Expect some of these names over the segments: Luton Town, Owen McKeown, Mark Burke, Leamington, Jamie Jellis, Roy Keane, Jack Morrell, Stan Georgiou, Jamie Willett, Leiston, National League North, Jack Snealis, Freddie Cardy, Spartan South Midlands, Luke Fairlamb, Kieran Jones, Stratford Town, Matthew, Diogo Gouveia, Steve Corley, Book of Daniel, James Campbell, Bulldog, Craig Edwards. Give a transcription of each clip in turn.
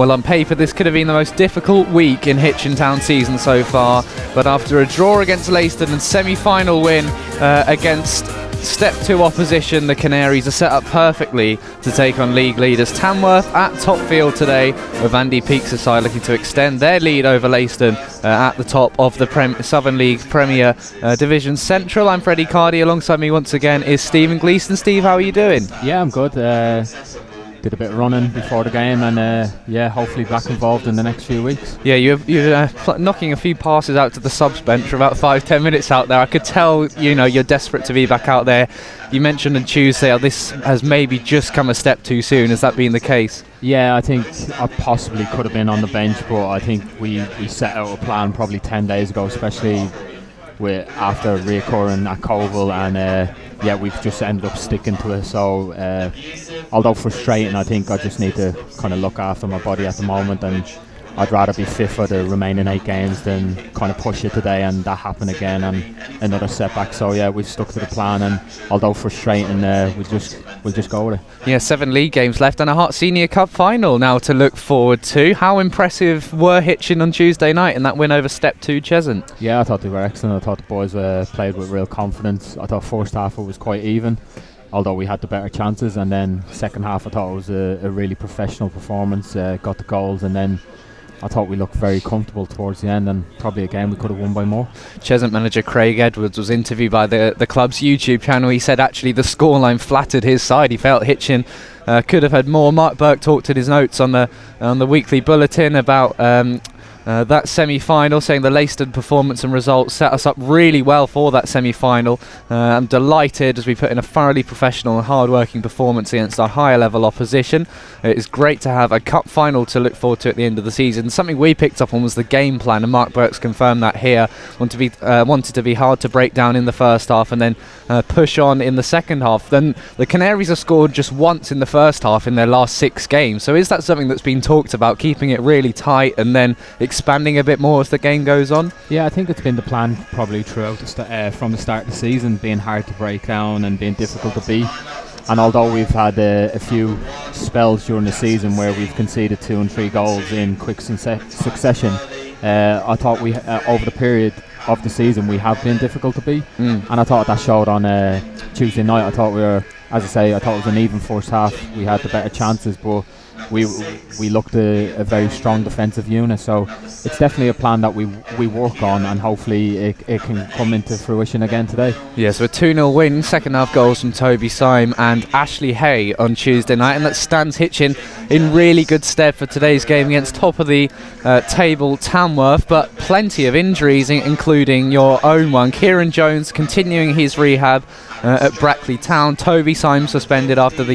Well, on paper, this could have been the most difficult week in Hitchin Town season so far, but after a draw against Leiston and semi-final win against Step 2 opposition, the Canaries are set up perfectly to take on league leaders Tamworth at Topfield today, with Andy Peaks' side looking to extend their lead over Leiston at the top of the Southern League Premier Division Central. I'm Freddie Cardy. Alongside me once again is Stephen Gleeson. Steve, how are you doing? Yeah, I'm good. Did a bit of running before the game, and yeah, hopefully back involved in the next few weeks. Yeah, you're knocking a few passes out to the subs bench for about 5-10 minutes out there. I could tell, you know, you're desperate to be back out there. You mentioned on Tuesday, oh, this has maybe just come a step too soon. Has that been the case? Yeah, I think I possibly could have been on the bench, but I think we set out a plan probably 10 days ago, especially with after reoccurring at Colville, and yeah, we've just ended up sticking to it. So although frustrating, I think I just need to kind of look after my body at the moment, and I'd rather be fit for the remaining 8 games than kind of push it today and that happen again and another setback. So yeah, we've stuck to the plan, and although frustrating, we'll just go with it. Yeah, 7 league games left and a Hart Senior Cup final now to look forward to. How impressive were Hitchin on Tuesday night in that win over Step 2 Cheshunt? Yeah, I thought they were excellent. I thought the boys played with real confidence. I thought first half it was quite even, although we had the better chances, and then second half I thought it was a really professional performance. Got the goals, and then I thought we looked very comfortable towards the end, and probably a game we could have won by more. Cheshunt manager Craig Edwards was interviewed by the club's YouTube channel. He said actually the scoreline flattered his side. He felt Hitchin could have had more. Mark Burke talked in his notes on the weekly bulletin about that semi-final, saying the Leiston performance and results set us up really well for that semi-final. I'm delighted as we put in a thoroughly professional and hard-working performance against our higher-level opposition. It is great to have a cup final to look forward to at the end of the season. Something we picked up on was the game plan, and Mark Burke's confirmed that here. Wanted to be hard to break down in the first half and then push on in the second half. Then the Canaries have scored just once in the first half in their last 6 games. So is that something that's been talked about, keeping it really tight and then expanding a bit more as the game goes on? Yeah, I think it's been the plan probably throughout from the start of the season, being hard to break down and being difficult to beat. And although we've had a few spells during the season where we've conceded 2 and 3 goals in quick succession, I thought we over the period of the season we have been difficult to beat. And I thought that showed on Tuesday night. I thought we were, as I say, I thought it was an even first half. We had the better chances, but we looked a very strong defensive unit. So it's definitely a plan that we work on, and hopefully it can come into fruition again today. Yeah, so a 2-0 win, second half goals from Toby Syme and Ashley Hay on Tuesday night, and that stands Hitchin in really good stead for today's game against top of the table Tamworth. But plenty of injuries, including your own one. Kieran Jones continuing his rehab at Brackley Town. Toby Syme suspended after the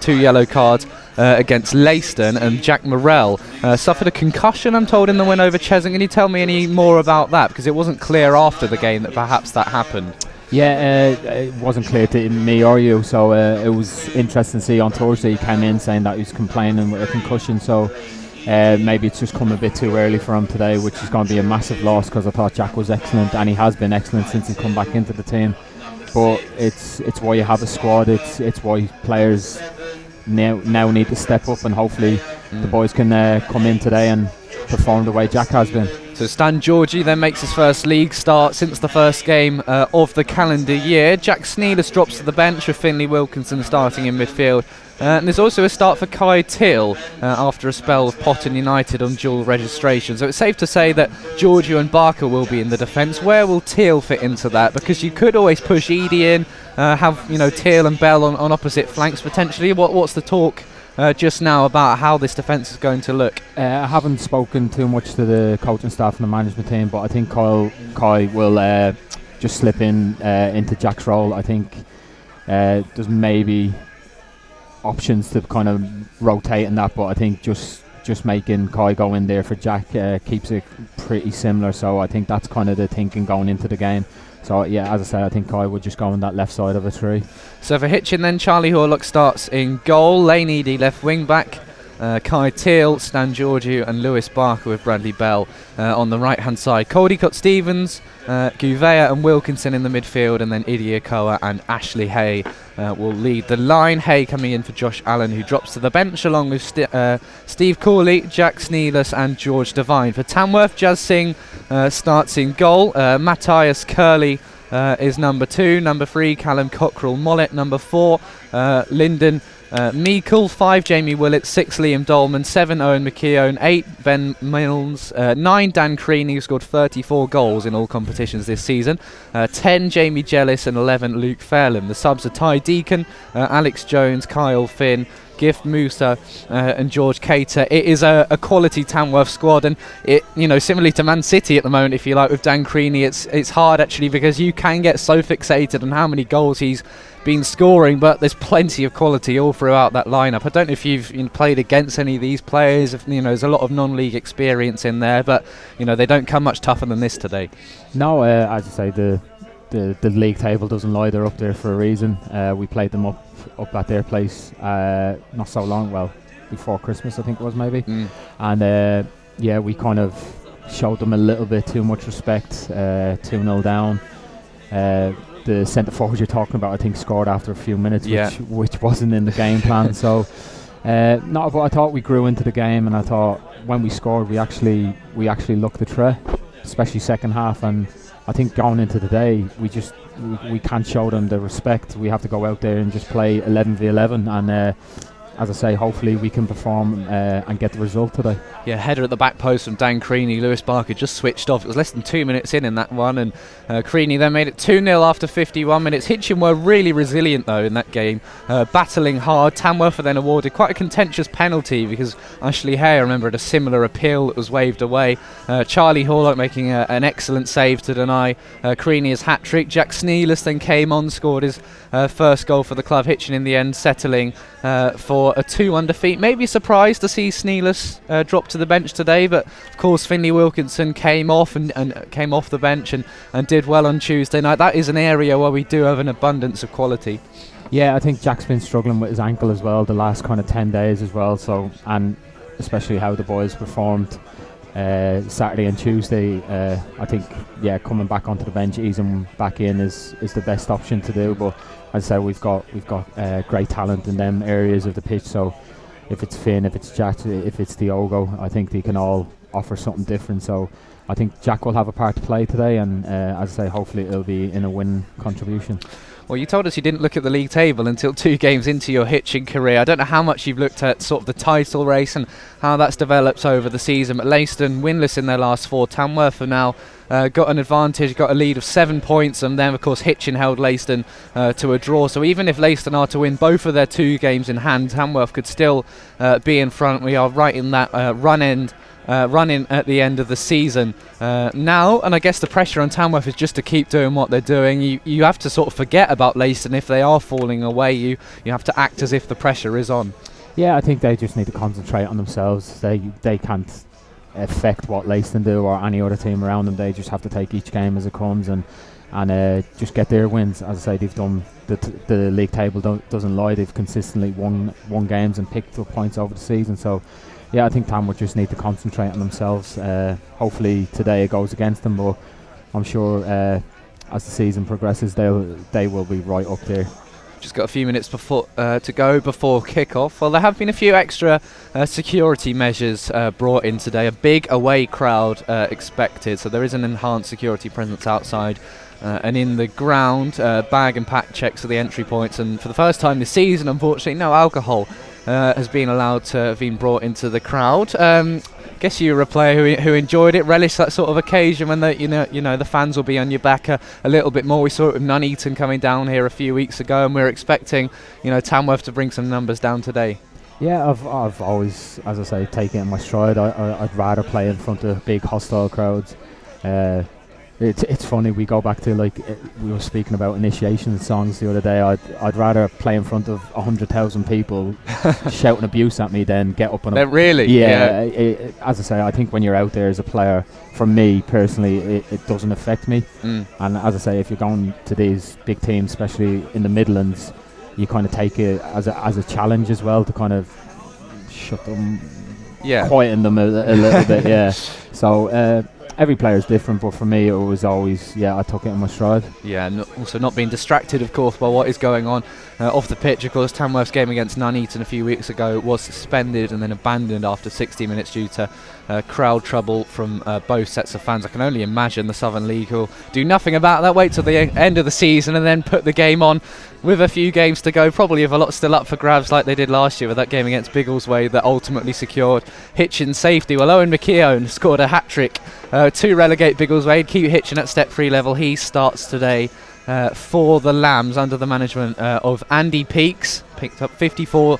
2 yellow cards against Leiston, and Jack Morrell suffered a concussion, I'm told, in the win over Cheshunt. Can you tell me any more about that? Because it wasn't clear after the game that perhaps that happened. Yeah, it wasn't clear to me or you, so it was interesting to see on Thursday he came in saying that he was complaining with a concussion, so maybe it's just come a bit too early for him today, which is going to be a massive loss, because I thought Jack was excellent, and he has been excellent since he's come back into the team. But it's why you have a squad, it's why players now need to step up, and hopefully the boys can come in today and perform the way Jack has been. So Stan Georgie then makes his first league start since the first game of the calendar year. Jack Snealis drops to the bench with Finlay Wilkinson starting in midfield. And there's also a start for Kai Till after a spell of Potton United on dual registration. So it's safe to say that Georgiou and Barker will be in the defence. Where will Till fit into that? Because you could always push Edie in, have, you know, Till and Bell on opposite flanks potentially. What's the talk just now about how this defence is going to look? I haven't spoken too much to the coaching staff and the management team, but I think Kai will just slip in into Jack's role. I think there's maybe options to kind of rotate and that, but I think just making Kai go in there for Jack keeps it pretty similar. So I think that's kind of the thinking going into the game. So yeah, as I said, I think Kai would just go on that left side of a 3. So for Hitchin then, Charlie Horlock starts in goal, Lane Edie left wing back, Kai Teal, Stan Georgiou and Lewis Barker with Bradley Bell on the right-hand side. Caldicott-Stevens, Gouveia and Wilkinson in the midfield, and then Idiakoa and Ashley Hay will lead the line. Hay coming in for Josh Allen, who drops to the bench, along with Steve Corley, Jack Snealis and George Devine. For Tamworth, Jaz Singh starts in goal. Matthias Curley is number 2. Number 3, Callum Cockrell-Mollett. Number 4, Lyndon Meikle. 5, Jamie Willett. 6, Liam Dolman. 7, Owen McKeown. 8, Ben Milnes. 9, Dan Creaney, who scored 34 goals in all competitions this season. 10, Jamie Jellis, and 11, Luke Fairlamb. The subs are Ty Deacon, Alex Jones, Kyle Finn, Gift Musa and George Cater. It is a quality Tamworth squad, and it, you know, similarly to Man City at the moment, if you like, with Dan Creaney, it's hard actually, because you can get so fixated on how many goals he's been scoring, but there's plenty of quality all throughout that lineup. I don't know if you've played against any of these players. If, you know, there's a lot of non-league experience in there, but you know, they don't come much tougher than this today. No, as I say, the league table doesn't lie. They're up there for a reason. We played them up at their place not so long, well, before Christmas I think it was maybe, and yeah, we kind of showed them a little bit too much respect. 2-0 down. The centre forward you're talking about, I think, scored after a few minutes, which wasn't in the game plan. So not, but I thought we grew into the game, and I thought when we scored, we actually looked the threat, especially second half. And I think going into the day, we can't show them the respect. We have to go out there and just play 11v11, and as I say, hopefully we can perform and get the result today. Yeah, header at the back post from Dan Creaney. Lewis Barker just switched off. It was less than 2 minutes in that one, and Creaney then made it 2-0 after 51 minutes. Hitchin were really resilient though in that game, battling hard. Tamworth were then awarded quite a contentious penalty, because Ashley Hay, I remember, had a similar appeal that was waved away. Charlie Horlock making an excellent save to deny Creaney's hat-trick. Jack Snealis then came on, scored his first goal for the club. Hitchin in the end settling for a 2-1 defeat. Maybe surprised to see Snealis drop to the bench today, but of course Finley Wilkinson came off and came off the bench and did well on Tuesday night. That is an area where we do have an abundance of quality. Yeah, I think Jack's been struggling with his ankle as well the last kind of 10 days as well, so, and especially how the boys performed Saturday and Tuesday. I think, yeah, coming back onto the bench, easing back in is the best option to do, but I'd say we've got great talent in them areas of the pitch. So if it's Finn, if it's Jack, if it's Diogo, I think they can all offer something different. So I think Jack will have a part to play today, and as I say, hopefully it'll be in a win contribution. Well, you told us you didn't look at the league table until 2 games into your Hitchin career. I don't know how much you've looked at sort of the title race and how that's developed over the season, but Leiston winless in their last 4. Tamworth have now got an advantage, got a lead of 7 points, and then of course Hitchin held Leiston to a draw. So even if Leiston are to win both of their 2 games in hand, Tamworth could still be in front. We are right in that run-in at the end of the season now, and I guess the pressure on Tamworth is just to keep doing what they're doing. You have to sort of forget about Leiston if they are falling away. You have to act as if the pressure is on. Yeah, I think they just need to concentrate on themselves. They can't affect what Leiston do or any other team around them. They just have to take each game as it comes and just get their wins. As I say, they've done the league table doesn't lie. They've consistently won games and picked up points over the season. So yeah, I think Tamworth just need to concentrate on themselves. Hopefully today it goes against them, but I'm sure as the season progresses, they will be right up there. Just got a few minutes before to go before kick-off. Well, there have been a few extra security measures brought in today. A big away crowd expected, so there is an enhanced security presence outside and in the ground. Bag and pack checks are the entry points, and for the first time this season, unfortunately, no alcohol has been allowed to have been brought into the crowd. Guess you were a player who enjoyed it, relished that sort of occasion when the fans will be on your back a little bit more. We saw it with Nuneaton coming down here a few weeks ago, and we're expecting, you know, Tamworth to bring some numbers down today. Yeah, I've always, as I say, taken it in my stride. I'd rather play in front of big hostile crowds. It's funny, we go back to, like, we were speaking about initiation songs the other day. I'd rather play in front of 100,000 people shouting abuse at me than get up and up. Really? Yeah. As I say, I think when you're out there as a player, for me personally, it doesn't affect me. And as I say, if you're going to these big teams, especially in the Midlands, you kind of take it as a challenge as well, to kind of shut them, quieten them a little bit, yeah. So every player is different, but for me it was always, I took it in my stride. Yeah, and also not being distracted, of course, by what is going on off the pitch. Of course, Tamworth's game against Nuneaton a few weeks ago was suspended and then abandoned after 60 minutes due to crowd trouble from both sets of fans. I can only imagine the Southern League will do nothing about that, wait till the end of the season and then put the game on with a few games to go, probably with a lot still up for grabs like they did last year with that game against Biggleswade that ultimately secured Hitchin's safety. Well, Owen McKeown scored a hat-trick to relegate Biggleswade, keep Hitchin at step 3 level. He starts today for the Lambs under the management of Andy Peaks, picked up 54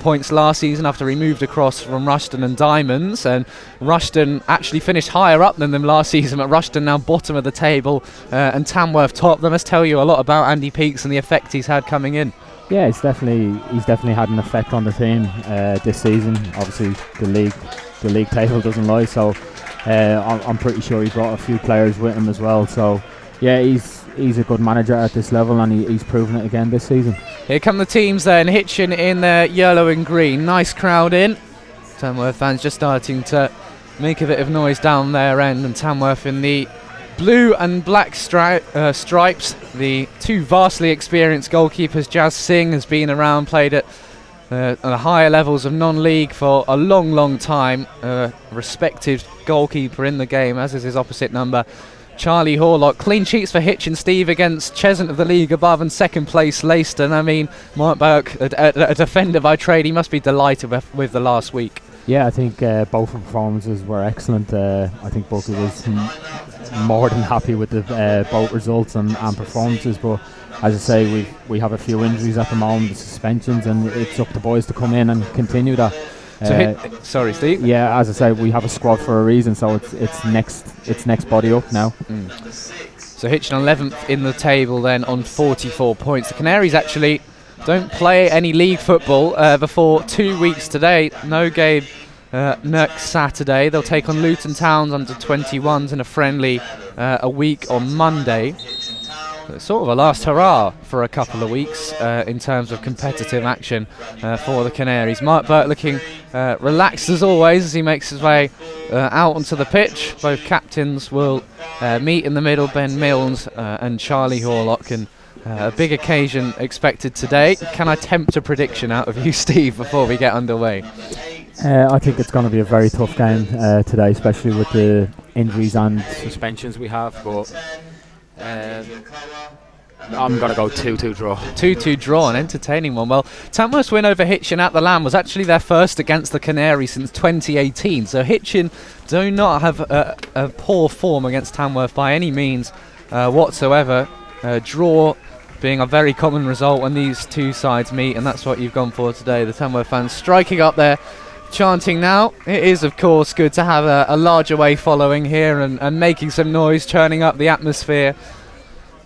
points last season after he moved across from Rushden and Diamonds, and Rushden actually finished higher up than them last season, but Rushden now bottom of the table and Tamworth top. That must tell you a lot about Andy Peaks and the effect he's had coming in. Yeah, he's definitely had an effect on the team this season. Obviously the league table doesn't lie, so I'm pretty sure he brought a few players with him as well, so yeah, he's a good manager at this level, and he's proven it again this season. Here come the teams then. Hitchin in their yellow and green. Nice crowd in. Tamworth fans just starting to make a bit of noise down their end, and Tamworth in the blue and black stripes. The two vastly experienced goalkeepers. Jaz Singh has been around, played at the higher levels of non-league for a long, long time. Respected goalkeeper in the game, as is his opposite number, Charlie Horlock. Clean sheets for Hitchin, Steve, against Cheshunt of the league above and second place Leiston. I mean, Mark Burke, a defender by trade, he must be delighted with the last week. Yeah, I think both performances were excellent. I think Burke was more than happy with the both results and performances, but as I say, we have a few injuries at the moment, the suspensions, and it's up to boys to come in and continue that. So sorry, Steve. Yeah, as I say, we have a squad for a reason, so it's next body up now. So Hitchin 11th in the table then on 44 points. The Canaries actually don't play any league football before 2 weeks today. No game next Saturday. They'll take on Luton Town under 21s in a friendly a week on Monday. It's sort of a last hurrah for a couple of weeks in terms of competitive action for the Canaries. Mark Burke looking relaxed as always as he makes his way out onto the pitch. Both captains will meet in the middle, Ben Milnes and Charlie Horlock, and a big occasion expected today. Can I tempt a prediction out of you, Steve, before we get underway? I think it's going to be a very tough game today, especially with the injuries and suspensions we have, but I'm going to go 2-2 draw. 2-2 draw, an entertaining one. Well, Tamworth's win over Hitchin at the Lamb was actually their first against the Canaries since 2018. So Hitchin do not have a poor form against Tamworth by any means whatsoever. Draw being a very common result when these two sides meet, and that's what you've gone for today. The Tamworth fans striking up there, chanting now. It is, of course, good to have a large away following here and making some noise, churning up the atmosphere.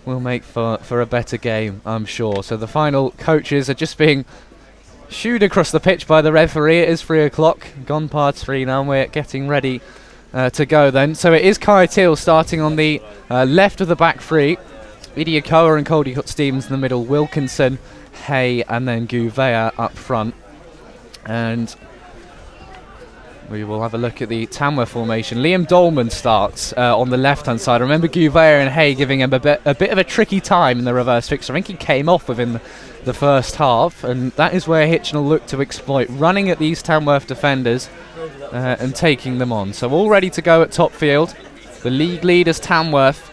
Will make for a better game, I'm sure. So the final coaches are just being shooed across the pitch by the referee. It is 3 o'clock, gone past 3 now, and we're getting ready to go then. So it is Kai Teal starting on the left of the back three. Idiakoa and Cody Stevens in the middle, Wilkinson, Hay, and then Gouveia up front. And we will have a look at the Tamworth formation. Liam Dolman starts on the left-hand side. I remember Gouveia and Hay giving him a bit of a tricky time in the reverse fixture. I think he came off within the first half, and that is where Hitchin will look to exploit, running at these Tamworth defenders and taking them on. So all ready to go at Topfield. The league leaders Tamworth,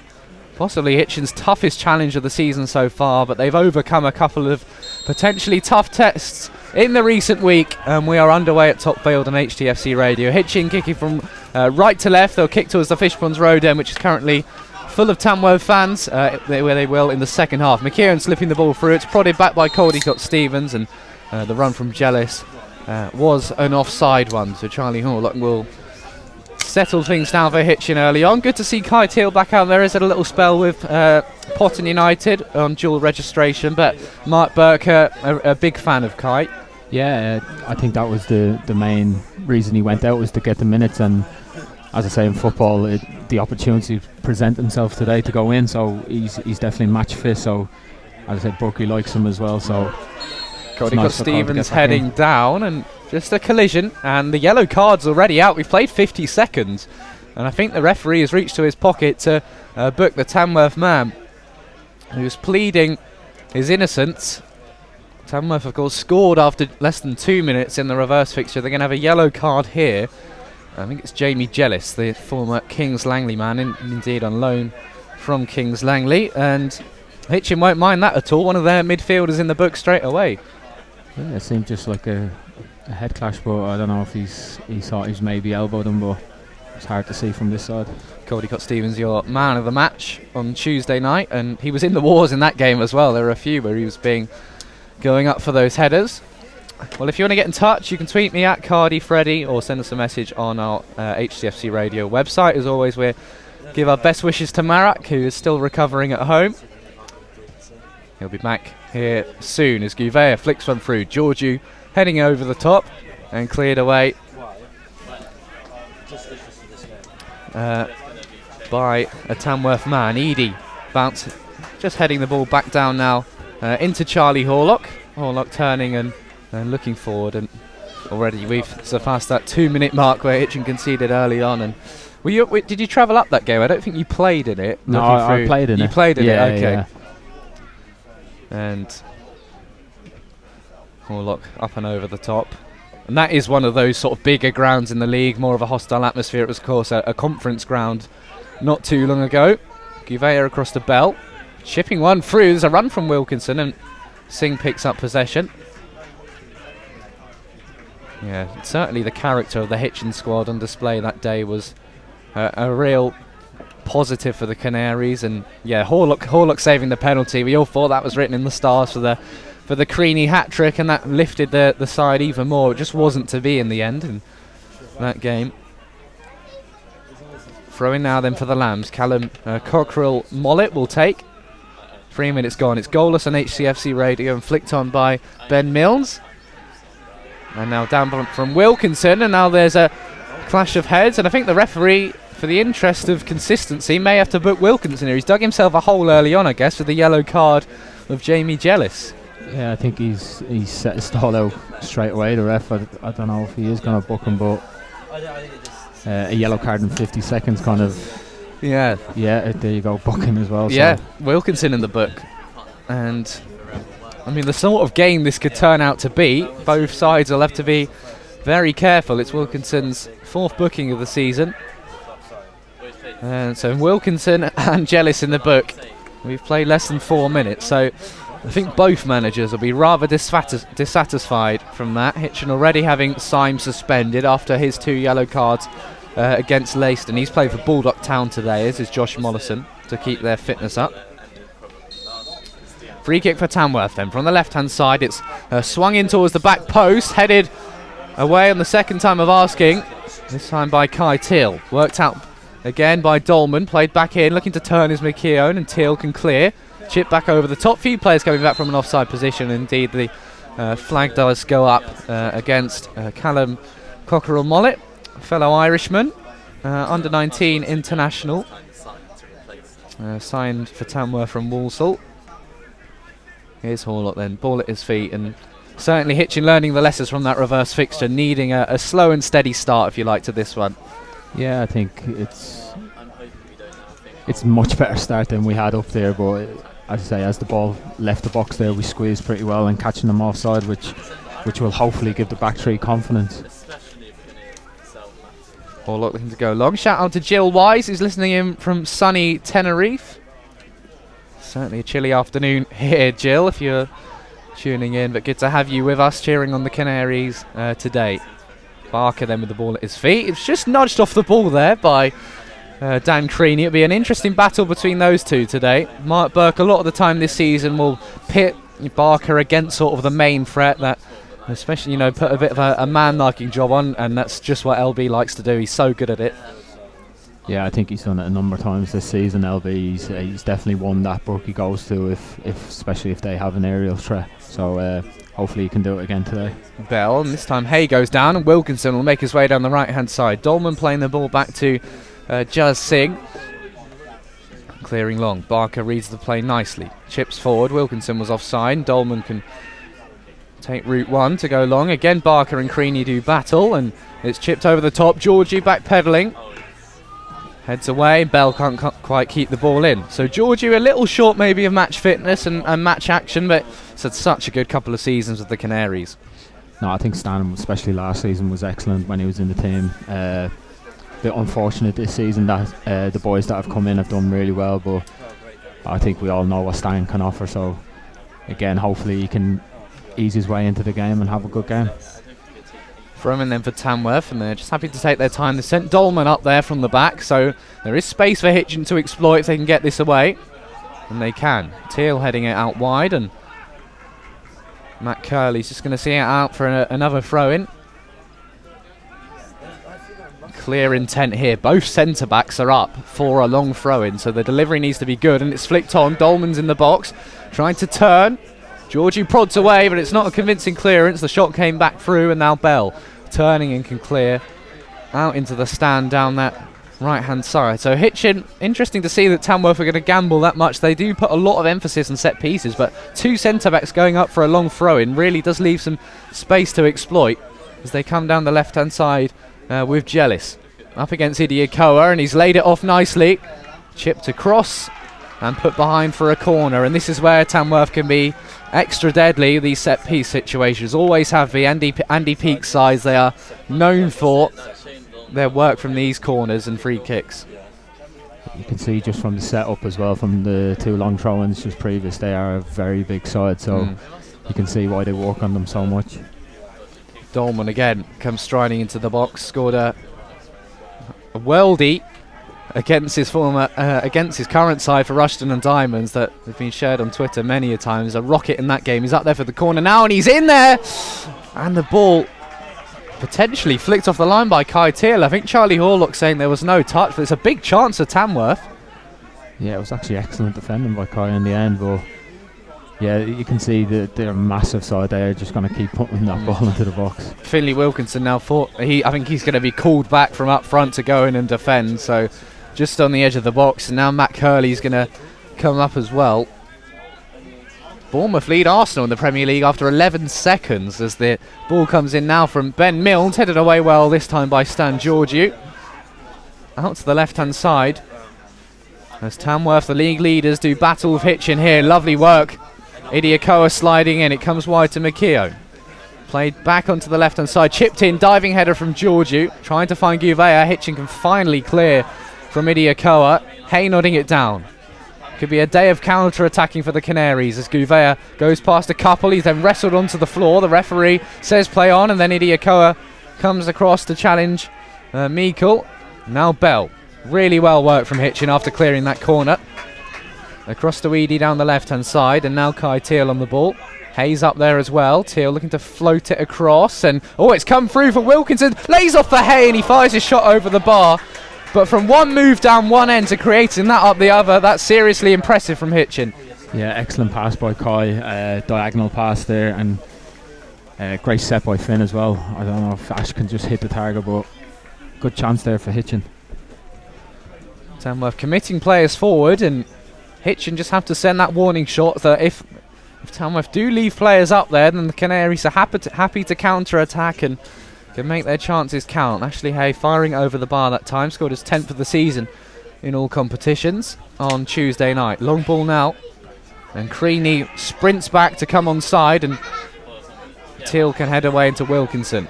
possibly Hitchin's toughest challenge of the season so far, but they've overcome a couple of potentially tough tests in the recent week, and we are underway at Topfield on HTFC Radio. Hitchin kicking from right to left. They'll kick towards the Fishponds Road end, which is currently full of Tamworth fans, where they will in the second half. McKeown slipping the ball through. It's prodded back by Caldicott Stevens, and the run from Jealous was an offside one. So Charlie Horlock will settle things down for Hitchin early on. Good to see Kai Teal back out there. He's had a little spell with Potton United on dual registration, but Mark Burke, a big fan of Kai. Yeah, I think that was the main reason he went out, was to get the minutes, and as I say, in football, the opportunity present himself today to go in, so he's definitely match fit. So as I said, Burke likes him as well, so Cody nice got Stevens heading down, and just a collision, and the yellow card's already out. We've played 50 seconds, and I think the referee has reached to his pocket to book the Tamworth man, who's pleading his innocence. Tamworth, of course, scored after less than 2 minutes in the reverse fixture. They're going to have a yellow card here. I think it's Jamie Jellis, the former Kings Langley man, indeed on loan from Kings Langley, and Hitchin won't mind that at all. One of their midfielders in the book straight away. Yeah, it seemed just like a head clash, but I don't know if he thought he's maybe elbowed him, but it's hard to see from this side. Cody Cott-Stevens, your man of the match on Tuesday night, and he was in the wars in that game as well. There were a few where he was going up for those headers. Well, if you want to get in touch, you can tweet me at CardyFreddy or send us a message on our HCFC Radio website. As always, we give our best wishes to Marak, who is still recovering at home. He'll be back here soon as Gouveia flicks one through. Georgiou heading over the top and cleared away by a Tamworth man. Edie bounce, just heading the ball back down now into Charlie Horlock. Horlock turning and looking forward, and already we've surpassed that 2 minute mark where Hitchin conceded early on. And did you travel up that game? I don't think you played in it. No, I played in it. You played in it, okay. Yeah. And Horlock up and over the top. And that is one of those sort of bigger grounds in the league, more of a hostile atmosphere. It was, of course, a conference ground not too long ago. Gouveia across the belt, chipping one through. There's a run from Wilkinson, and Singh picks up possession. Yeah, certainly the character of the Hitchin squad on display that day was a real positive for the Canaries. And yeah, Horlock saving the penalty. We all thought that was written in the stars for the Creaney hat trick, and that lifted the side even more. It just wasn't to be in the end in that game. Throw in now then for the Lambs. Callum Cockrell Mollett will take. 3 minutes gone. It's goalless on HCFC Radio and flicked on by Ben Milnes. And now down from Wilkinson, and now there's a clash of heads, and I think the referee, for the interest of consistency, may have to book Wilkinson here. He's dug himself a hole early on, I guess, with the yellow card of Jamie Jellis. Yeah, I think he's set his stall out straight away, the ref. I don't know if he is going to book him, but a yellow card in 50 seconds kind of... Yeah. Yeah, there you go, book him as well. Yeah, so. Wilkinson in the book. And... I mean, the sort of game this could turn out to be, both sides will have to be very careful. It's Wilkinson's fourth booking of the season. And so Wilkinson and Jellis in the book. We've played less than 4 minutes, so I think both managers will be rather dissatisfied from that. Hitchin already having Syme suspended after his 2 yellow cards against Leiston. He's played for Baldock Town today, as is Josh Mollison, to keep their fitness up. Free kick for Tamworth then. From the left-hand side, it's swung in towards the back post, headed away on the second time of asking, this time by Kai Teal. Worked out again by Dolman, played back in, looking to turn his McKeown, and Teal can clear. Chip back over the top. Few players coming back from an offside position. Indeed, the flag does go up against Callum Cockerell-Mollett, fellow Irishman, under-19 international, signed for Tamworth from Walsall. Here's Horlock then, ball at his feet, and certainly Hitchin learning the lessons from that reverse fixture, needing a slow and steady start, if you like, to this one. Yeah, I think it's much better start than we had up there, but as I say, as the ball left the box there, we squeezed pretty well and catching them offside, which will hopefully give the back three confidence. Horlock looking to go long. Shout out to Jill Wise, who's listening in from sunny Tenerife. Certainly a chilly afternoon here, Jill, if you're tuning in, but good to have you with us cheering on the Canaries today. Barker then with the ball at his feet. It's just nudged off the ball there by Dan Creaney. It'll be an interesting battle between those two today. Mark Burke, a lot of the time this season, will pit Barker against sort of the main threat, that especially, you know, put a bit of a man-marking job on, and that's just what LB likes to do. He's so good at it. Yeah, I think he's done it a number of times this season, LB. He's definitely won that book he goes to, especially if they have an aerial threat. So hopefully he can do it again today. Bell, and this time Hay goes down, and Wilkinson will make his way down the right-hand side. Dolman playing the ball back to Jaz Singh. Clearing long. Barker reads the play nicely. Chips forward. Wilkinson was offside. Dolman can take route one to go long. Again, Barker and Creaney do battle, and it's chipped over the top. Georgie backpedalling. Heads away. Bell can't quite keep the ball in. So Georgie a little short maybe of match fitness and match action, but it's had such a good couple of seasons with the Canaries. No, I think Stan, especially last season, was excellent when he was in the team. Bit unfortunate this season that the boys that have come in have done really well, but I think we all know what Stan can offer, so again hopefully he can ease his way into the game and have a good game. Froman then for Tamworth, and they're just happy to take their time. They sent Dolman up there from the back, so there is space for Hitchin to exploit if they can get this away, and they can. Teal heading it out wide, and Matt Curley's just going to see it out for another throw-in. Clear intent here. Both centre-backs are up for a long throw-in, so the delivery needs to be good, and it's flicked on. Dolman's in the box, trying to turn. Georgie prods away, but it's not a convincing clearance. The shot came back through, and now Bell turning and can clear out into the stand down that right-hand side. So Hitchin, interesting to see that Tamworth are going to gamble that much. They do put a lot of emphasis on set pieces, but two centre-backs going up for a long throw-in really does leave some space to exploit as they come down the left-hand side with Jealous. Up against Idiakoa, and he's laid it off nicely. Chipped across and put behind for a corner, and this is where Tamworth can be extra deadly. These set-piece situations always have the Andy Peaks sides. They are known for their work from these corners and free kicks. You can see just from the setup as well, from the two long throw-ins just previous, they are a very big side, so you can see why they work on them so much. Dolman again comes striding into the box, scored a worldie against his current side for Rushden and Diamonds that have been shared on Twitter many a times. A rocket in that game. He's up there for the corner now, and he's in there, and the ball potentially flicked off the line by Kai Teal. I think Charlie Horlock saying there was no touch, but it's a big chance for Tamworth. Yeah, it was actually excellent defending by Kai in the end, but yeah, you can see that they're a massive side. They're just going to keep putting that ball into the box. Finley Wilkinson now thought I think he's going to be called back from up front to go in and defend, so just on the edge of the box, and now Matt Curley's going to come up as well. Bournemouth lead Arsenal in the Premier League after 11 seconds as the ball comes in now from Ben Milnes, headed away well this time by Stan Georgiou. Out to the left-hand side as Tamworth, the league leaders, do battle with Hitchin here. Lovely work. Idiakoa sliding in. It comes wide to Makio. Played back onto the left-hand side. Chipped in. Diving header from Georgiou. Trying to find Gouveia. Hitchin can finally clear from Idiakoa. Hay nodding it down. Could be a day of counter-attacking for the Canaries as Gouveia goes past a couple. He's then wrestled onto the floor. The referee says play on, and then Idiakoa comes across to challenge Meikle. Now Bell. Really well worked from Hitchin after clearing that corner. Across to Edie down the left-hand side, and now Kai Teal on the ball. Hayes up there as well. Teal looking to float it across, and oh, it's come through for Wilkinson. Lays off for Hay, and he fires his shot over the bar. But from one move down one end to creating that up the other, that's seriously impressive from Hitchin. Yeah, excellent pass by Kai, diagonal pass there, and great set by Finn as well. I don't know if Ash can just hit the target, but good chance there for Hitchin. Tamworth committing players forward, and Hitchin just have to send that warning shot that if Tamworth do leave players up there, then the Canaries are happy to counter-attack and can make their chances count. Ashley Hay firing over the bar that time. Scored his 10th of the season in all competitions on Tuesday night. Long ball now. And Creaney sprints back to come on side, and Teal can head away into Wilkinson.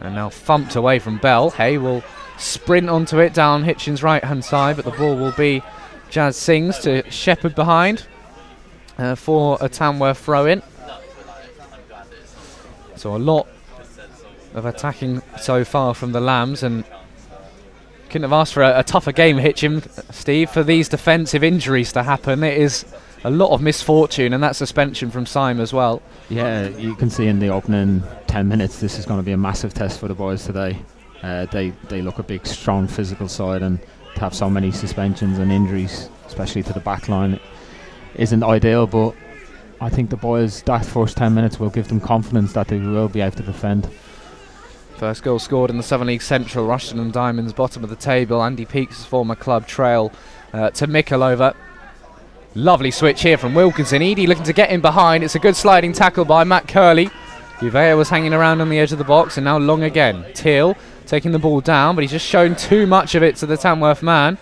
And now thumped away from Bell. Hay will sprint onto it down Hitchin's right-hand side, but the ball will be Jazz Sings to shepherd behind for a Tamworth throw-in. So a lot of attacking so far from the Lambs, and couldn't have asked for a tougher game, Hitchin, Steve, for these defensive injuries to happen. It is a lot of misfortune, and that suspension from Syme as well. Yeah, you can see in the opening 10 minutes this is going to be a massive test for the boys today. They look a big, strong physical side, and to have so many suspensions and injuries, especially to the back line, isn't ideal, but I think the boys, that first 10 minutes will give them confidence that they will be able to defend. First goal scored in the Southern League Central. Rushden and Diamonds, bottom of the table. Andy Peaks' former club trail to Mikel over. Lovely switch here from Wilkinson. Edie looking to get in behind. It's a good sliding tackle by Matt Curley. Gouveia was hanging around on the edge of the box, and now long again. Teal taking the ball down, but he's just shown too much of it to the Tamworth man,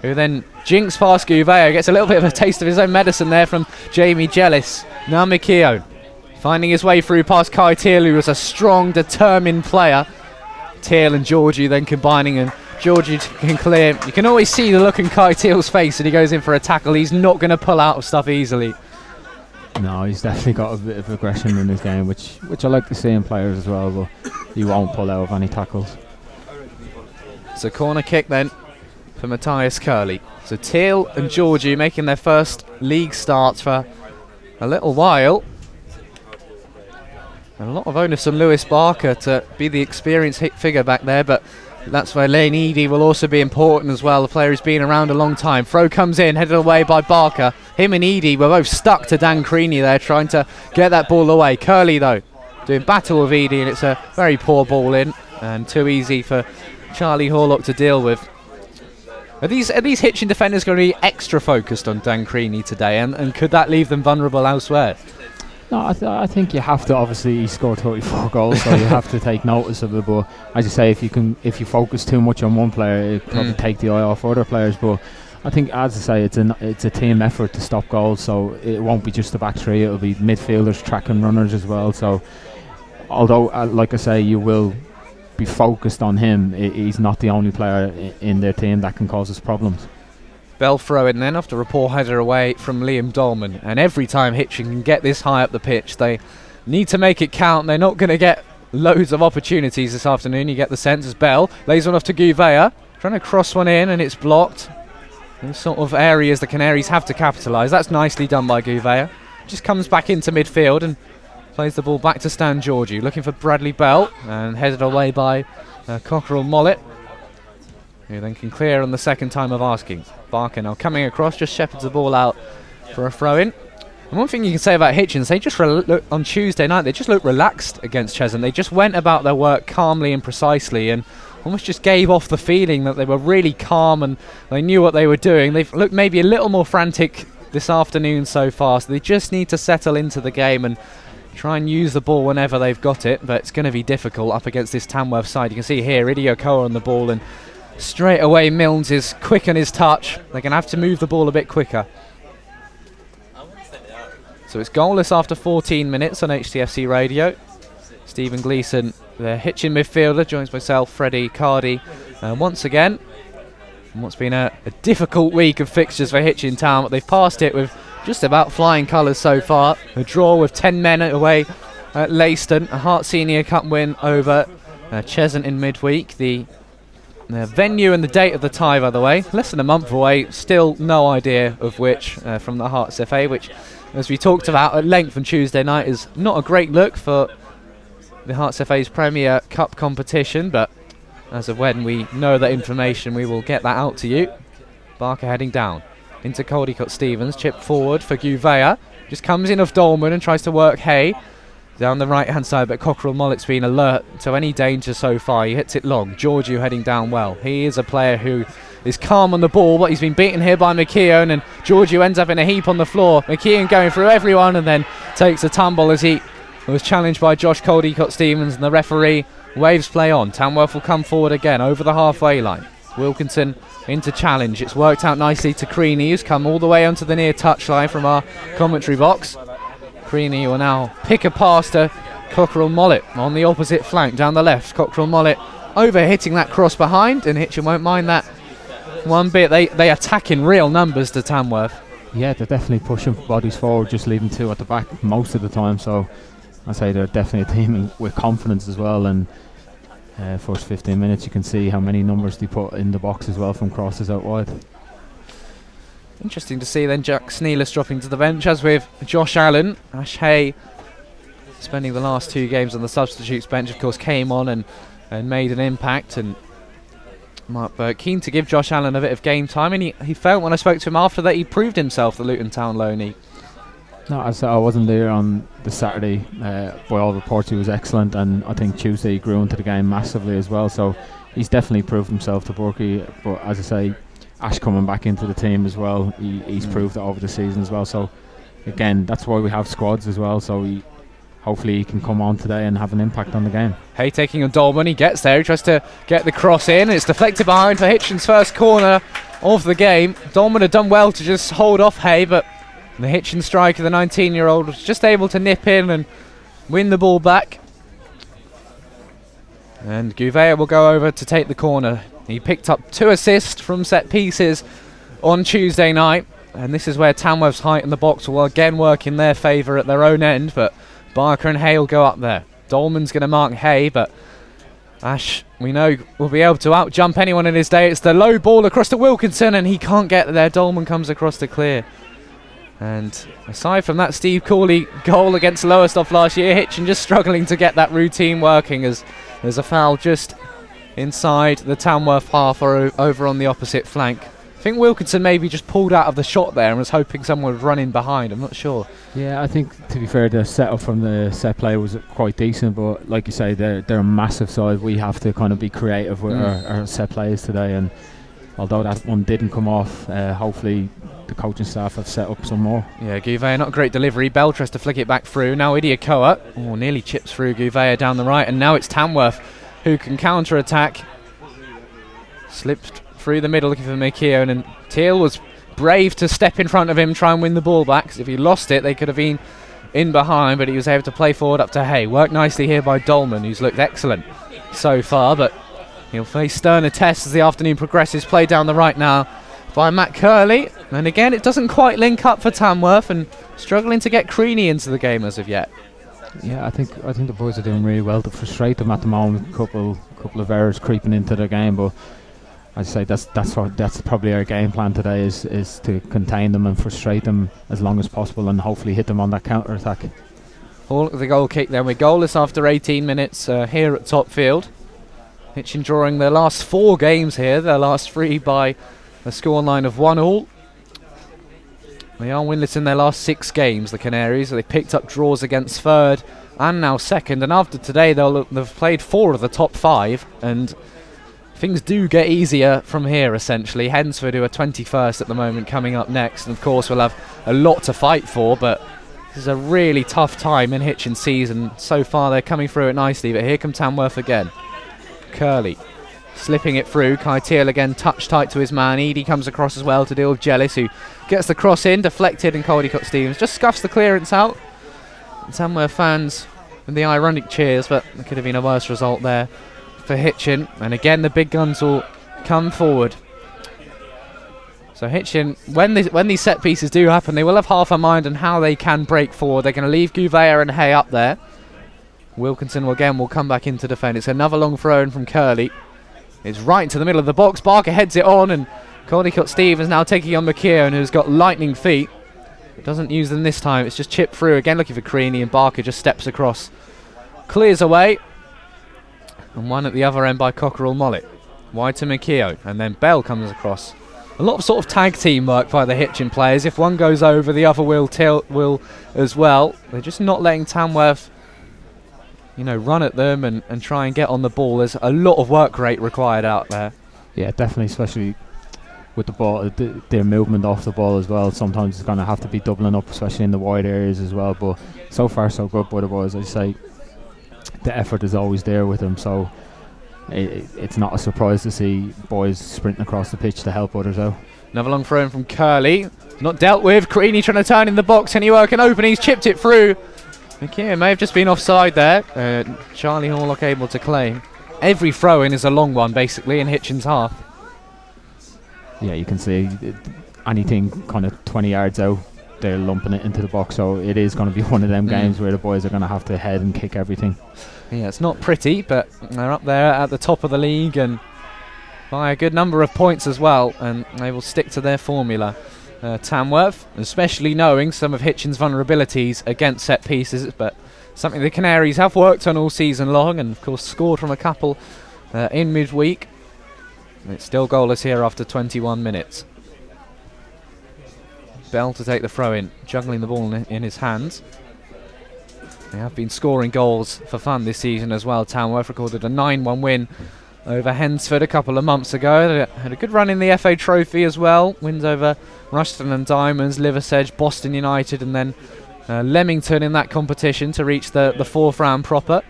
who then jinks past Gouveia. Gets a little bit of a taste of his own medicine there from Jamie Jellis. Now Mikio finding his way through past Kai Teal, who was a strong, determined player. Teal and Georgiou then combining, and Georgiou can clear. You can always see the look in Kai Teal's face, and he goes in for a tackle. He's not going to pull out of stuff easily. No, he's definitely got a bit of aggression in his game, which I like to see in players as well, but he won't pull out of any tackles. It's a corner kick then for Matthias Curley. So Teal and Georgiou making their first league starts for a little while. And a lot of onus on Lewis Barker to be the experienced hit figure back there, but that's where Lane Edie will also be important as well. The player who's been around a long time. Throw comes in, headed away by Barker. Him and Edie were both stuck to Dan Creaney there, trying to get that ball away. Curley, though, doing battle with Edie, and it's a very poor ball in, and too easy for Charlie Horlock to deal with. Are these Hitchin defenders going to be extra focused on Dan Creaney today, and could that leave them vulnerable elsewhere? No, I think you have to. Obviously, he scored 34 goals, so you have to take notice of it. But as you say, if you focus too much on one player, it probably take the eye off other players. But I think, as I say, it's a team effort to stop goals. So it won't be just the back three; it'll be midfielders, tracking runners as well. So although, like I say, you will be focused on him, he's not the only player in their team that can cause us problems. Bell throw in then after a poor header away from Liam Dolman. And every time Hitchin can get this high up the pitch, they need to make it count. They're not going to get loads of opportunities this afternoon. You get the sense as Bell lays one off to Gouveia, trying to cross one in, and it's blocked. Those sort of areas the Canaries have to capitalise. That's nicely done by Gouveia. Just comes back into midfield and plays the ball back to Stan Georgiou, looking for Bradley Bell, and headed away by Cockerell Mollett, who then can clear on the second time of asking. Barker now coming across, just shepherds the ball out for a throw-in. And one thing you can say about Hitchins, they just on Tuesday night, they just looked relaxed against Cheshunt. They just went about their work calmly and precisely, and almost just gave off the feeling that they were really calm and they knew what they were doing. They've looked maybe a little more frantic this afternoon so far, so they just need to settle into the game and try and use the ball whenever they've got it, but it's going to be difficult up against this Tamworth side. You can see here, Idiokoa on the ball, and straight away Milnes is quick on his touch. They're going to have to move the ball a bit quicker. So it's goalless after 14 minutes on HTFC Radio. Stephen Gleeson, the Hitchin midfielder, joins myself, Freddie Cardy, once again. And what's been a difficult week of fixtures for Hitchin Town, but they've passed it with just about flying colours so far. A draw with 10 men away at Leiston. A Hart Senior Cup win over Cheshunt in midweek. The venue and the date of the tie, by the way, less than a month away, still no idea of which, from the Hearts FA, which, as we talked about at length on Tuesday night, is not a great look for the Hearts FA's Premier Cup competition, but as of when we know that information, we will get that out to you. Barker heading down into Caldicott-Stevens, chip forward for Gouveia, just comes in off Dolman and tries to work Hay down the right-hand side, but Cockerell Mollett's been alert to any danger so far. He hits it long. Georgiou heading down well. He is a player who is calm on the ball, but he's been beaten here by McKeown, and Georgiou ends up in a heap on the floor. McKeown going through everyone and then takes a tumble as he was challenged by Josh Caldicott-Stevens, and the referee waves play on. Tamworth will come forward again over the halfway line. Wilkinson into challenge. It's worked out nicely to Creaney, who's come all the way onto the near touchline from our commentary box. Creaney will now pick a pass to Cockerell Mollett on the opposite flank, down the left. Cockerell Mollett over-hitting that cross behind, and Hitchin won't mind that one bit. They attack in real numbers to Tamworth. Yeah, they're definitely pushing bodies forward, just leaving two at the back most of the time. So I say they're definitely a team with confidence as well. And first 15 minutes, you can see how many numbers they put in the box as well from crosses out wide. Interesting to see then Jack Snealis dropping to the bench, as with Josh Allen. Ash Hay spending the last two games on the substitutes bench, of course, came on and made an impact. And Mark Burke keen to give Josh Allen a bit of game time, and he felt when I spoke to him after that he proved himself the Luton Town loanee. No, as I wasn't there on the Saturday. By all reports, he was excellent, and I think Tuesday he grew into the game massively as well. So he's definitely proved himself to Borky, but as I say, Ash coming back into the team as well, he's proved that over the season as well. So again, that's why we have squads as well, so hopefully he can come on today and have an impact on the game. Hey, taking on Dolman, he gets there, he tries to get the cross in, it's deflected behind for Hitchin's first corner of the game. Dolman had done well to just hold off Hay, but the Hitchin striker, the 19-year-old, was just able to nip in and win the ball back. And Gouveia will go over to take the corner. He picked up 2 assists from set pieces on Tuesday night, and this is where Tamworth's height in the box will again work in their favour at their own end, but Barker and Hay will go up there. Dolman's going to mark Hay, but Ash, we know, will be able to out-jump anyone in his day. It's the low ball across to Wilkinson, and he can't get there. Dolman comes across to clear. And aside from that Steve Corley goal against Lowestoft last year, Hitchin just struggling to get that routine working as there's a foul just inside the Tamworth half or over on the opposite flank. I think Wilkinson maybe just pulled out of the shot there and was hoping someone would run in behind. I'm not sure. Yeah, I think, to be fair, the setup from the set play was quite decent, but like you say, they're a massive side. We have to kind of be creative with our set players today, and although that one didn't come off, hopefully the coaching staff have set up some more. Yeah, Gouveia, not a great delivery. Bell tries to flick it back through. Now Idiakoa, nearly chips through Gouveia down the right, and now it's Tamworth who can counter-attack. Slipped through the middle looking for McKeown, and Teal was brave to step in front of him, try and win the ball back, because if he lost it they could have been in behind, but he was able to play forward up to Hay. Worked nicely here by Dolman, who's looked excellent so far, but he'll face sterner tests as the afternoon progresses. Play down the right now by Matt Curley, and again it doesn't quite link up for Tamworth, and struggling to get Creaney into the game as of yet. Yeah, I think the boys are doing really well to frustrate them at the moment. Couple of errors creeping into their game, but I'd say that's probably our game plan today, is to contain them and frustrate them as long as possible, and hopefully hit them on that counter attack. All the goal kick then. We're goalless after 18 minutes here at Topfield. Hitchin drawing their last 4 games here, their last 3 by a scoreline of 1-1. They are winless in their last 6 games, the Canaries. They picked up draws against 3rd and now 2nd, and after today they've played 4 of the top 5, and things do get easier from here, essentially. Hensford, who are 21st at the moment, coming up next. And, of course, we'll have a lot to fight for, but this is a really tough time in Hitchin season. So far, they're coming through it nicely, but here come Tamworth again. Curley slipping it through. Kai Teal again, touch tight to his man. Edie comes across as well to deal with Jellis, who gets the cross in, deflected, and Caldicott-Stevens just scuffs the clearance out. And Tamworth fans with the ironic cheers, but it could have been a worse result there for Hitchin, and again the big guns will come forward. So Hitchin, when these set pieces do happen, they will have half a mind on how they can break forward. They're going to leave Gouveia and Hay up there. Wilkinson will come back into defend. It's another long throw in from Curley. It's right into the middle of the box. Barker heads it on, and Caldicott-Stevens now taking on McKeown, who's got lightning feet. Doesn't use them this time. It's just chipped through again, looking for Creaney, and Barker just steps across, clears away. And one at the other end by Cockerell-Mollett. Wide to McKeown, and then Bell comes across. A lot of sort of tag team work by the Hitchin players. If one goes over, the other will as well. They're just not letting Tamworth, run at them and try and get on the ball. There's a lot of work rate required out there. Yeah, definitely, especially with the ball, their movement off the ball as well. Sometimes it's going to have to be doubling up, especially in the wide areas as well. But so far, so good by the boys, I say. The effort is always there with them, so it's not a surprise to see boys sprinting across the pitch to help others out. Another long throw in from Curley, not dealt with. Creaney trying to turn in the box, and he can open. He's chipped it through. McKeown may have just been offside there. Charlie Horlock able to claim. Every throw in is a long one, basically, in Hitchin's half. Yeah, you can see anything kind of 20 yards out, they're lumping it into the box, so it is going to be one of them games where the boys are going to have to head and kick everything. Yeah, it's not pretty, but they're up there at the top of the league and by a good number of points as well, and they will stick to their formula. Tamworth, especially knowing some of Hitchin's vulnerabilities against set pieces, but something the Canaries have worked on all season long, and of course scored from a couple in midweek. And it's still goalless here after 21 minutes. Bell to take the throw in, juggling the ball in his hands. They have been scoring goals for fun this season as well. Tamworth recorded a 9-1 win over Hensford a couple of months ago. They had a good run in the FA Trophy as well. Wins over Rushden and Diamonds, Liversedge, Boston United, and then Leamington in that competition to reach the fourth round proper.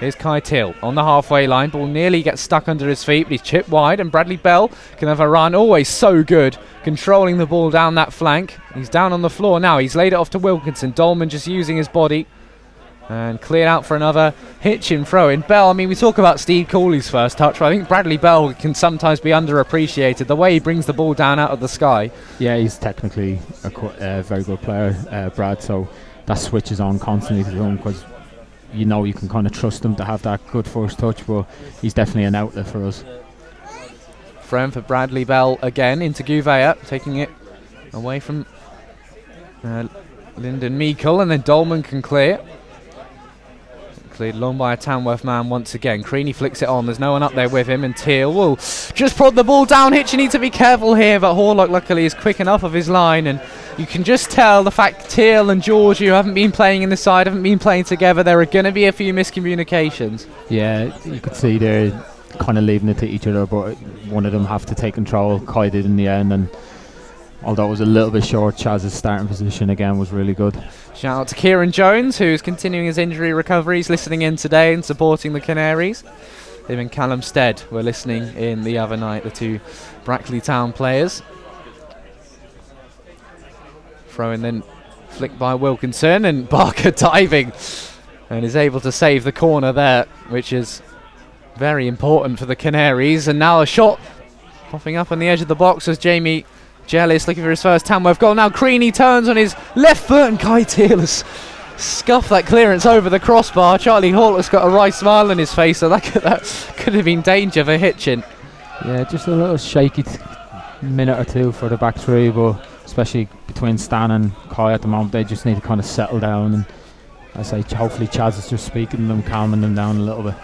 Here's Kai Till on the halfway line. Ball nearly gets stuck under his feet, but he's chipped wide, and Bradley Bell can have a run. Always so good controlling the ball down that flank. He's down on the floor now. He's laid it off to Wilkinson. Dolman just using his body and cleared out for another Hitchin throw-in. Bell, I mean, we talk about Steve Cooley's first touch, but I think Bradley Bell can sometimes be underappreciated, the way he brings the ball down out of the sky. Yeah, he's technically a very good player, Brad, so that switches on constantly to him because you know you can kind of trust him to have that good first touch, but he's definitely an outlet for us. Frame for Bradley Bell again into Gouveia, taking it away from Lyndon Meikle, and then Dolman can clear. Cleared long by a Tamworth man once again. Creaney flicks it on. There's no one up there with him, and Teal will just prod the ball down. Hitchin needs to be careful here, but Horlock luckily is quick enough of his line, and you can just tell the fact Teal and George, who haven't been playing in the side, haven't been playing together, there are going to be a few miscommunications. Yeah, you could see they're kind of leaving it to each other, but one of them have to take control. Kai did in the end, and although it was a little bit short, Chaz's starting position again was really good. Shout out to Kieran Jones, who's continuing his injury recovery. He's listening in today and supporting the Canaries. Him and Callum Stead were listening in the other night, the two Brackley Town players. Throw in then flicked by Wilkinson, and Barker diving and is able to save the corner there, which is very important for the Canaries. And now a shot popping up on the edge of the box as Jamie Jealous looking for his first Tamworth goal. Now Creaney turns on his left foot, and Kai Teal has scuffed that clearance over the crossbar. Charlie Hall has got a wry smile on his face, so that could have been danger for Hitchin. Yeah, just a little shaky minute or two for the back three, but especially between Stan and Kai at the moment, they just need to kind of settle down. And I say, hopefully Chaz is just speaking to them, calming them down a little bit.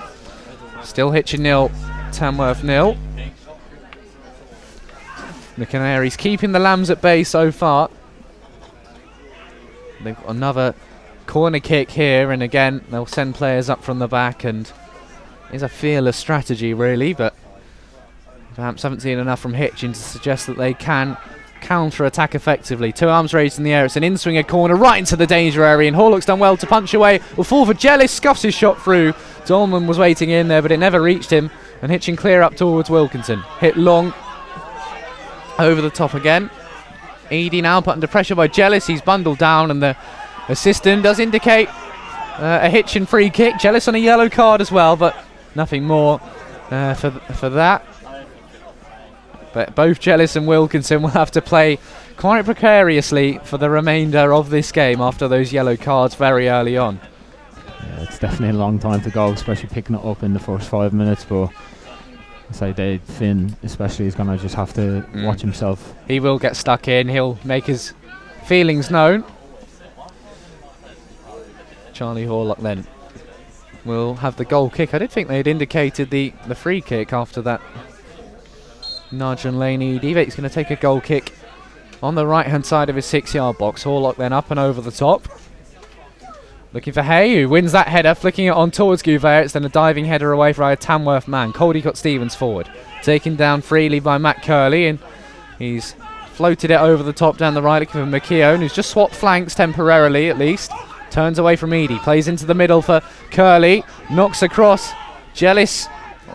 Still Hitchin 0, Tamworth 0. The Canaries keeping the Lambs at bay so far. They've got another corner kick here, and again they'll send players up from the back, and it's a fearless strategy really, but perhaps haven't seen enough from Hitchin to suggest that they can counter-attack effectively. Two arms raised in the air, it's an in-swinger corner right into the danger area, and Horlock's done well to punch away. Will fall for Jealous, scuffs his shot through. Dolman was waiting in there, but it never reached him, and Hitchin clear up towards Wilkinson. Hit long, over the top again. Edie now put under pressure by Jealous. He's bundled down, and the assistant does indicate a Hitchin free kick. Jealous on a yellow card as well, but nothing more for that. But both Jealous and Wilkinson will have to play quite precariously for the remainder of this game after those yellow cards very early on. Yeah, it's definitely a long time to go, especially picking it up in the first 5 minutes, but so Dave Finn especially is going to just have to watch himself. He will get stuck in. He'll make his feelings known. Charlie Horlock then will have the goal kick. I did think they had indicated the free kick after that nudge and Laney. Devate's going to take a goal kick on the right-hand side of his six-yard box. Horlock then up and over the top. Looking for Hay, who wins that header, flicking it on towards Gouveia. It's then a diving header away for a Tamworth man. Caldicott Stevens forward, taken down freely by Matt Curley, and he's floated it over the top down the right, looking for McKeown, who's just swapped flanks temporarily at least. Turns away from Edie, plays into the middle for Curley, knocks across. Jealous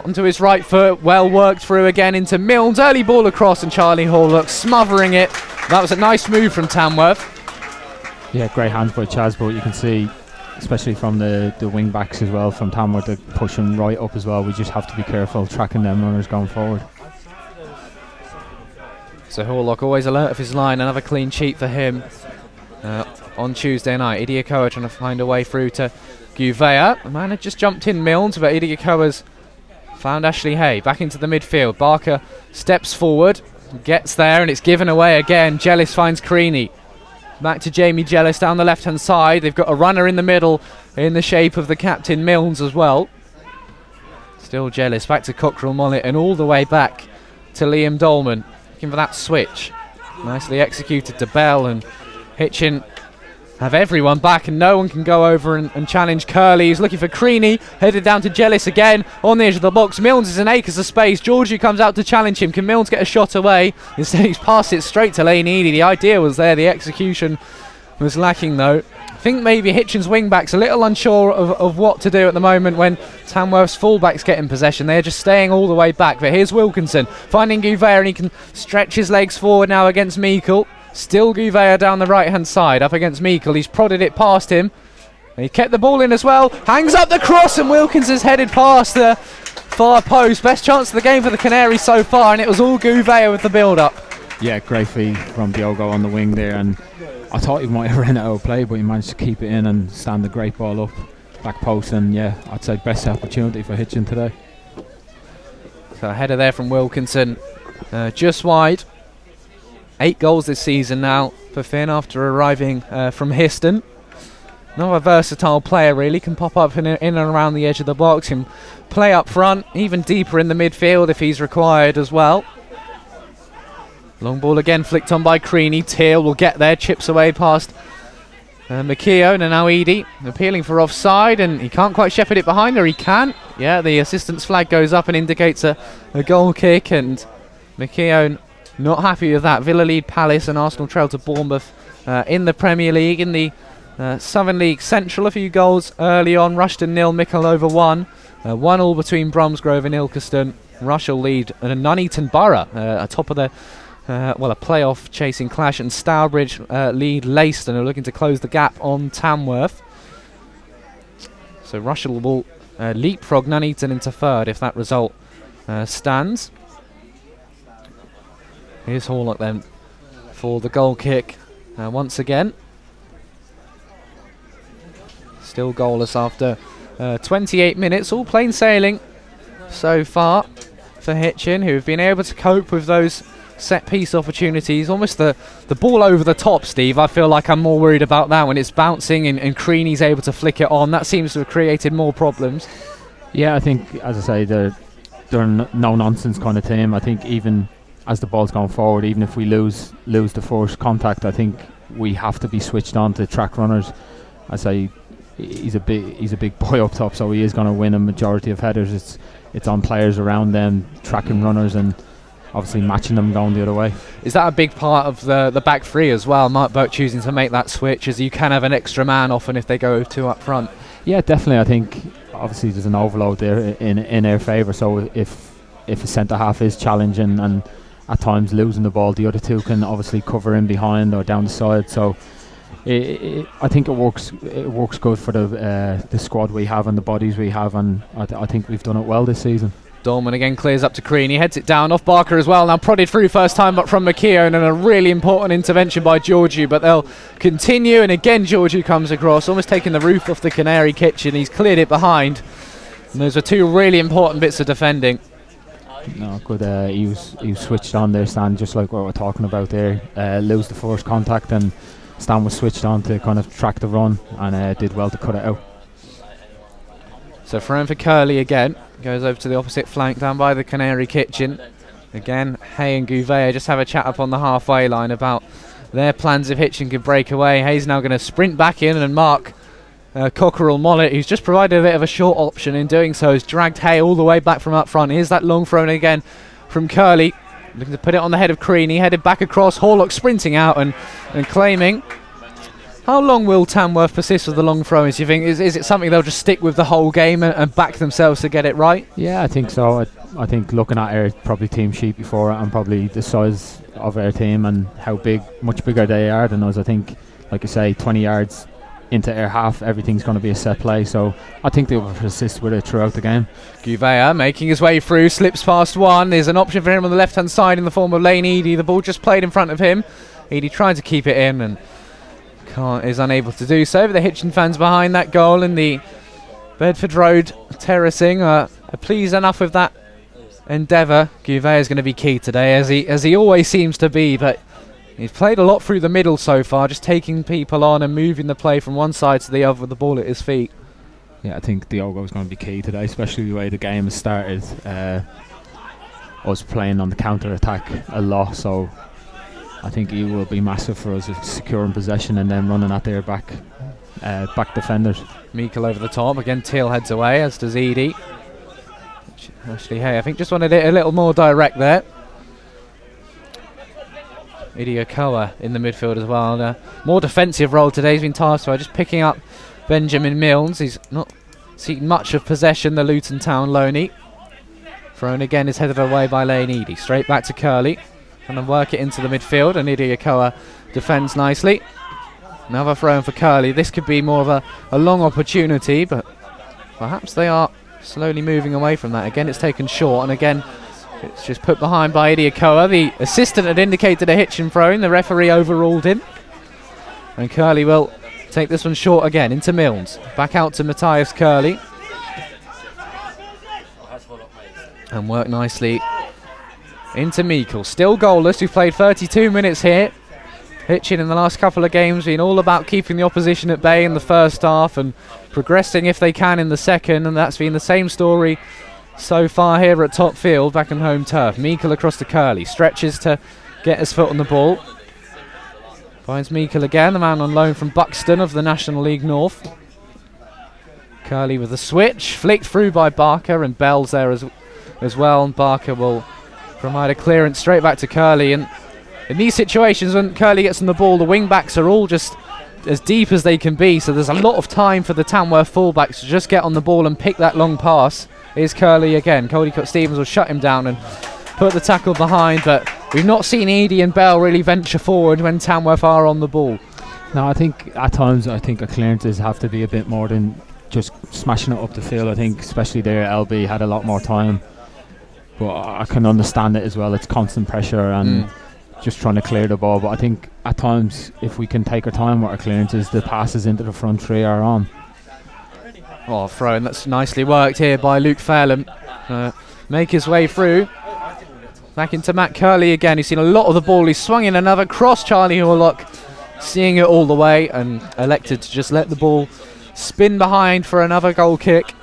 onto his right foot, well worked through again into Milnes. Early ball across, and Charlie Horlock smothering it. That was a nice move from Tamworth. Yeah, great hands by Chaz, but you can see, especially from the wing backs as well from Tamworth, they're pushing right up as well. We just have to be careful tracking them runners going forward. So Horlock always alert of his line. Another clean sheet for him on Tuesday night. Idiakoa trying to find a way through to Gouveia. The man had just jumped in Milnes, but Idiakoa's found Ashley Hay. Back into the midfield. Barker steps forward, gets there, and it's given away again. Jealous finds Creaney. Back to Jamie Jealous down the left-hand side. They've got a runner in the middle in the shape of the captain, Milnes, as well. Still Jealous. Back to Cockrell Mollett, and all the way back to Liam Dolman. Looking for that switch. Nicely executed to Bell, and Hitchin Have everyone back and no one can go over and challenge Curley. He's looking for Creaney, headed down to Jellis again on the edge of the box. Milnes is in acres of space. Georgiou comes out to challenge him. Can Milnes get a shot away? Instead he's passed it straight to Lane Eady. The idea was there, the execution was lacking though. I think maybe Hitchin's wing-back's a little unsure of what to do at the moment when Tamworth's full-backs get in possession. They're just staying all the way back. But here's Wilkinson finding Gouveia and he can stretch his legs forward now against Meikle. Still Gouveia down the right-hand side, up against Meikle. He's prodded it past him. He kept the ball in as well. Hangs up the cross and Wilkinson's headed past the far post. Best chance of the game for the Canaries so far, and it was all Gouveia with the build-up. Yeah, great feed from Diogo on the wing there, and I thought he might have ran out of play, but he managed to keep it in and stand the great ball up back post, and yeah, I'd say best opportunity for Hitchin today. So a header there from Wilkinson, just wide. 8 goals this season now for Finn after arriving from Histon. Another versatile player really, can pop up in and around the edge of the box, can play up front, even deeper in the midfield if he's required as well. Long ball again flicked on by Creaney. Teal will get there, chips away past McKeown, and now Eady appealing for offside, and he can't quite shepherd it behind, or he can. Yeah, the assistant's flag goes up and indicates a goal kick, and McKeown not happy with that. Villa lead Palace and Arsenal trail to Bournemouth in the Premier League. In the Southern League Central, a few goals early on. Rushden 0, Mickle over 1. 1-1 between Bromsgrove and Ilkeston. Rushall lead Nuneaton Borough atop of the a playoff chasing clash, and Stourbridge lead Leiston, are looking to close the gap on Tamworth. So Rushall will leapfrog Nuneaton into third if that result stands. Here's Horlock then for the goal kick once again. Still goalless after 28 minutes. All plain sailing so far for Hitchin, who have been able to cope with those set-piece opportunities. Almost the ball over the top, Steve. I feel like I'm more worried about that when it's bouncing and Creaney's able to flick it on. That seems to have created more problems. Yeah, I think, as I say, they're no-nonsense kind of team. I think even as the ball's going forward, even if we lose the first contact, I think we have to be switched on to track runners. I say he's a big boy up top, so he is going to win a majority of headers. It's on players around them, tracking runners, and obviously matching them going the other way. Is that a big part of the back three as well? Mark Burke choosing to make that switch, as you can have an extra man often if they go two up front. Yeah, definitely. I think obviously there's an overload there in their favour. So if a centre half is challenging and at times losing the ball, the other two can obviously cover in behind or down the side. So I think it works good for the squad we have and the bodies we have, and I think we've done it well this season. Dolman again clears up to Creaney, heads it down off Barker as well. Now prodded through first time but from McKeown, and a really important intervention by Georgiou, but they'll continue, and again Georgiou comes across, almost taking the roof off the Canary kitchen. He's cleared it behind, and those are two really important bits of defending. No, good. He was switched on there, Stan, just like what we're talking about there. Lose the first contact, and Stan was switched on to kind of track the run, and did well to cut it out. So throw for Curley again, goes over to the opposite flank down by the Canary kitchen. Again, Hay and Gouveia just have a chat up on the halfway line about their plans if Hitchin could break away. Hay's now going to sprint back in and mark Cockerell Mollett, who's just provided a bit of a short option in doing so, has dragged Hay all the way back from up front. Here's that long throw again from Curley, looking to put it on the head of Creaney, headed back across. Horlock sprinting out and claiming. How long will Tamworth persist with the long throw-ins, do you think? Is it something they'll just stick with the whole game and back themselves to get it right? Yeah, I think so. I think looking at our probably team sheet before and probably the size of our team and how much bigger they are than us, I think, like I say, 20 yards into air half, everything's going to be a set play, so I think they will persist with it throughout the game. Gouveia making his way through, slips past one. There's an option for him on the left hand side in the form of Lane Eady. The ball just played in front of him. Eady trying to keep it in and is unable to do so, but the Hitchin fans behind that goal and the Bedford Road terracing are pleased enough with that endeavour. Gouveia is going to be key today, as he always seems to be, but he's played a lot through the middle so far, just taking people on and moving the play from one side to the other with the ball at his feet. Yeah, I think Diogo is going to be key today, especially the way the game has started. Us playing on the counter-attack a lot, so I think he will be massive for us, securing possession and then running at their back defenders. Meikle over the top again. Teal heads away, as does Edie. Ashley Hay, I think, just wanted it a little more direct there. Idiokoa in the midfield as well. More defensive role today. He's been tasked by just picking up Benjamin Milnes. He's not seen much of possession, the Luton Town loanee. Thrown again is headed away by Lane Edie. Straight back to Curley. And then work it into the midfield, and Idiokoa defends nicely. Another throw in for Curley. This could be more of a long opportunity, but perhaps they are slowly moving away from that. Again, it's taken short, and again, it's just put behind by Idiokoa. The assistant had indicated a hitch and throw in. The referee overruled him. And Curley will take this one short again into Milnes. Back out to Matthias Curley. And work nicely into Meikle. Still goalless, who played 32 minutes here. Hitchin in the last couple of games been all about keeping the opposition at bay in the first half and progressing if they can in the second, and that's been the same story so far here at Topfield, back on home turf. Meikle across to Curley, stretches to get his foot on the ball. Finds Meikle again, the man on loan from Buxton of the National League North. Curley with a switch, flicked through by Barker, and Bell's there as well, and Barker will provide a clearance straight back to Curley. And in these situations, when Curley gets on the ball, the wing-backs are all just as deep as they can be, so there's a lot of time for the Tamworth fullbacks to just get on the ball and pick that long pass. Here's Curley again. Cody Stevens will shut him down and put the tackle behind, but we've not seen Edie and Bell really venture forward when Tamworth are on the ball. No, I think at times our clearances have to be a bit more than just smashing it up the field. I think especially there LB had a lot more time, but I can understand it as well. It's constant pressure and just trying to clear the ball, but I think at times if we can take our time with our clearances, the passes into the front three are on. Oh, throw in, that's nicely worked here by Luke Fairlam. Make his way through, back into Matt Curley again. He's seen a lot of the ball. He's swung in another cross. Charlie Horlock seeing it all the way and elected to just let the ball spin behind for another goal kick.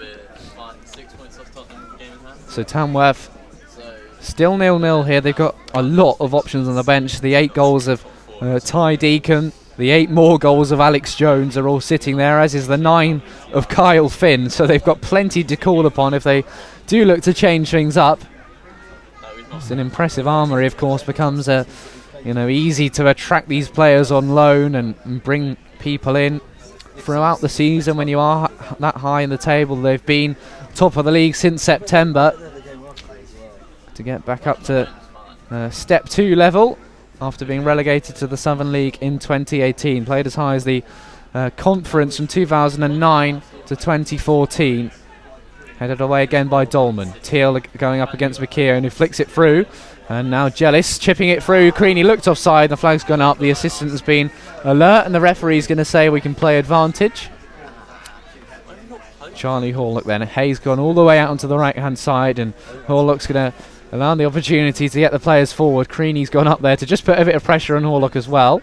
So Tamworth still 0-0 here. They've got a lot of options on the bench. The 8 goals of Ty Deacon, the 8 more goals of Alex Jones are all sitting there, as is the 9 of Kyle Finn. So they've got plenty to call upon if they do look to change things up. It's an impressive armoury, of course. Becomes easy to attract these players on loan and bring people in throughout the season when you are that high in the table. They've been top of the league since September. To get back up to step 2 level after being relegated to the Southern League in 2018. Played as high as the Conference from 2009 to 2014. Headed away again by Dolman. Teal going up against McKeown, who flicks it through, and now Jealous chipping it through. Creaney looked offside, the flag's gone up. The assistant has been alert and the referee's going to say we can play advantage. Charlie Horlock then. Hayes gone all the way out onto the right hand side, and Horlock's going to allow the opportunity to get the players forward. Creaney's gone up there to just put a bit of pressure on Horlock as well.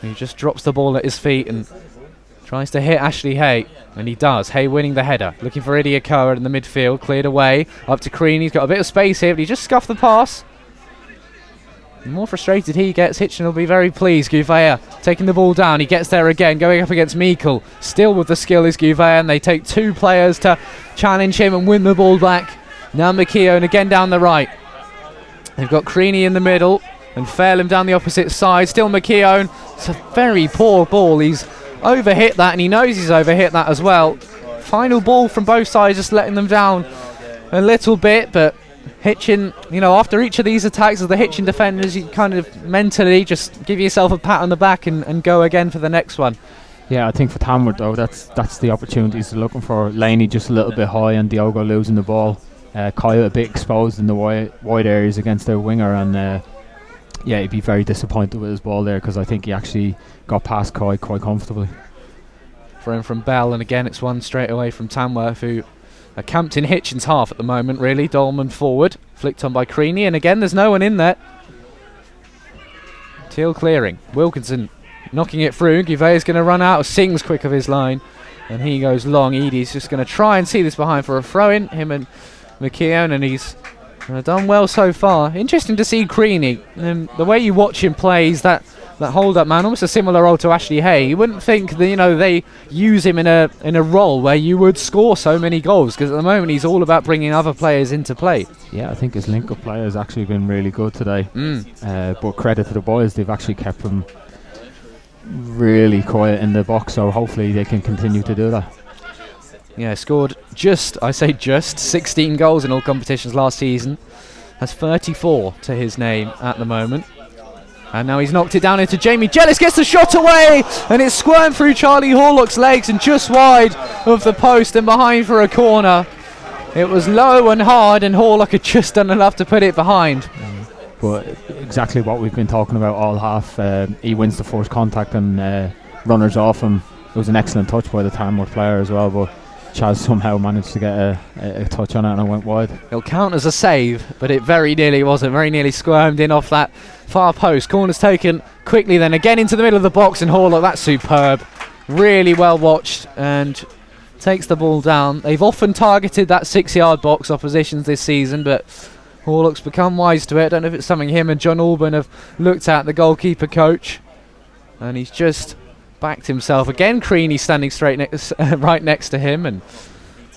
He just drops the ball at his feet and tries to hit Ashley Hay, and he does. Hay winning the header, looking for Idiokoa in the midfield, cleared away, up to Creaney. He's got a bit of space here, but he just scuffed the pass. The more frustrated he gets, Hitchin will be very pleased. Gouveia taking the ball down. He gets there again, going up against Meikle. Still with the skill is Gouveia, and they take 2 players to challenge him and win the ball back. Now McKeown again down the right. They've got Creaney in the middle and Fairlam down the opposite side. Still McKeown. It's a very poor ball. He's overhit that, and he knows he's overhit that as well. Final ball from both sides, just letting them down a little bit, but Hitchin, after each of these attacks of the Hitchin defenders, you kind of mentally just give yourself a pat on the back and go again for the next one. Yeah, I think for Tamworth, though, that's the opportunities they're looking for. Laney just a little bit high, and Diogo losing the ball. Kyle a bit exposed in the wide areas against their winger, and he'd be very disappointed with his ball there, because I think he actually got past Kyle quite comfortably. For him from Bell, and again it's one straight away from Tamworth, who camped in Hitchin's half at the moment, really. Dolman forward, flicked on by Creaney, and again there's no one in there. Teal clearing, Wilkinson knocking it through. Gouvea's going to run out. Singh's quick of his line, and he goes long. Edie's just going to try and see this behind for a throw in, him and McKeown, and he's They've done well so far. Interesting to see Creaney. The way you watch him play is that hold-up man, almost a similar role to Ashley Hay. You wouldn't think that, you know, they use him in a role where you would score so many goals, because at the moment he's all about bringing other players into play. Yeah, I think his link-up player has actually been really good today. But credit to the boys, they've actually kept him really quiet in the box, so hopefully they can continue to do that. Yeah, scored just 16 goals in all competitions last season. Has 34 to his name at the moment. And now he's knocked it down into Jamie Jealous, gets the shot away, and it's squirmed through Charlie Horlock's legs and just wide of the post and behind for a corner. It was low and hard, and Horlock had just done enough to put it behind. But exactly what we've been talking about all half. He wins the first contact and runners off him. It was an excellent touch by the Tamworth player as well, but Chaz somehow managed to get a touch on it and it went wide. It'll count as a save, but it very nearly wasn't. Very nearly squirmed in off that far post. Corner's taken quickly then again into the middle of the box, and Horlock, that's superb. Really well watched and takes the ball down. They've often targeted that 6-yard box oppositions this season, but Horlock's become wise to it. I don't know if it's something him and John Alban have looked at, the goalkeeper coach. And he's just backed himself again. Creaney standing straight right next to him, and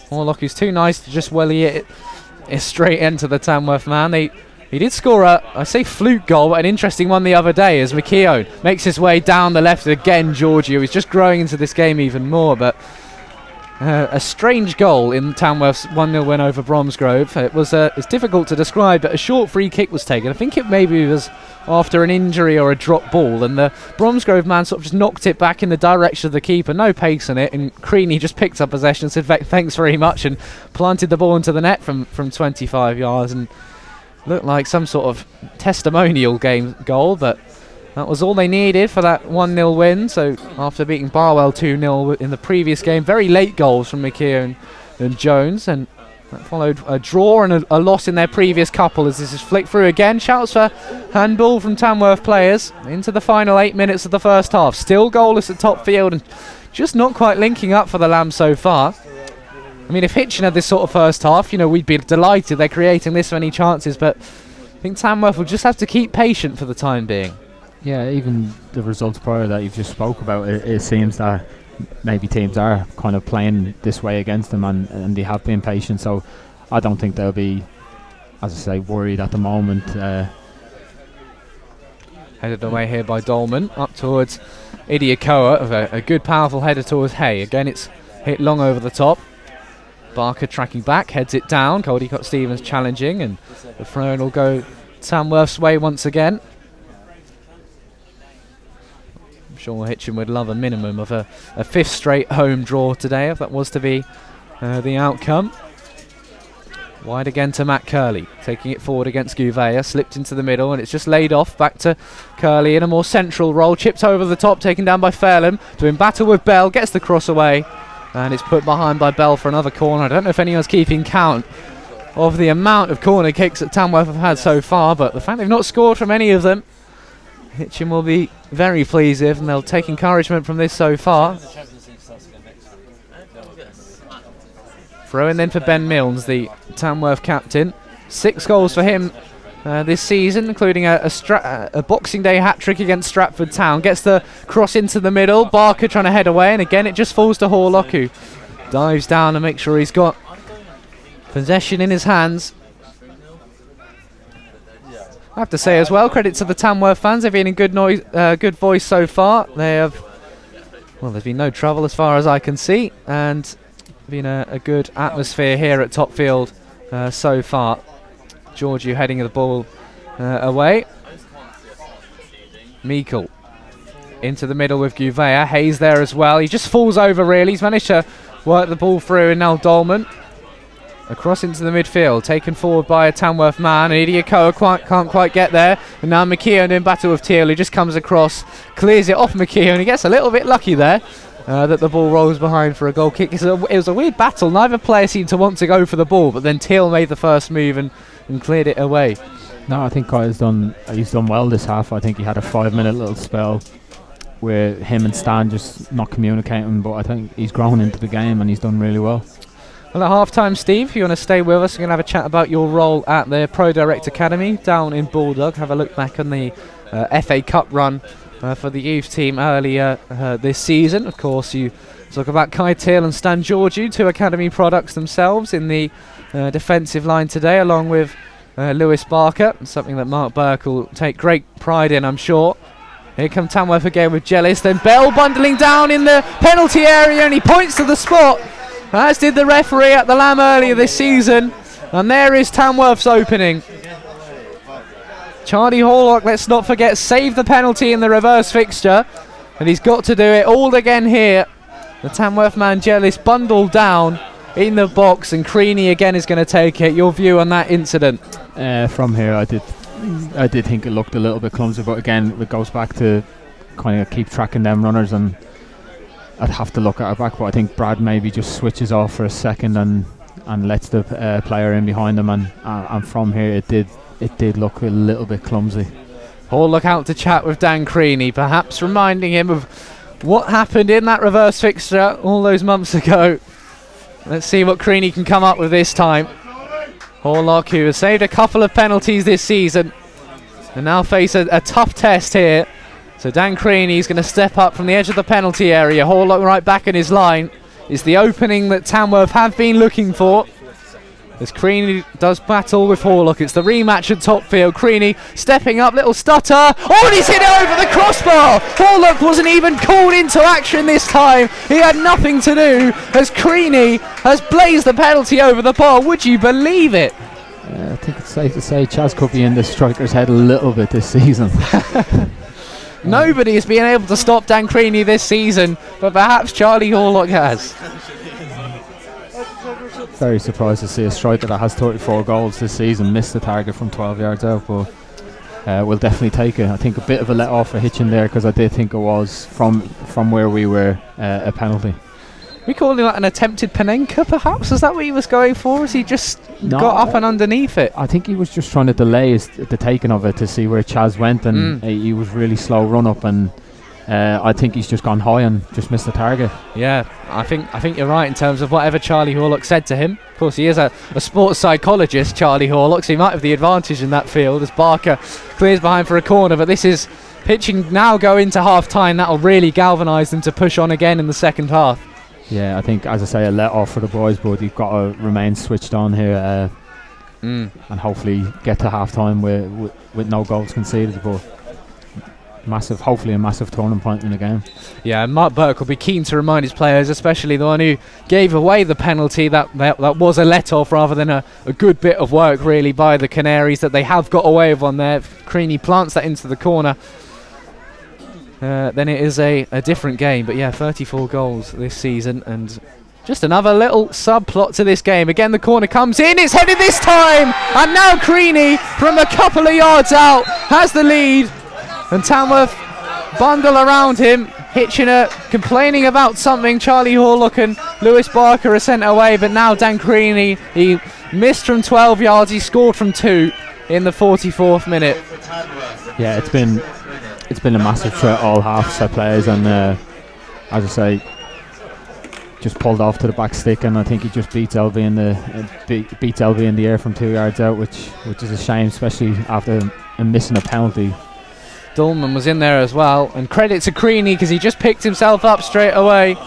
Horlock, who's too nice to just welly it straight into the Tamworth man. He did score a fluke goal, but an interesting one the other day, as McKeown makes his way down the left again. Giorgio is just growing into this game even more, but a strange goal in Tamworth's 1-0 win over Bromsgrove. It was it's difficult to describe, but a short free kick was taken. I think it maybe was after an injury or a drop ball, and the Bromsgrove man sort of just knocked it back in the direction of the keeper. No pace on it, and Creaney just picked up possession, said thanks very much, and planted the ball into the net from 25 yards, and looked like some sort of testimonial game goal, but that was all they needed for that 1-0 win. So after beating Barwell 2-0 in the previous game, very late goals from McKeown and Jones, and that followed a draw and a loss in their previous couple, as this is flicked through again. Shouts for handball from Tamworth players into the final 8 minutes of the first half. Still goalless at Topfield, and just not quite linking up for the Lambs so far. I mean, if Hitchin had this sort of first half, you know, we'd be delighted they're creating this many chances, but I think Tamworth will just have to keep patient for the time being. Yeah, even the results prior that you've just spoke about, it seems that maybe teams are kind of playing this way against them, and they have been patient, so I don't think they'll be, as I say, worried at the moment. Headed away here by Dolman, up towards Idiakoa, of a good powerful header towards Hay. Again, it's hit long over the top. Barker tracking back, heads it down. Caldicott-Stevens challenging, and the throw-in will go Tamworth's way once again. Sure, Hitchin would love a minimum of a fifth straight home draw today, if that was to be the outcome. Wide again to Matt Curley, taking it forward against Gouveia, slipped into the middle, and it's just laid off back to Curley in a more central role, chipped over the top, taken down by Fairlam, doing battle with Bell, gets the cross away, and it's put behind by Bell for another corner. I don't know if anyone's keeping count of the amount of corner kicks that Tamworth have had so far, but the fact they've not scored from any of them, Hitchin will be very pleased with, and they'll take encouragement from this so far. Throw in then for Ben Milnes, the Tamworth captain. 6 goals for him this season, including a Boxing Day hat-trick against Stratford Town. Gets the cross into the middle, Barker trying to head away, and again it just falls to Horlock, who dives down and makes sure he's got possession in his hands. I have to say as well, credit to the Tamworth fans. They've been in good voice so far. They have, well, there's been no trouble as far as I can see, and been a good atmosphere here at Topfield so far. Georgiou heading the ball away. Meikle into the middle with Gouveia. Hayes there as well. He just falls over really. He's managed to work the ball through, and now Dolman. Across into the midfield, taken forward by a Tamworth man, and Idiakoa can't quite get there. And now McKeown in battle with Teal, who just comes across, clears it off McKeown. He gets a little bit lucky there that the ball rolls behind for a goal kick. It was a weird battle. Neither player seemed to want to go for the ball, but then Teal made the first move and cleared it away. No, I think Kai's done. He's done well this half. I think he had a 5-minute little spell where him and Stan just not communicating, but I think he's grown into the game and he's done really well. And at half-time, Steve, if you want to stay with us, we're going to have a chat about your role at the Pro Direct Academy down in Bulldog. Have a look back on the FA Cup run for the youth team earlier this season. Of course, you talk about Kai Teal and Stan Georgiou, two academy products themselves in the defensive line today, along with Lewis Barker, something that Mark Burke will take great pride in, I'm sure. Here come Tamworth again with Jellis, then Bell bundling down in the penalty area, and he points to the spot, as did the referee at the Lamb earlier this season. And there is Tamworth's opening. Charlie Horlock, let's not forget, saved the penalty in the reverse fixture, and he's got to do it all again here. The Tamworth man Jellis bundled down in the box, and Creaney again is going to take it. Your view on that incident? From here, I did think it looked a little bit clumsy, but again, it goes back to kind of keep tracking them runners, and I'd have to look at it back, but I think Brad maybe just switches off for a second and lets the player in behind him, and from here it did look a little bit clumsy. Horlock out to chat with Dan Creaney, perhaps reminding him of what happened in that reverse fixture all those months ago. Let's see what Creaney can come up with this time. Horlock, who has saved a couple of penalties this season, and now face a tough test here. So Dan Creaney is going to step up from the edge of the penalty area. Horlock right back in his line. It's the opening that Tamworth have been looking for. As Creaney does battle with Horlock, it's the rematch at Topfield. Creaney stepping up, little stutter. Oh, and he's hit it over the crossbar. Horlock wasn't even called into action this time. He had nothing to do as Creaney has blazed the penalty over the bar. Would you believe it? I think it's safe to say Chaz could be in the striker's head a little bit this season. Nobody has been able to stop Dan Creaney this season, but perhaps Charlie Horlock has. Very surprised to see a striker that has 34 goals this season miss the target from 12 yards out, but we'll definitely take it. I think a bit of a let off for Hitchin there, because I did think it was from where we were a penalty. We call him like an attempted Panenka, perhaps? Is that what he was going for? Is he just got up and underneath it? I think he was just trying to delay the taking of it to see where Chaz went, and he was really slow run up, and I think he's just gone high and just missed the target. Yeah, I think you're right in terms of whatever Charlie Horlock said to him. Of course, he is a sports psychologist, Charlie Horlock, so he might have the advantage in that field as Barker clears behind for a corner. But this is pitching now go into half-time. That'll really galvanise them to push on again in the second half. Yeah, I think, as I say, a let-off for the boys, but you've got to remain switched on here and hopefully get to half-time with no goals conceded. But hopefully a massive turning point in the game. Yeah, and Mark Burke will be keen to remind his players, especially the one who gave away the penalty, that was a let-off rather than a good bit of work really by the Canaries, that they have got away with one there. Creaney plants that into the corner. Then it is a different game, but yeah, 34 goals this season, and just another little subplot to this game. Again, the corner comes in, it's headed this time, and now Creaney from a couple of yards out has the lead. And Tamworth bundle around him. Hitchiner complaining about something. Charlie Horlock and Lewis Barker are sent away, but now Dan Creaney, he missed from 12 yards. He scored from 2 in the 44th minute. Yeah, it's been a massive threat all half set players, and as I say, just pulled off to the back stick, and I think he just beats LV in the air from 2 yards out, which is a shame, especially after missing a penalty. Dolman was in there as well, and credit to Creaney because he just picked himself up straight away,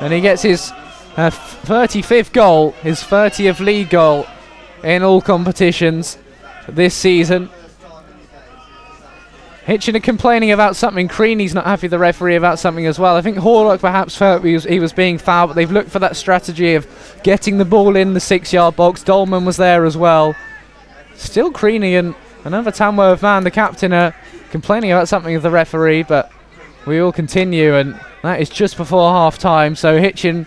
and he gets his 35th goal, his 30th league goal in all competitions this season. Hitchin complaining about something. Creaney's not happy, the referee, about something as well. I think Horlock perhaps felt he was being fouled, but they've looked for that strategy of getting the ball in the 6 yard box. Dolman was there as well. Still Creaney and another Tamworth man, the captain, complaining about something of the referee, but we will continue, and that is just before half-time. So Hitchin,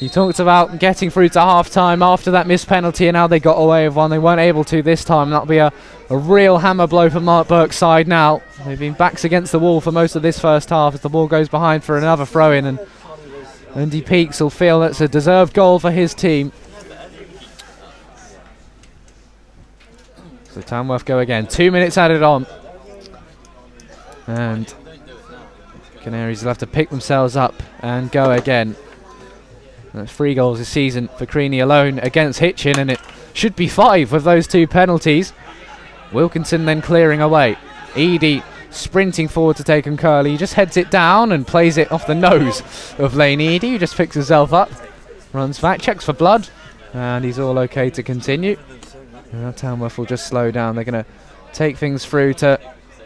he talked about getting through to half-time after that missed penalty, and now they got away with one. They weren't able to this time. That'll be a real hammer blow for Mark Burke's side now. They've been backs against the wall for most of this first half as the ball goes behind for another throw-in, and Andy Peaks will feel that's a deserved goal for his team. So Tamworth go again. 2 minutes added on. And Canaries will have to pick themselves up and go again. And that's 3 goals this season for Creaney alone against Hitchin, and it should be 5 with those 2 penalties. Wilkinson then clearing away. Edie sprinting forward to take him. Curley just heads it down and plays it off the nose of Lane Edie, who just picks herself up, runs back, checks for blood, and he's all okay to continue. And Tamworth will just slow down. They're going to take things through to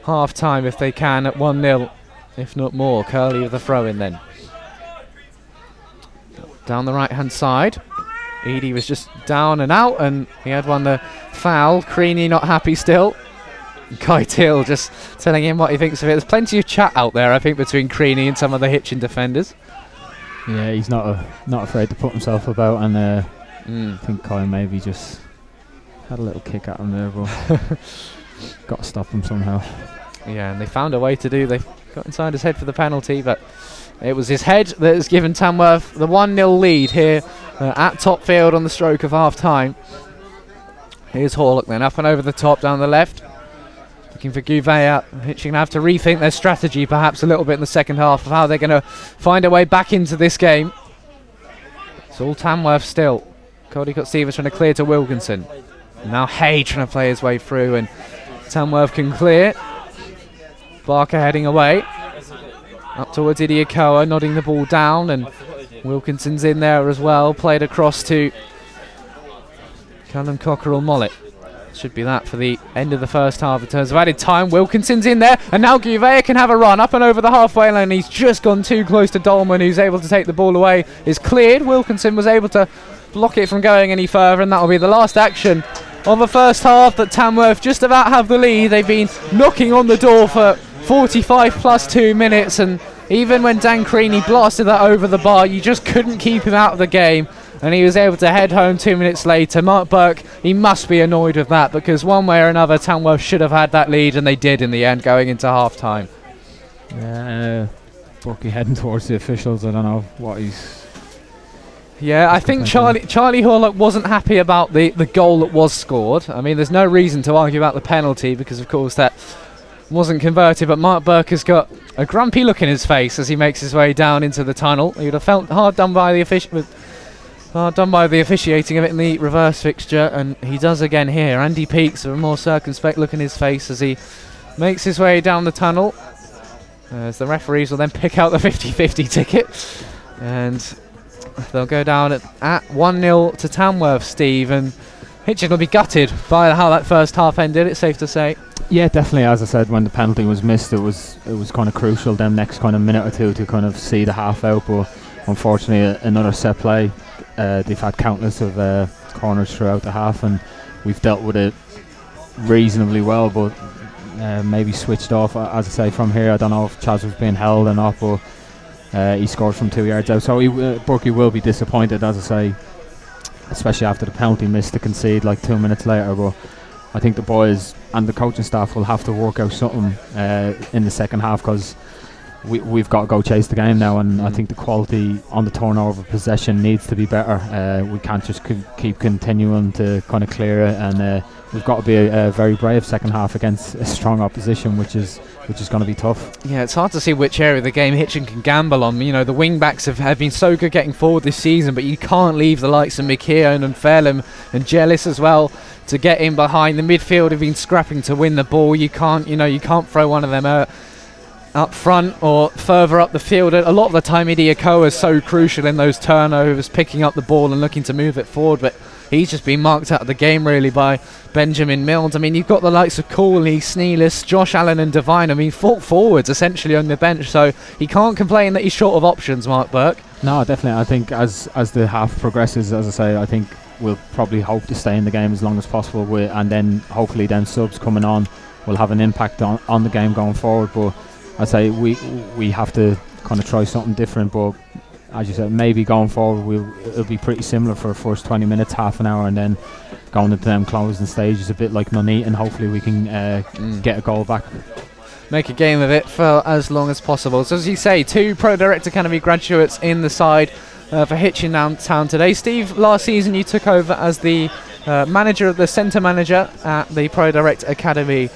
half time if they can at 1-0, if not more. Curley with the throw in then. Down the right hand side. Edie was just down and out, and he had won the foul. Creaney not happy still. Guy Teal just telling him what he thinks of it. There's plenty of chat out there, I think, between Creaney and some of the Hitchin defenders. Yeah, he's not afraid to put himself about, and I think Colin maybe just had a little kick at him there, but got to stop him somehow. Yeah, and they found a way to do. They got inside his head for the penalty, but it was his head that has given Tamworth the 1-0 lead here at Topfield on the stroke of half-time. Here's Horlock then, up and over the top, down the left. Looking for Gouveia. Hitchin have to rethink their strategy perhaps a little bit in the second half of how they're going to find a way back into this game. It's all Tamworth still. Caldicott Stevens trying to clear to Wilkinson. Now Hay trying to play his way through, and Tamworth can clear. Barker heading away. Up towards Idiakoa, nodding the ball down, and Wilkinson's in there as well. Played across to Callum Cockerell-Mollett. Should be that for the end of the first half in terms of added time. Wilkinson's in there, and now Gouveia can have a run up and over the halfway line. He's just gone too close to Dolman, who's able to take the ball away. It's cleared. Wilkinson was able to block it from going any further, and that will be the last action of the first half. That Tamworth just about have the lead. They've been knocking on the door for 45 plus 2 minutes, and even when Dan Creaney blasted that over the bar, you just couldn't keep him out of the game, and he was able to head home 2 minutes later. Mark Burke, he must be annoyed with that, because one way or another Tamworth should have had that lead, and they did in the end going into half time. Yeah, Burke heading towards the officials. I don't know what he's... Yeah, I think Charlie Horlock wasn't happy about the goal that was scored. I mean, there's no reason to argue about the penalty because of course that wasn't converted, but Mark Burke has got a grumpy look in his face as he makes his way down into the tunnel. He would have felt hard done by the officiating of it in the reverse fixture, and he does again here. Andy Peaks with a more circumspect look in his face as he makes his way down the tunnel, as the referees will then pick out the 50-50 ticket, and they'll go down at 1-0 to Tamworth, Steve, and Hitchin will be gutted by how that first half ended, it's safe to say. Yeah, definitely. As I said, when the penalty was missed, it was kind of crucial them next kind of minute or two to kind of see the half out, but unfortunately another set play. They've had countless of corners throughout the half, and we've dealt with it reasonably well, but maybe switched off. As I say, from here I don't know if Chaz was being held or not, but he scored from 2 yards out, so Burkey will be disappointed, as I say, especially after the penalty miss to concede like 2 minutes later. But I think the boys and the coaching staff will have to work out something in the second half, because we've got to go chase the game now, and I think the quality on the turnover possession needs to be better. We can't just keep continuing to kind of clear it, and we've got to be a very brave second half against a strong opposition, which is going to be tough. Yeah, it's hard to see which area of the game Hitchin can gamble on. You know, the wing backs have been so good getting forward this season, but you can't leave the likes of McKeown and Fairlam and Jealous as well to get in behind. The midfield have been scrapping to win the ball. You can't throw one of them out up front or further up the field. A lot of the time Idiakoa is so crucial in those turnovers, picking up the ball and looking to move it forward, but he's just been marked out of the game really by Benjamin Milnes. I mean, you've got the likes of Corley, Snealis, Josh Allen and Devine. I mean, 4 forwards essentially on the bench, so he can't complain that he's short of options, Mark Burke. No, definitely. I think as the half progresses, as I say, I think we'll probably hope to stay in the game as long as possible, and then hopefully then subs coming on will have an impact on the game going forward. But I say we have to kind of try something different, but as you said, maybe going forward it'll be pretty similar for the first 20 minutes, half an hour, and then going into them closing stages a bit like Nuneaton, and hopefully we can get a goal back. Make a game of it for as long as possible. So as you say, 2 Pro Direct Academy graduates in the side for Hitchin Town today. Steve, last season you took over as the centre manager at the Pro Direct Academy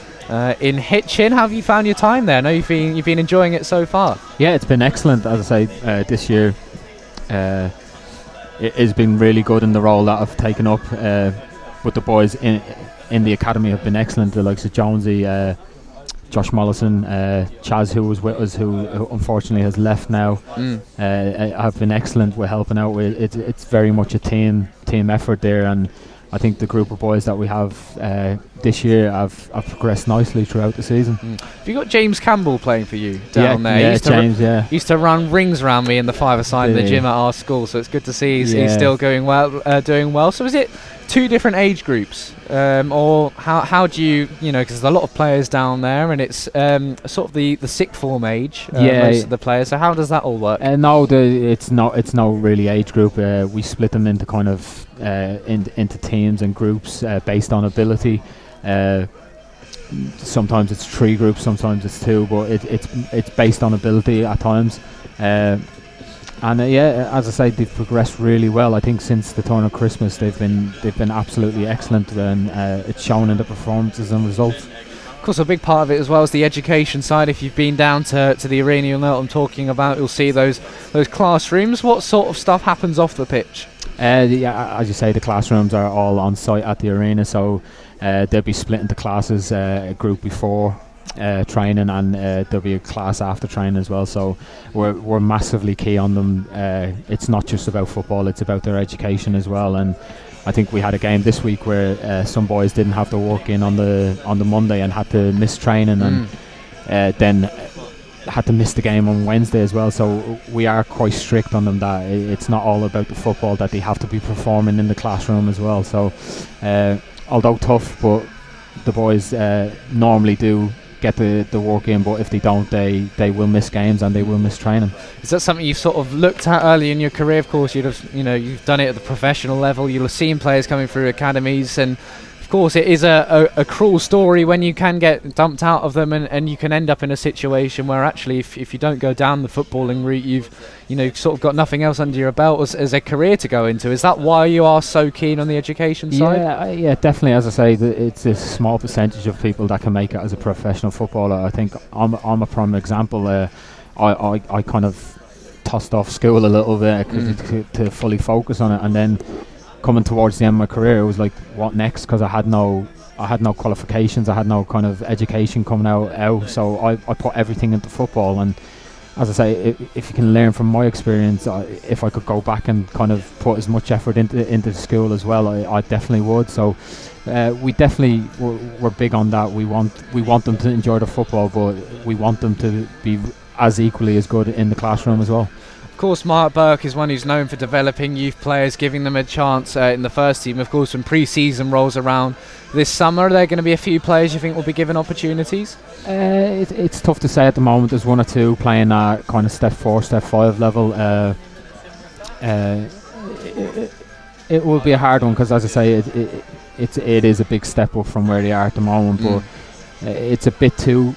in Hitchin. How have you found your time there? I know you've been enjoying it so far. Yeah, it's been excellent. As I say, this year it has been really good in the role that I've taken up with the boys in the academy have been excellent. The likes of Jonesy, Josh Mollison, Chaz, who was with us, who unfortunately has left now, have been excellent with helping out. It's very much a team effort there, and I think the group of boys that we have this year have progressed nicely throughout the season. Have you got James Campbell playing for you down there? Yeah, James, yeah. Used to run rings around me in the five-a-side in the gym at our school, so it's good to see he's still going well, doing well. So is it two different age groups, or how do you know, because there's a lot of players down there, and it's sort of the sixth form age, most of the players, so how does that all work? No, it's not really age group. We split them into kind of into teams and groups based on ability. Sometimes it's three groups, sometimes it's two, but it's based on ability at times. And as I say, they've progressed really well. I think since the turn of Christmas, they've been absolutely excellent, and it's shown in the performances and results. Of course, a big part of it as well is the education side. If you've been down to the arena, you'll know what I'm talking about. You'll see those classrooms. What sort of stuff happens off the pitch? As you say, the classrooms are all on site at the arena, so they'll be split into classes. A group before training, and there'll be a class after training as well, so we're massively key on them. It's not just about football, it's about their education as well, and I think we had a game this week where some boys didn't have to walk in on the Monday and had to miss training, and then had to miss the game on Wednesday as well, so we are quite strict on them that it's not all about the football, that they have to be performing in the classroom as well. So although tough, but the boys normally do get the work in, but if they don't, they will miss games and they will miss training. Is that something you've sort of looked at early in your career? Of course, you've done it at the professional level. You'll have seen players coming through academies, and of course, it is a cruel story when you can get dumped out of them, and you can end up in a situation where actually, if you don't go down the footballing route, you've sort of got nothing else under your belt as a career to go into. Is that why you are so keen on the education side? Yeah, definitely. As I say, it's a small percentage of people that can make it as a professional footballer. I think I'm a prime example. I kind of tossed off school a little bit to fully focus on it, and then coming towards the end of my career, it was like, what next? Because I had no qualifications, I had no kind of education coming out. So I put everything into football, and as I say, if you can learn from my experience, if I could go back and kind of put as much effort into school as well, I definitely would. So we're big on that. We want them to enjoy the football, but we want them to be as equally as good in the classroom as well. Of course, Mark Burke is one who's known for developing youth players, giving them a chance in the first team. Of course, when pre-season rolls around this summer, are there going to be a few players you think will be given opportunities? It's tough to say at the moment. There's one or two playing at kind of step 4, step 5 level. It will be a hard one, because as I say, it is a big step up from where they are at the moment, but it's a bit too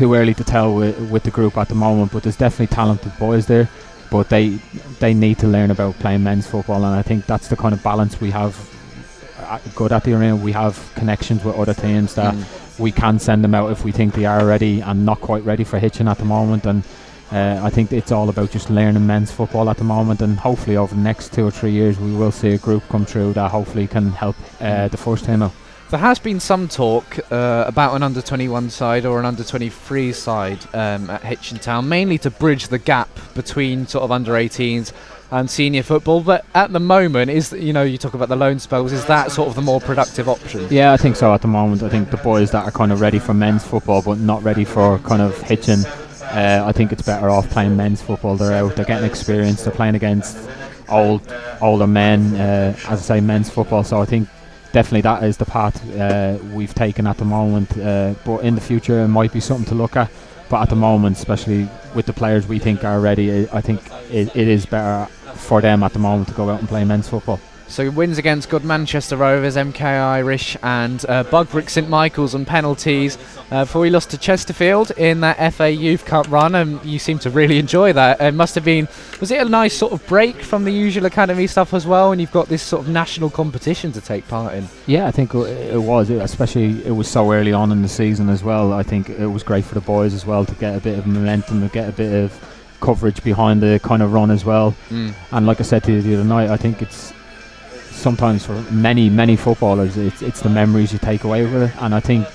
early to tell with the group at the moment. But there's definitely talented boys there, but they need to learn about playing men's football, and I think that's the kind of balance we have good at the arena. We have connections with other teams that we can send them out if we think they are ready and not quite ready for Hitchin at the moment, and I think it's all about just learning men's football at the moment, and hopefully over the next 2 or 3 years we will see a group come through that hopefully can help the first team out. There has been some talk about an under-21 side or an under-23 side at Hitchin Town, mainly to bridge the gap between sort of under-18s and senior football. But at the moment, you talk about the loan spells, is that sort of the more productive option? Yeah, I think so at the moment. I think the boys that are kind of ready for men's football but not ready for kind of Hitchin, I think it's better off playing men's football. They're out, they're getting experience, they're playing against older men, as I say, men's football. So I think definitely that is the path we've taken at the moment, but in the future it might be something to look at. But at the moment, especially with the players we think are ready, I think it is better for them at the moment to go out and play men's football. So wins against good Manchester Rovers, MK Irish and Bugbrick St Michael's on penalties before we lost to Chesterfield in that FA Youth Cup run, and you seem to really enjoy that. It must have been, was it a nice sort of break from the usual academy stuff as well, and you've got this sort of national competition to take part in? Yeah, I think it was, especially it was so early on in the season as well. I think it was great for the boys as well to get a bit of momentum and get a bit of coverage behind the kind of run as well. And like I said to you the other night, I think it's sometimes for many footballers it's the memories you take away with it, and I think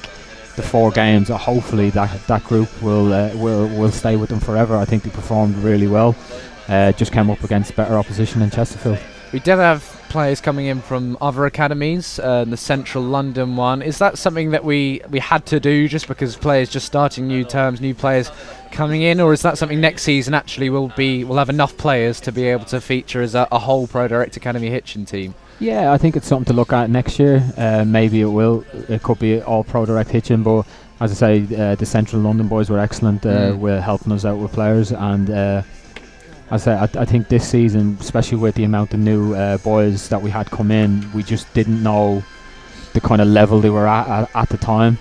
the four games, hopefully that group will stay with them forever. I think they performed really well, just came up against better opposition in Chesterfield. We did have players coming in from other academies, the Central London one. Is that something that we had to do just because players just starting new terms, new players coming in, or is that something next season actually we'll have enough players to be able to feature as a whole Pro Direct Academy Hitchin team? Yeah, I think it's something to look at next year. Maybe it will. It could be all Pro Direct Hitchin, but as I say, the Central London boys were excellent. Were helping us out with players, and as I say, I think this season, especially with the amount of new boys that we had come in, we just didn't know the kind of level they were at the time.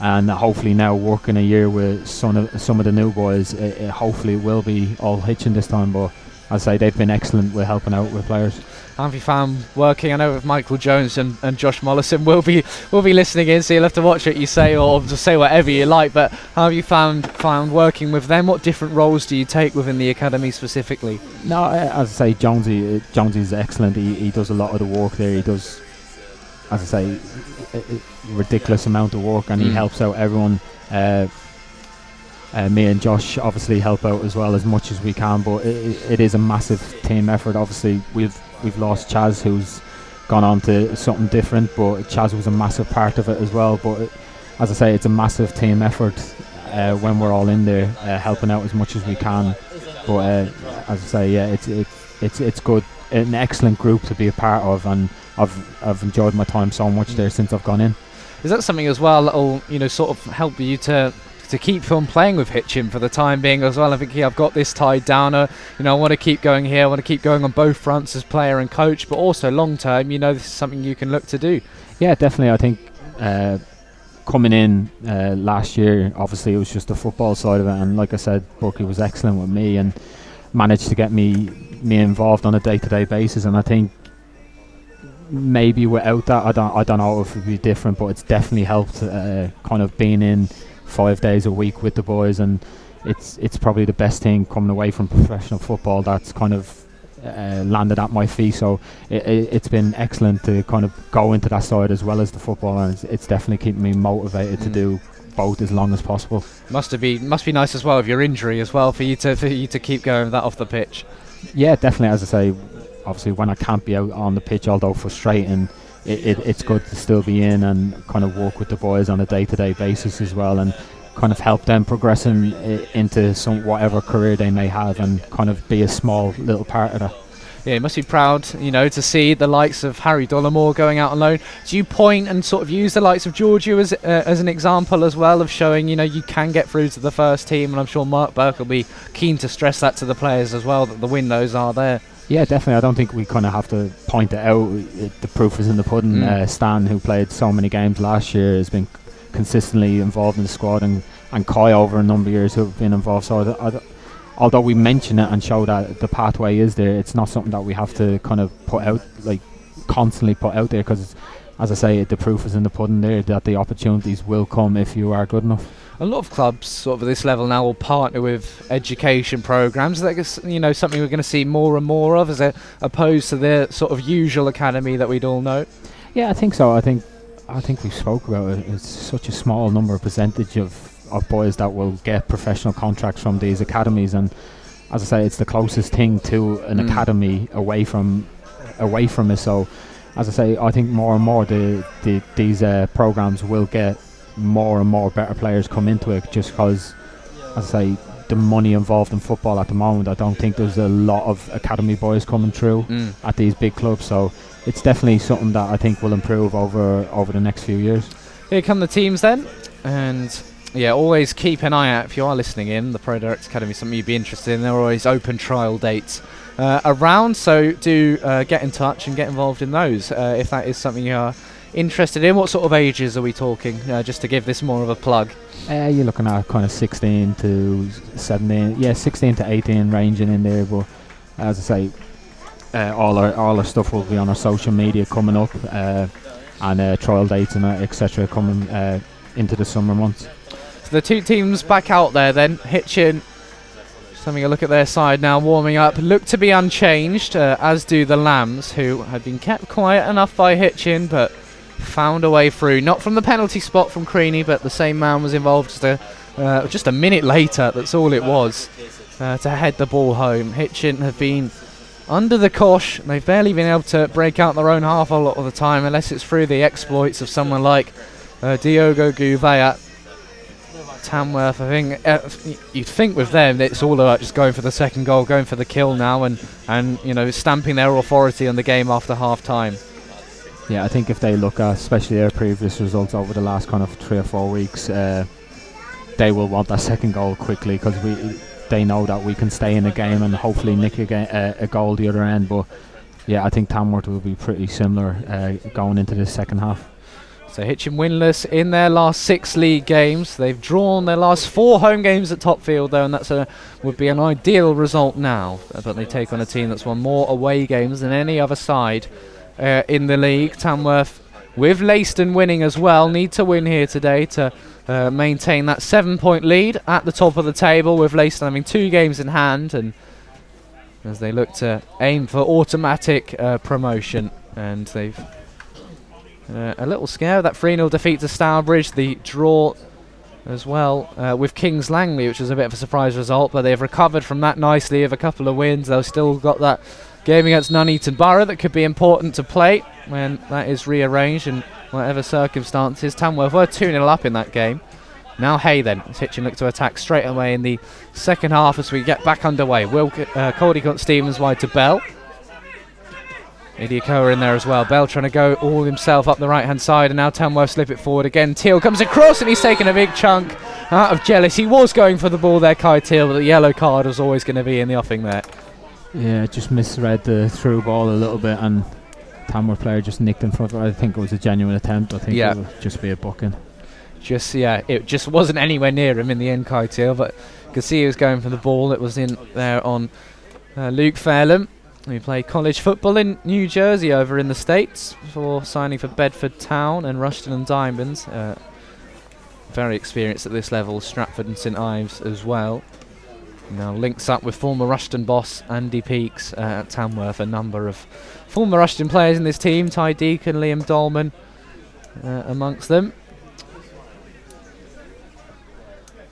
And hopefully now working a year with some of the new boys, it hopefully will be all Hitchin this time. But as I say, they've been excellent with helping out with players. Have you found working? I know with Michael Jones and Josh Mollison, will be listening in, so you'll have to watch what you say or just say whatever you like. But how have you found working with them? What different roles do you take within the academy specifically? No, as I say, Jonesy's excellent. He does a lot of the work there. He does, as I say, a ridiculous amount of work, and he helps out everyone. Me and Josh obviously help out as well as much as we can, but it is a massive team effort. Obviously we've lost Chaz, who's gone on to something different, but Chaz was a massive part of it as well. But as I say, it's a massive team effort when we're all in there helping out as much as we can. But as I say, yeah, it's good, an excellent group to be a part of, and I've enjoyed my time so much there since I've gone in. Is that something as well that'll sort of help you to keep on playing with Hitchin for the time being as well? I think, yeah, I've got this tied down, I want to keep going here, I want to keep going on both fronts as player and coach, but also long term, this is something you can look to do. Yeah, definitely. I think coming in last year, obviously it was just the football side of it, and like I said, Bucky was excellent with me and managed to get me involved on a day-to-day basis. And I think maybe without that, I don't know if it would be different, but it's definitely helped kind of being in 5 days a week with the boys, and it's probably the best thing coming away from professional football that's kind of landed at my feet. So it's been excellent to kind of go into that side as well as the football, and it's definitely keeping me motivated to do both as long as possible. Must be nice as well with your injury as well for you to keep going with that off the pitch. Yeah, definitely. As I say, obviously when I can't be out on the pitch, although frustrating, it's good to still be in and kind of work with the boys on a day-to-day basis as well, and kind of help them progress into whatever career they may have, and kind of be a small little part of that. Yeah, you must be proud, to see the likes of Harry Dollimore going out on loan. Do you point and sort of use the likes of Giorgio as an example as well of showing, you can get through to the first team? And I'm sure Mark Burke will be keen to stress that to the players as well, that the windows are there. Yeah, definitely. I don't think we kind of have to point it out. The proof is in the pudding. Stan, who played so many games last year, has been consistently involved in the squad, and Kai over a number of years who have been involved. So although we mention it and show that the pathway is there, it's not something that we have to kind of put out, like constantly put out there, because as I say, the proof is in the pudding there that the opportunities will come if you are good enough. A lot of clubs sort of at this level now will partner with education programs. That's something we're going to see more and more of as opposed to the sort of usual academy that we'd all know. Yeah, I think so. I think we spoke about it. It's such a small number of percentage of boys that will get professional contracts from these academies, and as I say, it's the closest thing to an academy away from it. So as I say, I think more and more these programs will get more and more better players come into it, just because, as I say, the money involved in football at the moment, I don't think there's a lot of academy boys coming through at these big clubs. So it's definitely something that I think will improve over the next few years. Here come the teams then, and yeah, always keep an eye out if you are listening in. The Pro Direct Academy is something you'd be interested in. There are always open trial dates around, so do get in touch and get involved in those if that is something you are interested in. What sort of ages are we talking, just to give this more of a plug? You're looking at kind of 16 to 17, yeah, 16 to 18 ranging in there. But as I say, all our stuff will be on our social media coming up, and trial dates and etc. coming into the summer months. So the two teams back out there then, Hitchin Just having a look at their side now, warming up. Look to be unchanged, as do the Lambs, who have been kept quiet enough by Hitchin, but found a way through. Not from the penalty spot from Creaney, but the same man was involved just a minute later. That's all it was, to head the ball home. Hitchin have been under the cosh. They've barely been able to break out their own half a lot of the time, unless it's through the exploits of someone like Diogo Gouveia. Tamworth, I think, you'd think with them it's all about just going for the second goal, going for the kill now, and you know, stamping their authority on the game after half time. Yeah, I think if they look at especially their previous results over the last kind of 3 or 4 weeks, they will want that second goal quickly, because they know that we can stay in the game and hopefully nick a goal the other end. But yeah, I think Tamworth will be pretty similar going into this second half. So Hitchin winless in their last 6 league games. They've drawn their last 4 home games at Topfield, though, and that's would be an ideal result now. But they take on a team that's won more away games than any other side in the league. Tamworth, with Leiston winning as well, need to win here today to maintain that 7-point lead at the top of the table, with Leiston having 2 games in hand, and as they look to aim for automatic promotion. And they've a little scare of that 3-0 defeat to Stourbridge, the draw as well with Kings Langley, which was a bit of a surprise result, but they've recovered from that nicely with a couple of wins. They've still got that game against Nuneaton Borough that could be important to play when that is rearranged in whatever circumstances. Tamworth were 2-0 up in that game. Now Hay then, as Hitchin look to attack straight away in the second half as we get back underway. Cody got Stevens wide to Bell. Idiakoa in there as well. Bell trying to go all himself up the right-hand side, and now Tamworth slip it forward again. Teal comes across, and he's taken a big chunk out of Jealous. He was going for the ball there, Kai Teal, but the yellow card was always going to be in the offing there. Yeah, just misread the through ball a little bit, and Tamworth player just nicked in front of it. I think it was a genuine attempt. I think it would just be a booking. It just wasn't anywhere near him in the end, Kai Teal, but you could see he was going for the ball. It was in there on Luke Fairlamb. We play college football in New Jersey over in the States before signing for Bedford Town and Rushden and Diamonds. Very experienced at this level, Stratford and St Ives as well. Now links up with former Rushden boss Andy Peaks at Tamworth. A number of former Rushden players in this team, Ty Deacon, Liam Dolman amongst them.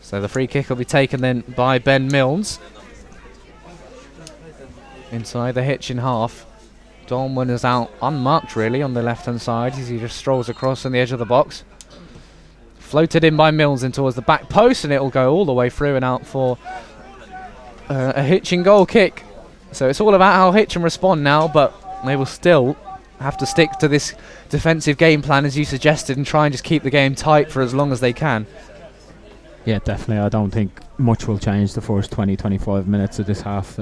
So the free kick will be taken then by Ben Milnes. Inside the Hitchin half. Dolman is out unmarked really on the left-hand side as he just strolls across on the edge of the box. Floated in by Milnes in towards the back post, and it'll go all the way through and out for a Hitchin goal kick. So it's all about how Hitchin respond now, but they will still have to stick to this defensive game plan as you suggested and try and just keep the game tight for as long as they can. Yeah, definitely. I don't think much will change the first 20-25 minutes of this half.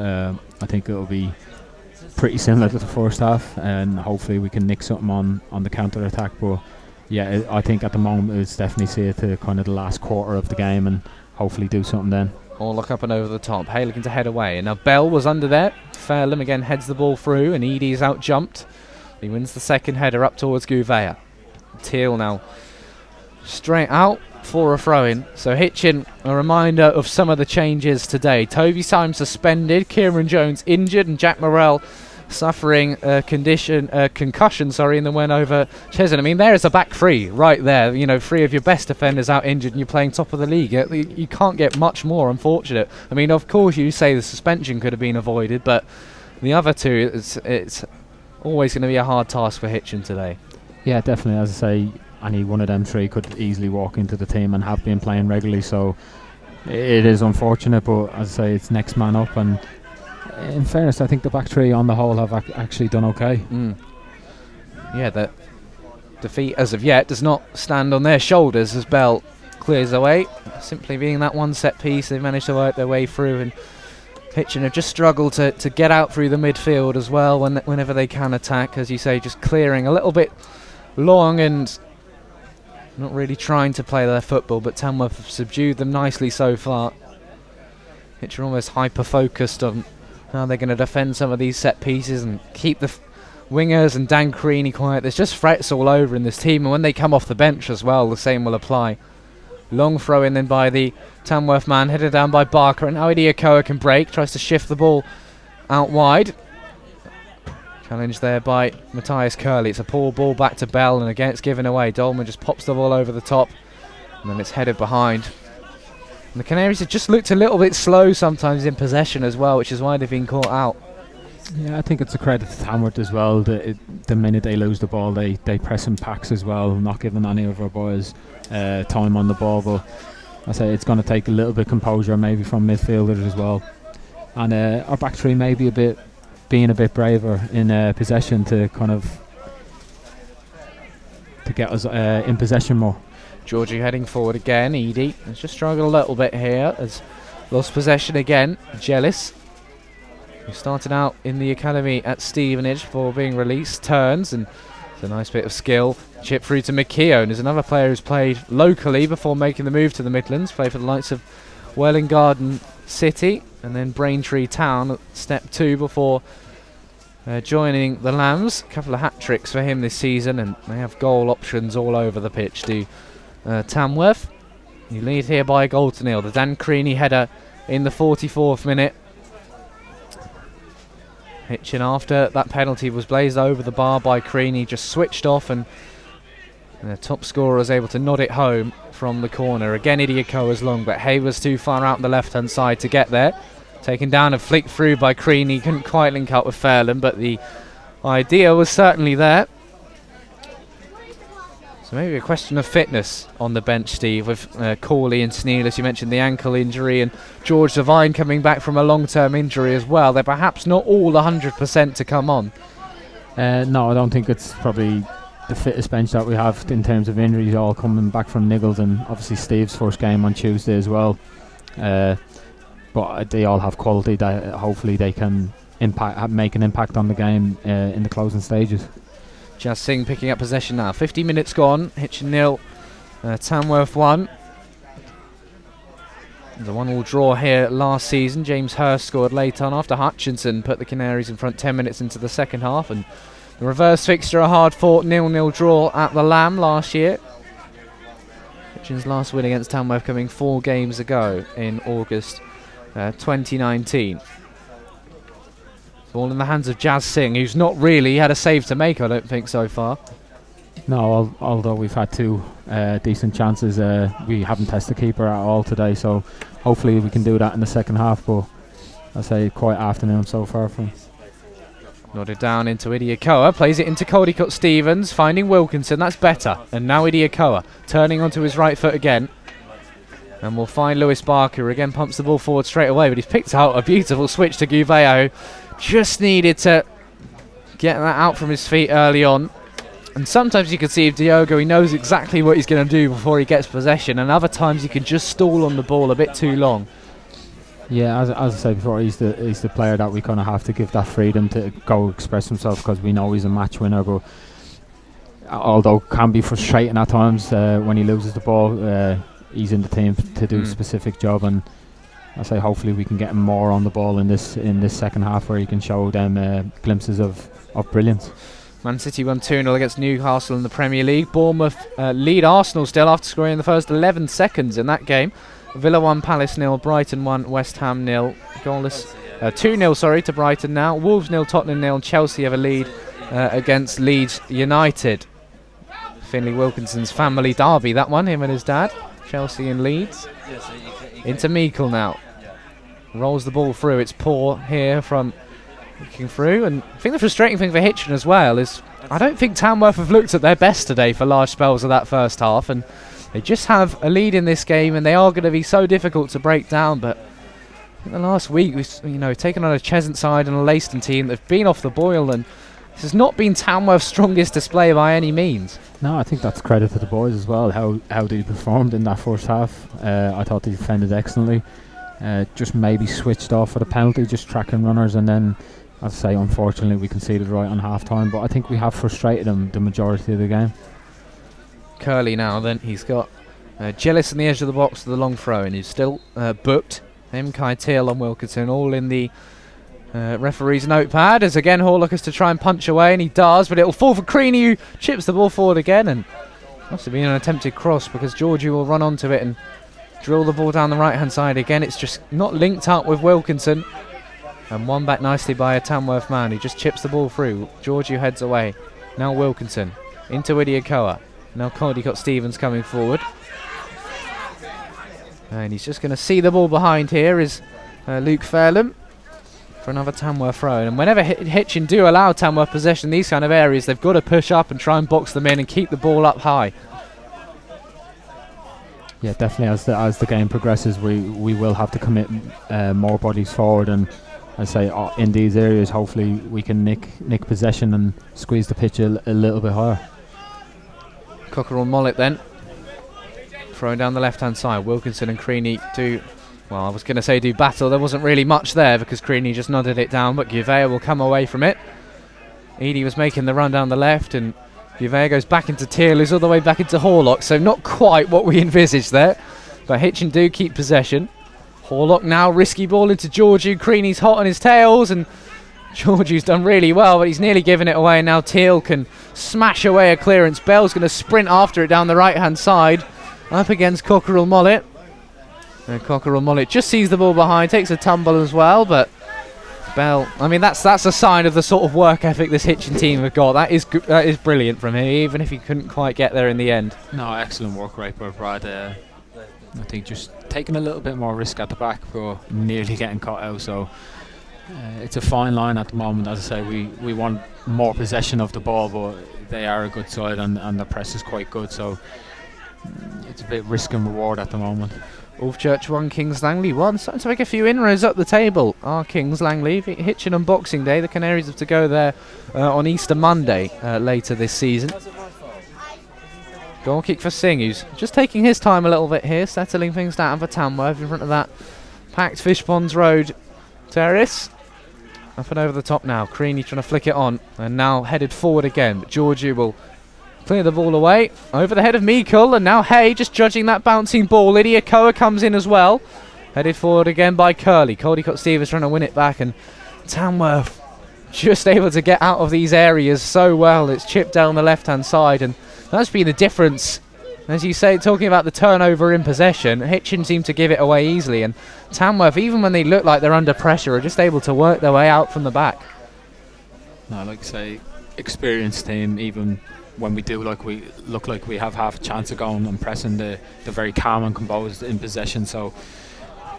I think it'll be pretty similar to the first half, and hopefully we can nick something on the counter-attack. But yeah, I think at the moment it's definitely see it to kind of the last quarter of the game and hopefully do something then. All look up and over the top. Hay looking to head away. And now Bell was under there. Fairlamb again heads the ball through, and Edie's out-jumped. He wins the second header up towards Gouveia. Teal now straight out for a throw-in. So Hitchin, a reminder of some of the changes today. Toby Syme suspended, Kieran Jones injured, and Jack Morrell suffering a concussion in the win over Cheshunt. I mean, there is a back three right there. You know, 3 of your best defenders out injured, and you're playing top of the league. You can't get much more unfortunate. I mean, of course you say the suspension could have been avoided, but the other two, it's always going to be a hard task for Hitchin today. Yeah, definitely. As I say, any one of them 3 could easily walk into the team and have been playing regularly, so it is unfortunate, but as I say, it's next man up, and in fairness I think the back 3 on the whole have actually done okay. Yeah, that defeat as of yet does not stand on their shoulders as Bell clears away, simply being that one set piece they've managed to work their way through, and Hitchin have just struggled to get out through the midfield as well whenever they can attack, as you say, just clearing a little bit long and not really trying to play their football, but Tamworth have subdued them nicely so far. Hitchin almost hyper-focused on how they're going to defend some of these set pieces and keep the wingers and Dan Creaney quiet. There's just threats all over in this team, and when they come off the bench as well, the same will apply. Long throw in then by the Tamworth man, headed down by Barker, and now Idiakoa can break, tries to shift the ball out wide. Challenge there by Matthias Curley. It's a poor ball back to Bell, and again it's given away. Dolman just pops the ball over the top, and then it's headed behind. And the Canaries have just looked a little bit slow sometimes in possession as well, which is why they've been caught out. Yeah, I think it's a credit to Tamworth as well. The minute they lose the ball, they press in packs as well, not giving any of our boys time on the ball. But I say it's going to take a little bit of composure maybe from midfielders as well. And our back three maybe being a bit braver in possession to kind of get us in possession more. Georgie heading forward again. Edie has just struggled a little bit here, has lost possession again. Jealous. He started out in the academy at Stevenage before being released. Turns, and it's a nice bit of skill. Chip through to McKeown, is another player who's played locally before making the move to the Midlands. Played for the likes of Welwyn Garden City and then Braintree Town at step two before joining the Lambs. A couple of hat tricks for him this season, and they have goal options all over the pitch to Tamworth. You lead here by a goal to nil. The Dan Creaney header in the 44th minute. Hitchin, after that penalty was blazed over the bar by Creaney, just switched off, and the top scorer was able to nod it home from the corner. Again, Idiakoa's long, but Hay was too far out on the left-hand side to get there. Taken down and flicked through by Creaney. Couldn't quite link up with Fairland, but the idea was certainly there. So maybe a question of fitness on the bench, Steve, with Corley and Sneal, as you mentioned, the ankle injury, and George Devine coming back from a long-term injury as well. They're perhaps not all 100% to come on. No, I don't think it's probably the fittest bench that we have in terms of injuries, all coming back from niggles, and obviously Steve's first game on Tuesday as well. But they all have quality that hopefully they can make an impact on the game in the closing stages. Jaz Singh picking up possession now. 50 minutes gone. Hitchin nil, Tamworth 1. The 1-1 draw here last season. James Hurst scored late on after Hutchinson put the Canaries in front 10 minutes into the second half. And the reverse fixture, a hard-fought 0-0 draw at the Lamb last year. Hitchin's last win against Tamworth coming 4 games ago in August 2019. Ball in the hands of Jaz Singh, who's not really had a save to make, I don't think, so far. No, although we've had 2 decent chances, we haven't tested the keeper at all today, so hopefully we can do that in the second half, but I say quite afternoon so far from. Nodded down into Idiakoa, plays it into Caldicott Stevens, finding Wilkinson, that's better. And now Idiakoa, turning onto his right foot again. And we'll find Lewis Barker, who again pumps the ball forward straight away, but he's picked out a beautiful switch to Gouveia. Just needed to get that out from his feet early on. And sometimes you can see if Diogo, he knows exactly what he's going to do before he gets possession, and other times he can just stall on the ball a bit too long. Yeah, as I said before, he's the player that we kind of have to give that freedom to go express himself, because we know he's a match winner. But although can be frustrating at times when he loses the ball, he's in the team to do a specific job, and I say hopefully we can get him more on the ball in this second half, where he can show them glimpses of brilliance. Man City won 2-0 against Newcastle in the Premier League. Bournemouth lead Arsenal still after scoring in the first 11 seconds in that game. Villa 1, Palace 0, Brighton 1, West Ham 0. Goalless 2-0, sorry, to Brighton now. Wolves 0, Tottenham 0, Chelsea have a lead against Leeds United. Finlay Wilkinson's family derby, that one, him and his dad. Chelsea and Leeds. Into Meikle now. Rolls the ball through. It's poor here from looking through. And I think the frustrating thing for Hitchin as well is I don't think Tamworth have looked at their best today for large spells of that first half. And they just have a lead in this game, and they are going to be so difficult to break down. But in the last week, we've taken on a Cheshunt side and a Leiston team that have been off the boil, and this has not been Tamworth's strongest display by any means. No, I think that's credit to the boys as well, how they performed in that first half. I thought they defended excellently. Just maybe switched off for the penalty, just tracking runners, and then, as I say, unfortunately we conceded right on half-time, but I think we have frustrated them the majority of the game. Curley now then, he's got Jealous on the edge of the box for the long throw, and he's still booked. Him, Keitel and Wilkinson all in the referee's notepad, as again Horlock has to try and punch away, and he does, but it'll fall for Creaney, who chips the ball forward again, and Must have been an attempted cross because Georgie will run onto it and drill the ball down the right-hand side again. It's just not linked up with Wilkinson. And won back nicely by a Tamworth man who just chips the ball through. Georgiou heads away. Now Wilkinson into Idiakoa. Now Cody got Stevens coming forward. And he's just going to see the ball behind here is Luke Fairlamb for another Tamworth throw. And whenever Hitchin do allow Tamworth possession in these kind of areas, they've got to push up and try and box them in and keep the ball up high. Yeah, definitely. As the game progresses, we will have to commit more bodies forward, and I say in these areas, hopefully we can nick possession and squeeze the pitch a little bit higher. Cockerell Mollett then throwing down the left-hand side. Wilkinson and Creaney do, well, I was going to say do battle. There wasn't really much there because Creaney just nodded it down, but Gouveia will come away from it. Edie was making the run down the left, and Gouveia goes back into Tierlers, all the way back into Horlock, so not quite what we envisaged there. But Hitchin do keep possession. Horlock now, risky ball into Georgiou. Creaney's hot on his tails, and Georgiou's done really well, but he's nearly given it away. Now Teal can smash away a clearance. Bell's going to sprint after it down the right-hand side, up against Cockerell Mollett. And Cockerell Mollett just sees the ball behind, takes a tumble as well, but Bell, I mean, that's a sign of the sort of work ethic this Hitchin team have got. That is brilliant from him, even if he couldn't quite get there in the end. No, excellent work right by Brad there. I think just taking a little bit more risk at the back, but nearly getting caught out. So it's a fine line at the moment. As I say, we want more possession of the ball, but they are a good side, and the press is quite good. So it's a bit risk and reward at the moment. Alvechurch 1, Kings Langley 1. Starting to make a few inroads up the table are Kings Langley. Hitchin on Boxing Day. The Canaries have to go there on Easter Monday later this season. Goal kick for Singh, who's just taking his time a little bit here, settling things down for Tamworth in front of that packed Fishponds Road terrace. Up and over the top now. Creaney trying to flick it on and now headed forward again. But Georgiou will clear the ball away. Over the head of Meikle, and now Hay just judging that bouncing ball. Idiakoa comes in as well. Headed forward again by Curley. Caldicott-Stevens trying to win it back, and Tamworth just able to get out of these areas so well. It's chipped down the left-hand side, and that's been the difference. As you say, talking about the turnover in possession, Hitchin seemed to give it away easily, and Tamworth, even when they look like they're under pressure, are just able to work their way out from the back. No, like I say, experienced team, even when we do look like we have half a chance of going and pressing, they're very calm and composed in possession. So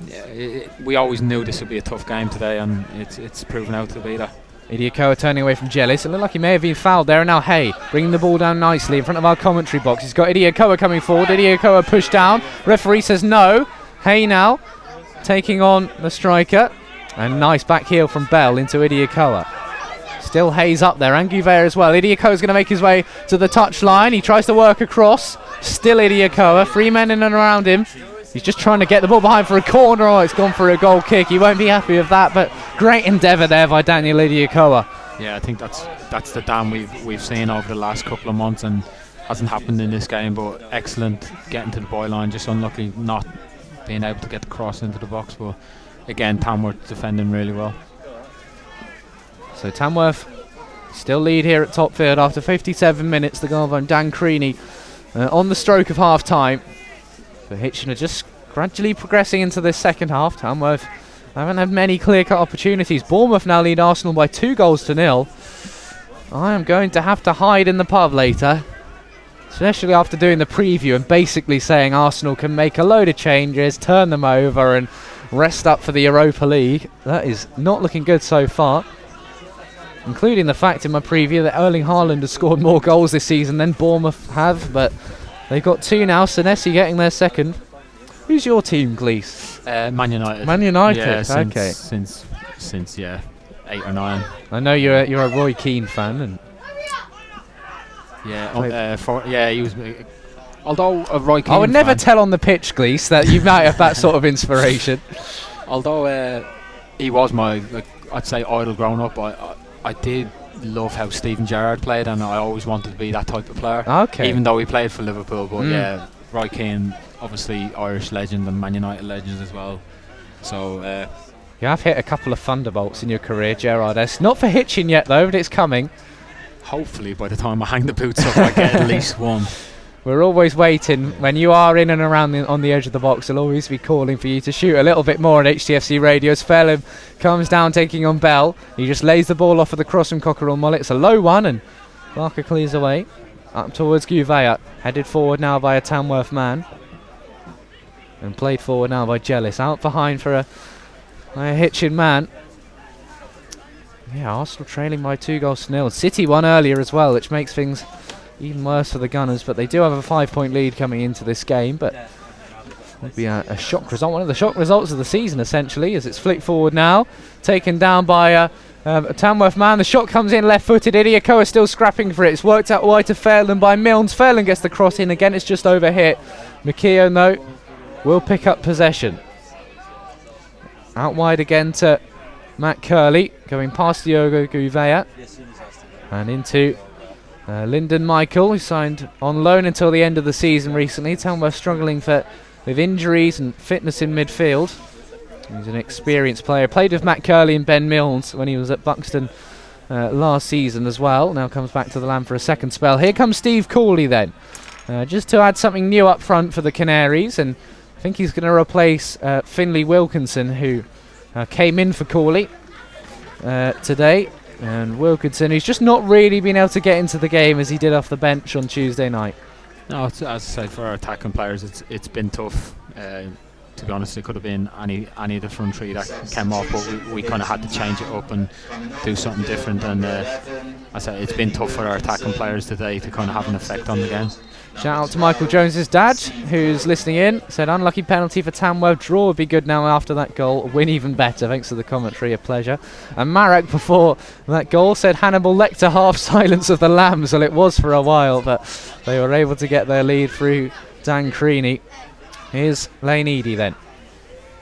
yeah, we always knew this would be a tough game today, and it's proven out to be that. Idiakoa turning away from Jellis. It looked like he may have been fouled there, and now Hay bringing the ball down nicely in front of our commentary box. He's got Idiakoa coming forward. Idiakoa pushed down. Referee says no. Hay now taking on the striker, and nice back heel from Bell into Idiakoa. Still Hayes up there, and Gouveia as well. Idiakoa's going to make his way to the touchline. He tries to work across. Still Idiakoa. Three men in and around him. He's just trying to get the ball behind for a corner. Oh, it's gone for a goal kick. He won't be happy with that, but great endeavour there by Daniel Idiakoa. Yeah, I think that's the Dan we've seen over the last couple of months, and hasn't happened in this game, but excellent getting to the byline. Just unlucky not being able to get the cross into the box, but again, Tamworth defending really well. So Tamworth still lead here at Topfield after 57 minutes. The goal from Dan Creaney on the stroke of half-time. But Hitchin are just gradually progressing into this second half. Tamworth haven't had many clear-cut opportunities. Bournemouth now lead Arsenal by 2 goals to nil. I am going to have to hide in the pub later, especially after doing the preview and basically saying Arsenal can make a load of changes, turn them over and rest up for the Europa League. That is not looking good so far, including the fact in my preview that Erling Haaland has scored more goals this season than Bournemouth have, but they've got 2 now. Senesi getting their second. Who's your team, Glees? Man United. Man United, yeah, okay. Since yeah, 8 or 9. I know you're a Roy Keane fan, and yeah, he was. Although a Roy Keane, I would never tell on the pitch, Glees, that you might have that sort of inspiration. Although he was my, like, I'd say, idol growing up. I did love how Stephen Gerrard played, and I always wanted to be that type of player. Okay. Even though he played for Liverpool, but yeah, Roy Keane, obviously Irish legend and Man United legend as well. So you have hit a couple of thunderbolts in your career, Gerrard. It's not for Hitchin yet though, but it's coming. Hopefully by the time I hang the boots up, I get at least one. We're always waiting. When you are in and around on the edge of the box, they'll always be calling for you to shoot a little bit more on HTFC radio. As Fairlim comes down taking on Bell. He just lays the ball off of the cross from Cockerell-Mollett. It's a low one and Barker clears away. Up towards Gouveia. Headed forward now by a Tamworth man. And played forward now by Jealous. Out behind for a Hitchin man. Yeah, Arsenal trailing by 2 goals to 0. City won earlier as well, which makes things even worse for the Gunners, but they do have a 5-point lead coming into this game, but it'll be a shock result, one of the shock results of the season essentially, as it's flicked forward now, taken down by a Tamworth man. The shot comes in left-footed. Idiakoa still scrapping for it. It's worked out wide to Fairland by Milnes. Fairland gets the cross in again. It's just over hit. McKeown though will pick up possession. Out wide again to Matt Curley, going past Diogo Gouveia and into Lyndon Michael, who signed on loan until the end of the season recently. Tamworth struggling with injuries and fitness in midfield. He's an experienced player. Played with Matt Curley and Ben Milnes when he was at Buxton last season as well. Now comes back to the land for a second spell. Here comes Steve Cooley then. Just to add something new up front for the Canaries, and I think he's going to replace Finley Wilkinson, who came in for Corley today, and Wilkinson, who's just not really been able to get into the game as he did off the bench on Tuesday night. No, as I said, for our attacking players, it's been tough. To be honest, it could have been any of the front three that came off, but we kind of had to change it up and do something different. And I said, it's been tough for our attacking players today to kind of have an effect on the game. Shout out to Michael Jones's dad, who's listening in. Said unlucky penalty for Tamworth. Draw would be good now after that goal. Win even better. Thanks for the commentary. A pleasure. And Marek before that goal said Hannibal Lecter half silence of the Lambs. Well, it was for a while, but they were able to get their lead through Dan Creaney. Here's Lane Eady then.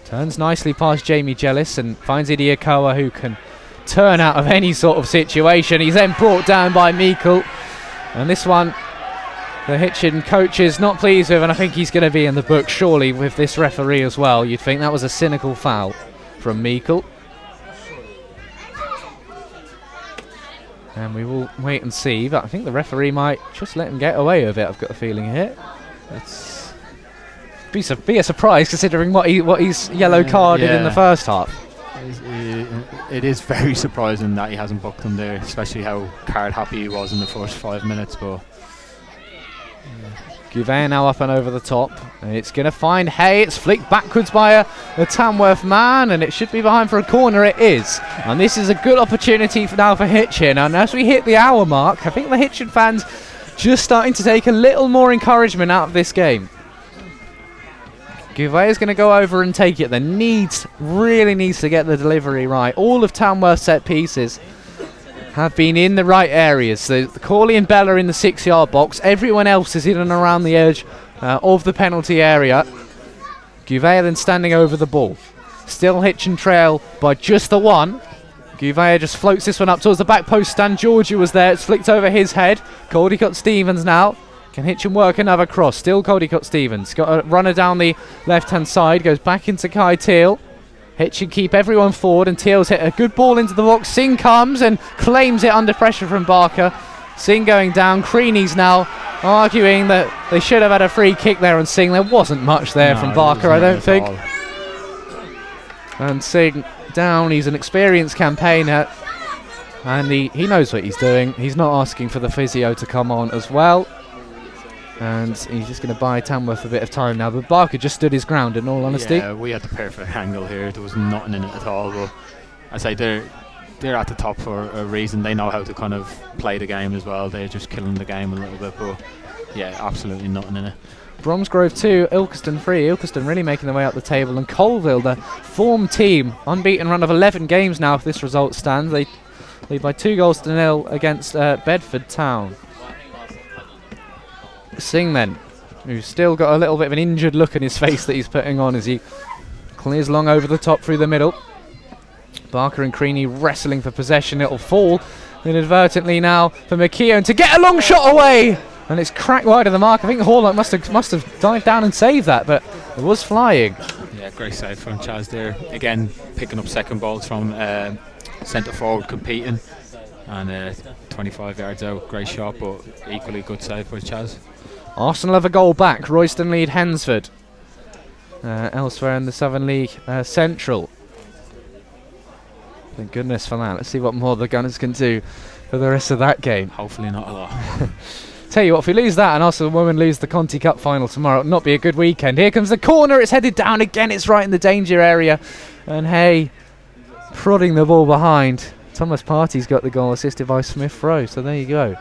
Turns nicely past Jamie Jealous and finds Idiakoa, who can turn out of any sort of situation. He's then brought down by Meikle. And this one, the Hitchin coach is not pleased with, and I think he's going to be in the book, surely, with this referee as well. You'd think that was a cynical foul from Meikle. And we will wait and see, but I think the referee might just let him get away with it, I've got a feeling here. That's be a surprise, considering what he's yellow carded in the first half. It is very surprising that he hasn't booked him there, especially how card happy he was in the first 5 minutes, but... Gouveia now up and over the top. And it's going to find Hay. It's flicked backwards by a Tamworth man, and it should be behind for a corner. It is. And this is a good opportunity now for Hitchin. And as we hit the hour mark, I think the Hitchin fans just starting to take a little more encouragement out of this game. Gouveia is going to go over and take it. The really needs to get the delivery right. All of Tamworth's set pieces have been in the right areas. So Corley and Bell are in the 6-yard box. Everyone else is in and around the edge of the penalty area. Gouveia then standing over the ball. Still Hitchin trail by just the one. Gouveia just floats this one up towards the back post. Stan Georgiou was there. It's flicked over his head. Caldicott-Stevens now. Can Hitchin work another cross? Still Caldicott-Stevens. Got a runner down the left-hand side. Goes back into Kai Teal. Hitchin keep everyone forward, and Teal's hit a good ball into the box. Singh comes and claims it under pressure from Barker. Singh going down. Creaney's now arguing that they should have had a free kick there on Singh. There wasn't much there from Barker, I don't think. And Singh down. He's an experienced campaigner, and he knows what he's doing. He's not asking for the physio to come on as well. And he's just going to buy Tamworth a bit of time now. But Barker just stood his ground, in all honesty. Yeah, we had the perfect angle here. There was nothing in it at all. But I say they're at the top for a reason. They know how to kind of play the game as well. They're just killing the game a little bit. But yeah, absolutely nothing in it. Bromsgrove 2, Ilkeston 3. Ilkeston really making their way up the table. And Colville, the form team, unbeaten run of 11 games now if this result stands. They lead by 2 goals to 0 against Bedford Town. Singh then, who's still got a little bit of an injured look in his face that he's putting on as he clears long over the top through the middle. Barker and Creaney wrestling for possession. It'll fall inadvertently now for McKeown to get a long shot away, and it's cracked wide of the mark. I think Horlock must have dived down and saved that, but it was flying. Yeah, great save from Chaz there again, picking up second balls from centre forward competing, and 25 yards out. Great shot, but equally good save for Chaz. Arsenal have a goal back. Royston lead Hensford. Elsewhere in the Southern League Central. Thank goodness for that. Let's see what more the Gunners can do for the rest of that game. Hopefully not a lot. Tell you what, if we lose that and Arsenal women lose the Conti Cup final tomorrow, it'll not be a good weekend. Here comes the corner. It's headed down again. It's right in the danger area. And Hay prodding the ball behind. Thomas Party's got the goal, assisted by Smith Rowe. So there you go.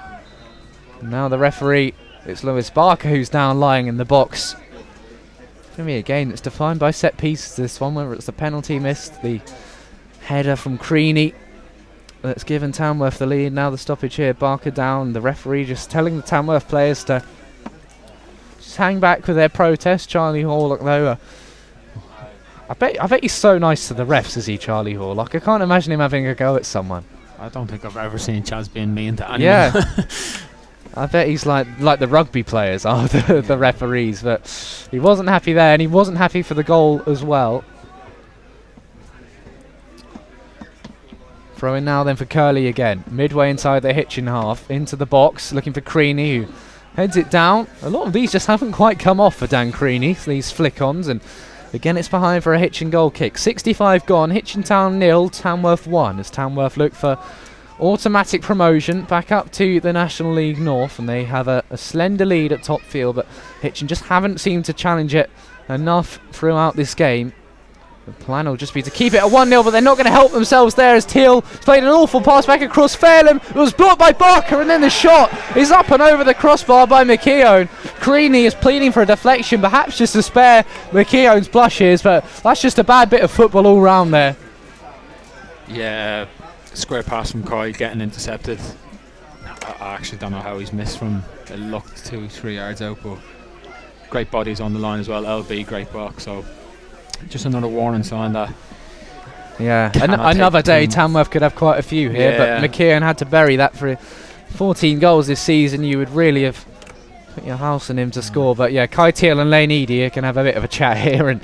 And now the referee, it's Lewis Barker who's down lying in the box. It's going to be a game that's defined by set pieces, this one, whether it's the penalty missed, the header from Creaney that's given Tamworth the lead. Now the stoppage here, Barker down, the referee just telling the Tamworth players to just hang back with their protest. Charlie Horlock though, I bet he's so nice to the refs, is he, Charlie Horlock? I can't imagine him having a go at someone. I don't think I've ever seen Chaz being mean to anyone. Yeah. I bet he's like the rugby players are, the referees, but he wasn't happy there, and he wasn't happy for the goal as well. Throw in now then for Curley again. Midway inside the Hitchin half, into the box, looking for Creaney, who heads it down. A lot of these just haven't quite come off for Dan Creaney, these flick-ons, and again it's behind for a Hitchin goal kick. 65 gone, Hitchin Town 0, Tamworth 1, as Tamworth look for automatic promotion back up to the National League North, and they have a slender lead at Topfield, but Hitchin just haven't seemed to challenge it enough throughout this game. The plan will just be to keep it at 1-0, but they're not going to help themselves there, as Teal played an awful pass back across Fairlam. It was blocked by Barker, and then the shot is up and over the crossbar by McKeown. Creaney is pleading for a deflection, perhaps just to spare McKeown's blushes, but that's just a bad bit of football all round there. Yeah, square pass from Coy getting intercepted. I actually don't know how he's missed from, it looked 2-3 yards out, but great bodies on the line as well. LB, great box, so just another warning sign there. Yeah, another day Tamworth could have quite a few here, yeah, but McKeown had to bury that for 14 goals this season. You would really have put your house on him to score, but yeah, Kai Teal and Lane Eady can have a bit of a chat here and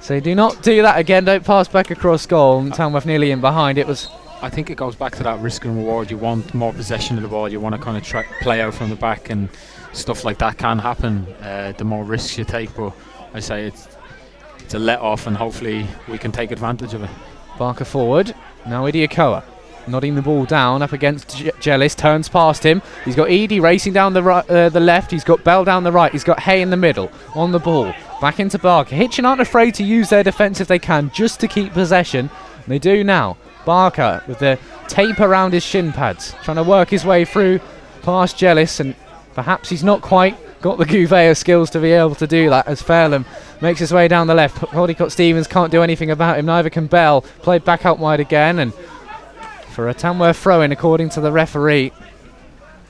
say, do not do that again, don't pass back across goal, and Tamworth nearly in behind. It was, I think it goes back to that risk and reward. You want more possession of the ball, you want to kind of play out from the back, and stuff like that can happen, the more risks you take, but I say it's a let off, and hopefully we can take advantage of it. Barker forward, now Idiakoa nodding the ball down up against Jellis, turns past him. He's got Eady racing down the left, he's got Bell down the right, he's got Hay in the middle, on the ball, back into Barker. Hitchin aren't afraid to use their defence if they can, just to keep possession, and they do now. Barker with the tape around his shin pads, trying to work his way through past Jellis, and perhaps he's not quite got the Gouveia skills to be able to do that, as Fairlam makes his way down the left. Hodicott-Stevens can't do anything about him, neither can Bell. Played back out wide again, and for a Tamworth throw-in according to the referee.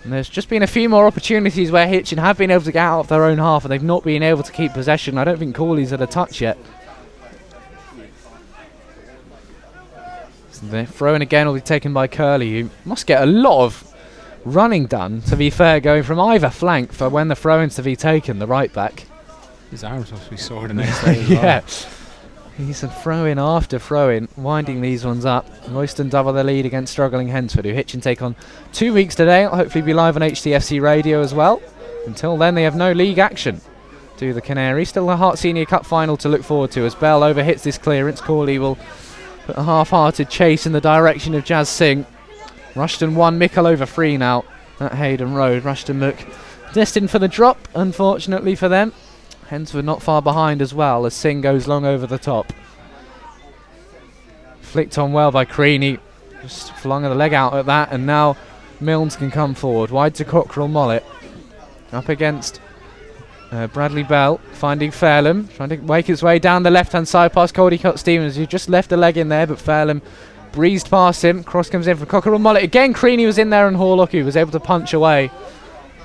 And there's just been a few more opportunities where Hitchin have been able to get out of their own half, and they've not been able to keep possession. I don't think Corley's at a touch yet. So the throw-in again will be taken by Curley, who must get a lot of running done, to be fair, going from either flank for when the throw-in's to be taken, the right back. His arms must be sore the next day as yeah, well. He's a throw-in after throw-in, winding these ones up. Royston double the lead against struggling Hensford, who Hitchin take on 2 weeks today. It'll hopefully be live on HTFC Radio as well. Until then, they have no league action to the Canaries. Still the Hart Senior Cup final to look forward to, as Bell overhits this clearance. Corley will put a half-hearted chase in the direction of Jaz Singh. Rushden 1, Mickle over 3 now at Hayden Road. Rushden look destined for the drop, unfortunately for them. Hensford not far behind as well, as Singh goes long over the top. Flicked on well by Creaney. Just flung the leg out at that, and now Milnes can come forward. Wide to Cockrell Mollett. Up against Bradley Bell, finding Fairlam. Trying to make his way down the left-hand side past Caldicott-Stevens, who just left a leg in there, but Fairlam breezed past him. Cross comes in for Cockerell Mollett again. Creaney was in there, and Horlock, who was able to punch away.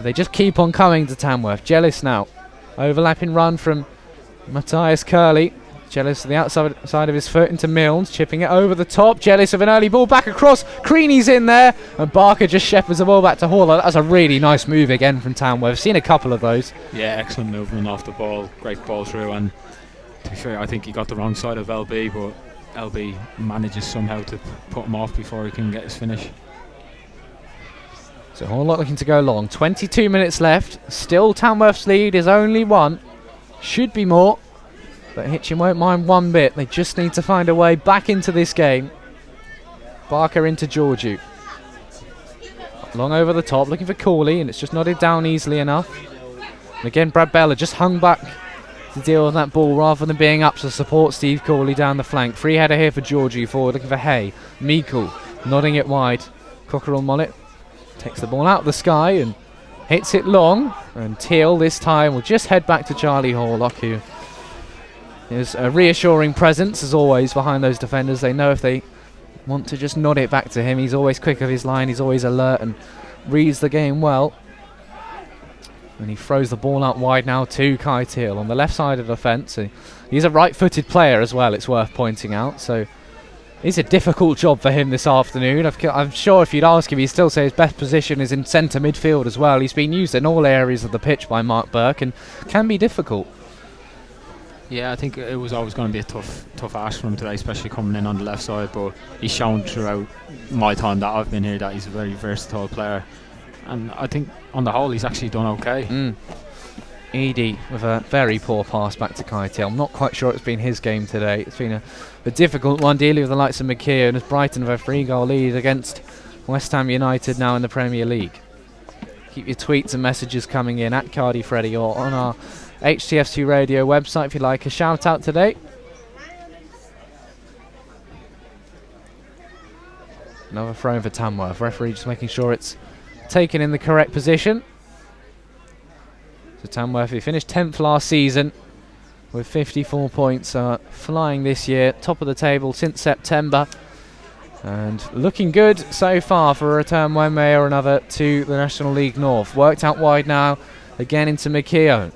They just keep on coming to Tamworth. Jellis now. Overlapping run from Matthias Curley. Jellis to the outside side of his foot into Milnes. Chipping it over the top. Jellis with an early ball back across. Creaney's in there, and Barker just shepherds the ball back to Horlock. That was a really nice move again from Tamworth. Seen a couple of those. Yeah, excellent movement off the ball. Great ball through, and to be fair, I think he got the wrong side of LB, but LB manages somehow to put him off before he can get his finish. So Horn looking to go long. 22 minutes left. Still Tamworth's lead is only one. Should be more. But Hitchin won't mind one bit. They just need to find a way back into this game. Barker into Georgiou. Long over the top, looking for Corley, and it's just nodded down easily enough. And again, Brad Bella just hung back to deal with that ball rather than being up to support Steve Corley down the flank. Free header here for Georgiou forward, looking for Hay. Meikle nodding it wide. Cockerill-Mollett takes the ball out of the sky and hits it long. And Teal this time will just head back to Charlie Horlock, who is a reassuring presence, as always, behind those defenders. They know if they want to just nod it back to him. He's always quick of his line. He's always alert and reads the game well. And he throws the ball out wide now to Kai Teal on the left side of the fence. He's a right-footed player as well, it's worth pointing out. So it's a difficult job for him this afternoon. I'm sure if you'd ask him, he'd still say his best position is in centre midfield as well. He's been used in all areas of the pitch by Mark Burke and can be difficult. Yeah, I think it was always going to be a tough ask for him today, especially coming in on the left side, but he's shown throughout my time that I've been here that he's a very versatile player. And I think on the whole he's actually done okay. Edie with a very poor pass back to Keitel. I'm not quite sure it's been his game today. It's been a difficult one, dealing with the likes of McKeown, as Brighton have a 3-goal lead against West Ham United now in the Premier League. Keep your tweets and messages coming in at Cardy Freddy or on our HTFC Radio website if you like a shout out today. Another throw in for Tamworth. Referee just making sure it's taken in the correct position. So Tamworth, who finished 10th last season with 54 points, flying this year, top of the table since September and looking good so far for a return one way or another to the National League North. Worked out wide now again into McKeown.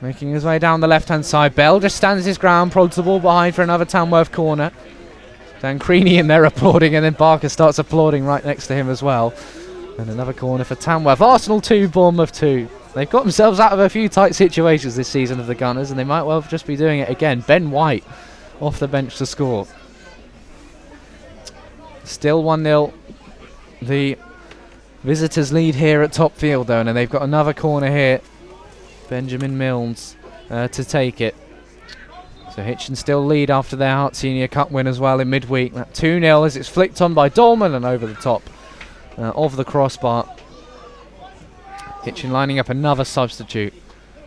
Making his way down the left-hand side. Bell just stands his ground, prods the ball behind for another Tamworth corner. Dan Creaney in there applauding, and then Barker starts applauding right next to him as well. And another corner for Tamworth. Arsenal 2, Bournemouth 2. They've got themselves out of a few tight situations this season of the Gunners, and they might well just be doing it again. Ben White off the bench to score. Still 1-0. The visitors lead here at Topfield, though, and they've got another corner here. Benjamin Milnes to take it. So Hitchin still lead after their Hart Senior Cup win as well in midweek. That 2-0 as it's flicked on by Dolman and over the top of the crossbar. Hitchin lining up another substitute,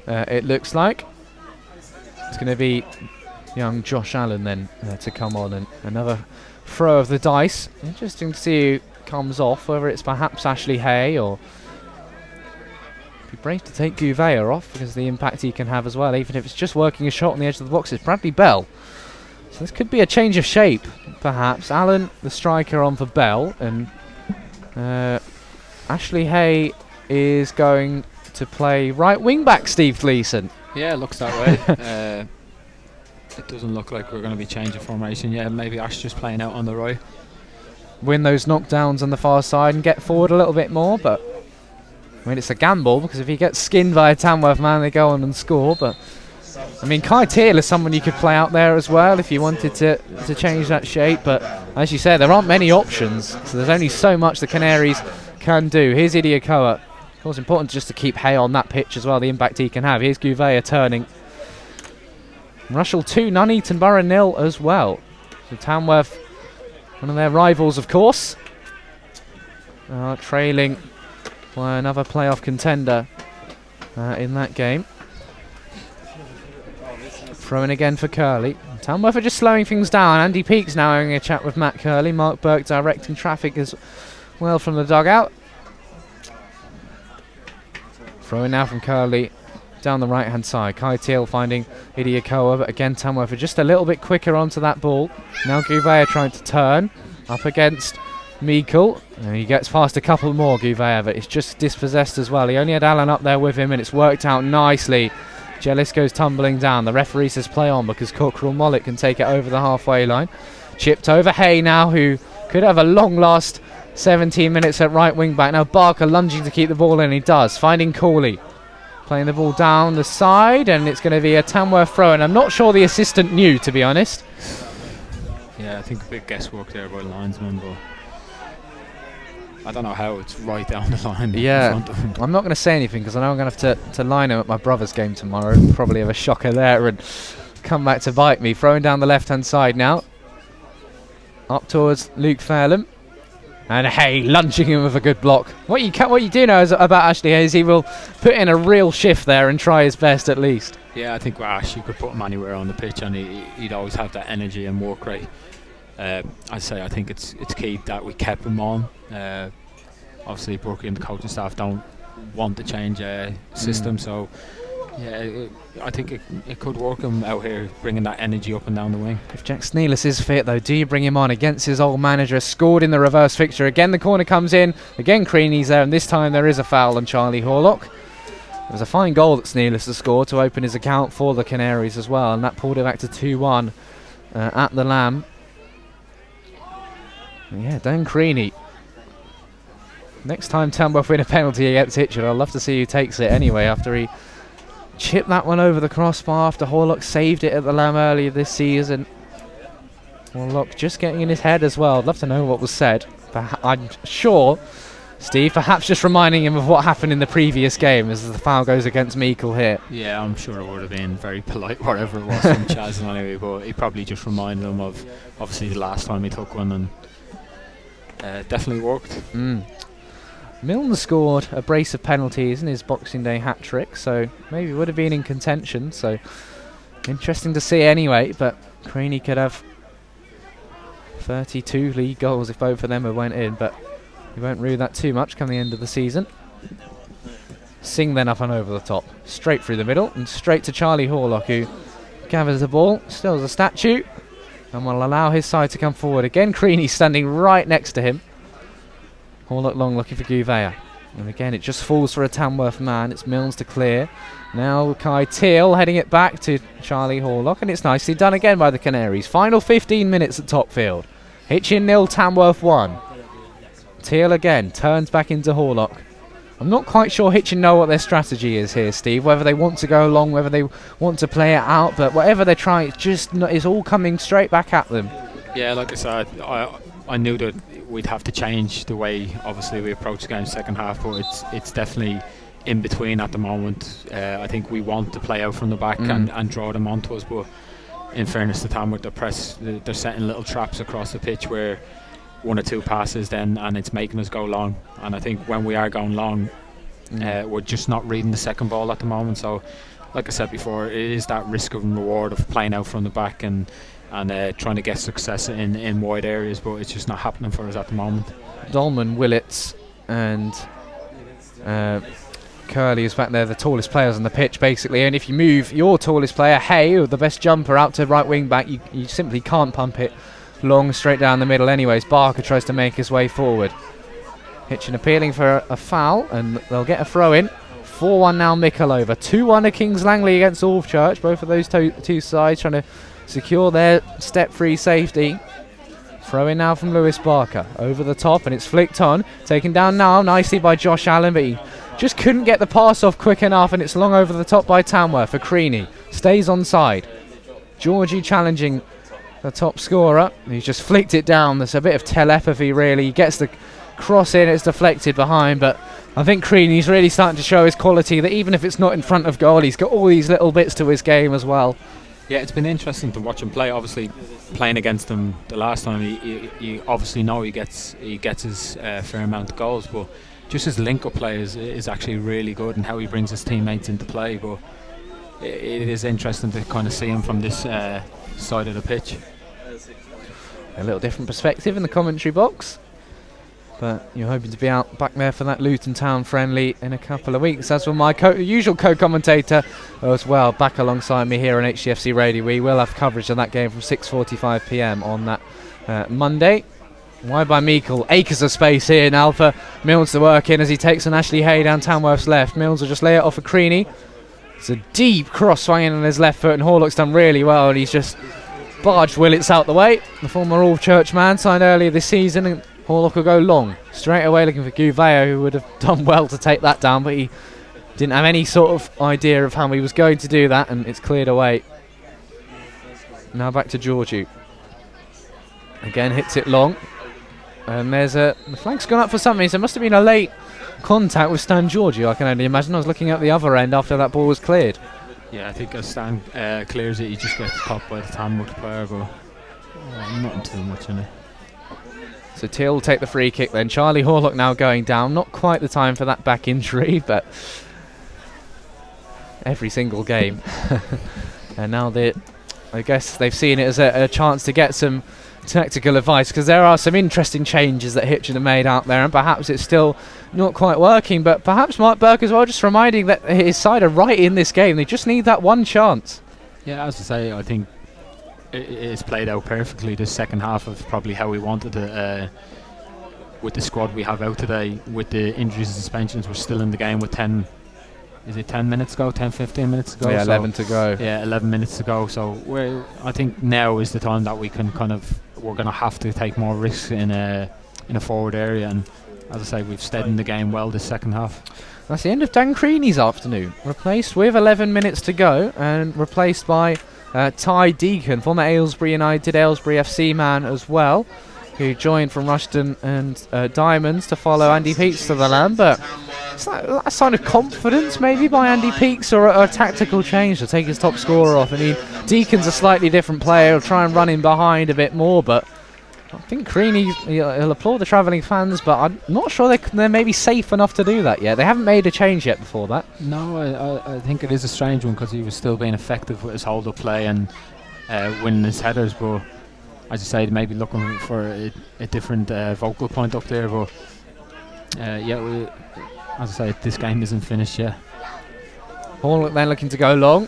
it looks like. It's going to be young Josh Allen then to come on, and another throw of the dice. Interesting to see who comes off, whether it's perhaps Ashley Hay or... Be brave to take Gouveia off because of the impact he can have as well, even if it's just working a shot on the edge of the box. It's Bradley Bell. So this could be a change of shape, perhaps. Allen, the striker, on for Bell, and Ashley Hay is going to play right wing back, Steve Gleeson. Yeah, it looks that way. It doesn't look like we're going to be changing formation. Yeah, maybe Ash just playing out on the right. Win those knockdowns on the far side and get forward a little bit more, but I mean, it's a gamble, because if he gets skinned by a Tamworth man, they go on and score. But I mean, Kai Teal is someone you could play out there as well if you wanted to change that shape. But as you say, there aren't many options, so there's only so much the Canaries can do. Here's Idiakoa. Of course, important just to keep Hay on that pitch as well, the impact he can have. Here's Gouveia turning. Rushall 2, Nuneaton Borough 0 as well. So Tamworth, one of their rivals, of course, are trailing by another playoff contender in that game. Throw in again for Curley. Tamworth are just slowing things down. Andy Peaks now having a chat with Matt Curley. Mark Burke directing traffic as well from the dugout. Throw in now from Curley down the right-hand side. Kai Teal finding Idiakoa, but again Tamworth are just a little bit quicker onto that ball. Now Gouveia trying to turn up against Meikle, and he gets past a couple more, Gouveia, but it's just dispossessed as well. He only had Allen up there with him, and it's worked out nicely. Jalisco's tumbling down. The referee says play on because Cockerill-Mollett can take it over the halfway line. Chipped over Hay now, who could have a long last 17 minutes at right wing back. Now Barker lunging to keep the ball in, he does. Finding Corley. Playing the ball down the side, and it's going to be a Tamworth throw, and I'm not sure the assistant knew, to be honest. Yeah, I think a bit guesswork there by the linesman, but I don't know how, it's right down the line. Yeah, in front of him. I'm not going to say anything because I know I'm going to have to line him at my brother's game tomorrow. Probably have a shocker there and come back to bite me. Throwing down the left-hand side now. Up towards Luke Fairlam. And hey, lunging him with a good block. What you do know is about Ashley Hayes, he will put in a real shift there and try his best at least. Yeah, I think with Ash, you could put him anywhere on the pitch and he'd always have that energy and work rate. I'd say I think it's key that we kept him on. Obviously, Brookie and the coaching staff don't want to change system, so yeah, I think it could work him out here, bringing that energy up and down the wing. If Jack Snealis is fit, though, do you bring him on against his old manager? Scored in the reverse fixture. Again, the corner comes in. Again, Creaney's there, and this time there is a foul on Charlie Horlock. It was a fine goal that Snealis has scored to open his account for the Canaries as well, and that pulled it back to 2-1 at the Lamb. Yeah, Dan Creaney. Next time Tamworth win a penalty against Hitchin, I'd love to see who takes it anyway after he chipped that one over the crossbar after Horlock saved it at the Lamb earlier this season. Horlock just getting in his head as well. I'd love to know what was said. I'm sure, Steve, perhaps just reminding him of what happened in the previous game as the foul goes against Meikle here. Yeah, I'm sure it would have been very polite, whatever it was from Chaz anyway, but he probably just reminded him of obviously the last time he took one, and definitely worked. Milne scored a brace of penalties in his Boxing Day hat-trick, so maybe would have been in contention, so interesting to see anyway, but Creaney could have 32 league goals if both of them had went in, but he won't rue that too much come the end of the season. Singh then up and over the top, straight through the middle, and straight to Charlie Horlock, who gathers the ball, still as a statue, and will allow his side to come forward again. Creaney standing right next to him. Horlock long looking for Gouveia. And again, it just falls for a Tamworth man. It's Milnes to clear. Now Kai Teal heading it back to Charlie Horlock. And it's nicely done again by the Canaries. Final 15 minutes at Topfield. Hitchin 0, Tamworth 1. Teal again turns back into Horlock. I'm not quite sure Hitchin know what their strategy is here, Steve. Whether they want to go along, whether they want to play it out. But whatever they're trying, it's just not, it's all coming straight back at them. Yeah, like I said, I knew that we'd have to change the way, obviously, we approach the game second half, but it's definitely in between at the moment. I think we want to play out from the back and draw them onto us, but in fairness to Tamworth, they're setting little traps across the pitch where one or two passes then, and it's making us go long. And I think when we are going long, we're just not reading the second ball at the moment. So, like I said before, it is that risk and reward of playing out from the back and trying to get success in wide areas, but it's just not happening for us at the moment. Dolman, Willits and Curley is back there, the tallest players on the pitch basically, and if you move your tallest player, Hay, or the best jumper, out to right wing back, you simply can't pump it long straight down the middle anyways. Barker tries to make his way forward. Hitchin appealing for a foul, and they'll get a throw in. 4-1 now Mickle over. 2-1 to Kings Langley against Alvechurch. Both of those two sides trying to secure their step-free safety. Throw in now from Lewis Barker. Over the top, and it's flicked on. Taken down now nicely by Josh Allen, but he just couldn't get the pass off quick enough, and it's long over the top by Tamworth for Creaney. Stays onside. Georgie challenging the top scorer. He's just flicked it down. There's a bit of telepathy, really. He gets the cross in, it's deflected behind, but I think Creaney's really starting to show his quality, that even if it's not in front of goal, he's got all these little bits to his game as well. Yeah, it's been interesting to watch him play. Obviously, playing against him the last time, you obviously know he gets his fair amount of goals, but just his link-up play is actually really good, and how he brings his teammates into play. But it is interesting to kind of see him from this side of the pitch. A little different perspective in the commentary box. But you're hoping to be out back there for that Luton Town friendly in a couple of weeks, as will my usual co-commentator as well, back alongside me here on HTFC Radio. We will have coverage of that game from 6:45 PM on that Monday. Wide by Meikle, acres of space here in Alpha. Milnes to work in as he takes on Ashley Hay down Tamworth's left. Milnes will just lay it off for Creaney. It's a deep cross swinging on his left foot, and Horlock's done really well, and he's just barged Willits out the way. The former Alvechurch man signed earlier this season, and Horlock will go long, straight away looking for Gouveia, who would have done well to take that down, but he didn't have any sort of idea of how he was going to do that, and it's cleared away. Now back to Georgiou. Again, hits it long. And there's a... The flag's gone up for something, so it must have been a late contact with Stan Georgiou, I can only imagine. I was looking at the other end after that ball was cleared. Yeah, I think as Stan clears it, he just gets popped by the Tamworth player, but not too much in it. So Teal will take the free kick then. Charlie Horlock now going down. Not quite the time for that back injury, but every single game. And now they, I guess they've seen it as a chance to get some tactical advice, because there are some interesting changes that Hitchin have made out there, and perhaps it's still not quite working, but perhaps Mark Burke as well, just reminding that his side are right in this game. They just need that one chance. Yeah, as I say, I think it's played out perfectly. The second half of probably how we wanted it with the squad we have out today, with the injuries and suspensions. We're still in the game with 10, 15 minutes to go? Yeah, 11 to go. Yeah, 11 minutes to go. So we're, I think now is the time that we can kind of, we're going to have to take more risks in a forward area. And as I say, we've stayed in the game well this second half. That's the end of Dan Creaney's afternoon. Replaced with 11 minutes to go and replaced by Ty Deacon, former Aylesbury United, Aylesbury FC man as well, who joined from Rushden and Diamonds to follow Andy Peaks to the land. But is that a sign of confidence maybe by Andy Peaks, or a tactical change to take his top scorer off? I mean, Deacon's a slightly different player. He'll try and run in behind a bit more, but I think Creaney, he'll applaud the travelling fans, but I'm not sure they're maybe safe enough to do that yet. They haven't made a change yet before that. No, I think it is a strange one, because he was still being effective with his hold-up play and winning his headers, but as I say, maybe looking for a different vocal point up there, but yeah, as I say, this game isn't finished yet. Horlock then looking to go long.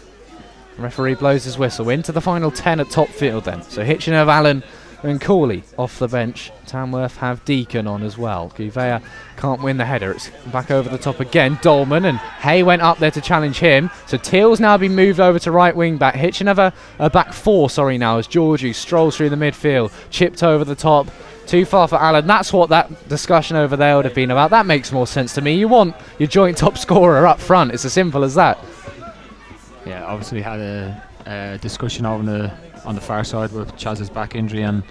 The referee blows his whistle. Into the final 10 at top field then. So Hitchin have Allen and Cooley off the bench. Tamworth have Deacon on as well. Gouveia can't win the header. It's back over the top again. Dolman and Hay went up there to challenge him. So Teal's now been moved over to right wing back. Hitchin have a back four, sorry, now as Georgiou strolls through the midfield. Chipped over the top. Too far for Allen. That's what that discussion over there would have been about. That makes more sense to me. You want your joint top scorer up front. It's as simple as that. Yeah, obviously had a discussion on the far side with Chaz's back injury, and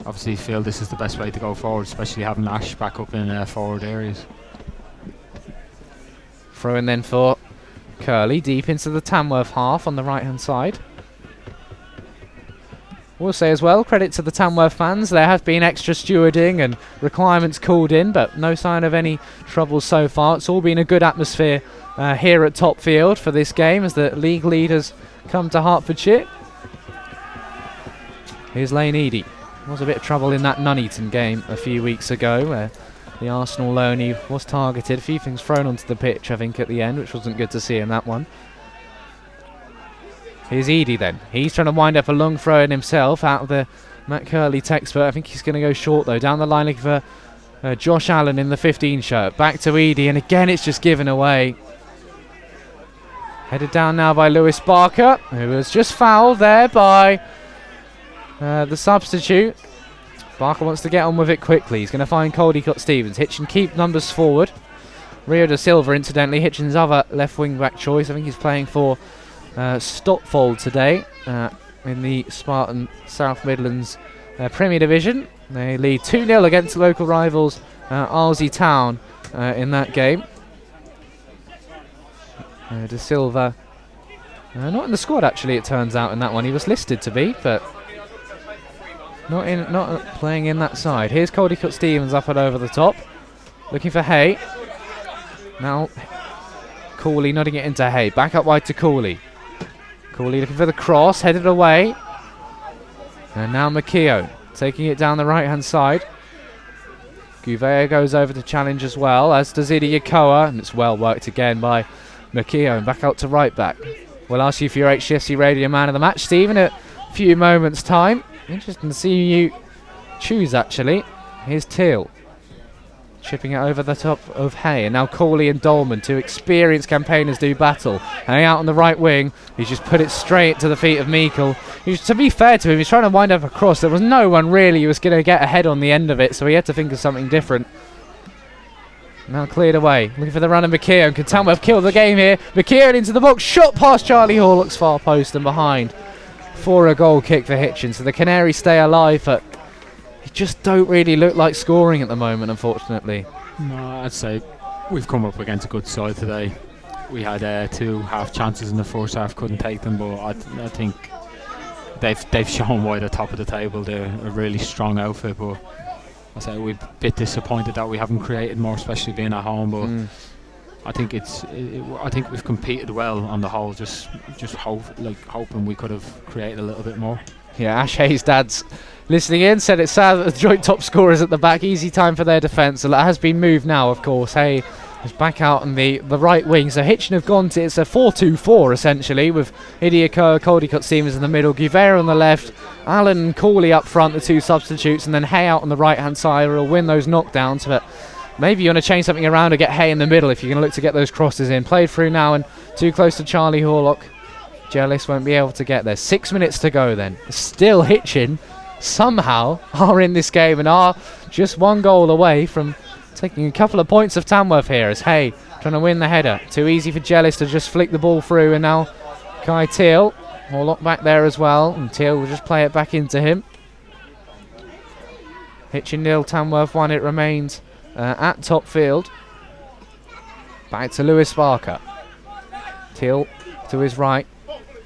obviously feel this is the best way to go forward, especially having Ash back up in forward areas. Throw in then for Curley, deep into the Tamworth half on the right hand side. We'll say as well, credit to the Tamworth fans, there have been extra stewarding and requirements called in, but no sign of any trouble so far. It's all been a good atmosphere here at Topfield for this game as the league leaders come to Hertfordshire. Here's Lane Eady. There was a bit of trouble in that Nuneaton game a few weeks ago where the Arsenal loanee was targeted. A few things thrown onto the pitch, I think, at the end, which wasn't good to see in that one. Here's Eady then. He's trying to wind up a long throw in himself out of the Matt Curley textbook. I think he's going to go short, though. Down the line looking for Josh Allen in the 15 shirt. Back to Eady, and again it's just given away. Headed down now by Lewis Barker, who was just fouled there by the substitute. Barker wants to get on with it quickly. He's going to find Caldecott-Stevens. Hitchin keep numbers forward. Rio da Silva, incidentally, Hitchin's other left wing-back choice. I think he's playing for Stopfold today in the Spartan South Midlands Premier Division. They lead 2-0 against local rivals Arlesey Town in that game. Da Silva, not in the squad actually, it turns out, in that one. He was listed to be, but not playing in that side. Here's Caldecott-Stevens up and over the top, looking for Hay. Now Cooley nodding it into Hay. Back up wide to Cooley. Cooley looking for the cross, headed away. And now McKeown taking it down the right-hand side. Gouveia goes over to challenge as well, as does Idi Yakoa, and it's well worked again by McKeown. Back out to right-back. We'll ask you for your HCFC Radio Man of the Match, Stephen, in a few moments' time. Interesting to see you choose, actually. Here's Teal, chipping it over the top of Hay. And now Cooley and Dolman, two experienced campaigners, do battle. Hay out on the right wing. He's just put it straight to the feet of Meikle. To be fair to him, he's trying to wind up a cross. There was no one really who was going to get a head on the end of it, so he had to think of something different. Now cleared away. Looking for the run of McKeown. Can Tamworth kill the game here? McKeown into the box. Shot past Charlie Horlock's far post and behind for a goal kick for Hitchin. So the Canaries stay alive at just don't really look like scoring at the moment, unfortunately. No, I'd say we've come up against a good side today. We had two half chances in the first half, couldn't take them, but I think they've shown why they're top of the table. They're a really strong outfit, but I say we're a bit disappointed that we haven't created more, especially being at home. But I think I think we've competed well on the whole. Just hoping we could have created a little bit more. Yeah, Ash Hayes' dad's listening in, said it's sad that the joint top scorers at the back. Easy time for their defence. And that has been moved now, of course. Hey, is back out on the right wing. So Hitchin have gone to, it's a 4-2-4 essentially, with Idiakoa, Caldicott Seamers in the middle, Guevara on the left, Allen and Cawley up front, the two substitutes, and then Hay out on the right hand side. Will win those knockdowns, but maybe you want to change something around or get Hay in the middle if you're going to look to get those crosses in. Played through now and too close to Charlie Horlock. Jealous won't be able to get there. 6 minutes to go then. Still Hitchin somehow are in this game and are just one goal away from taking a couple of points of Tamworth here as Hay trying to win the header. Too easy for Jealous to just flick the ball through, and now Kai Teal will lock back there as well, and Teal will just play it back into him. Hitchin 0, Tamworth 1, it remains at Topfield. Back to Lewis Barker. Teal to his right.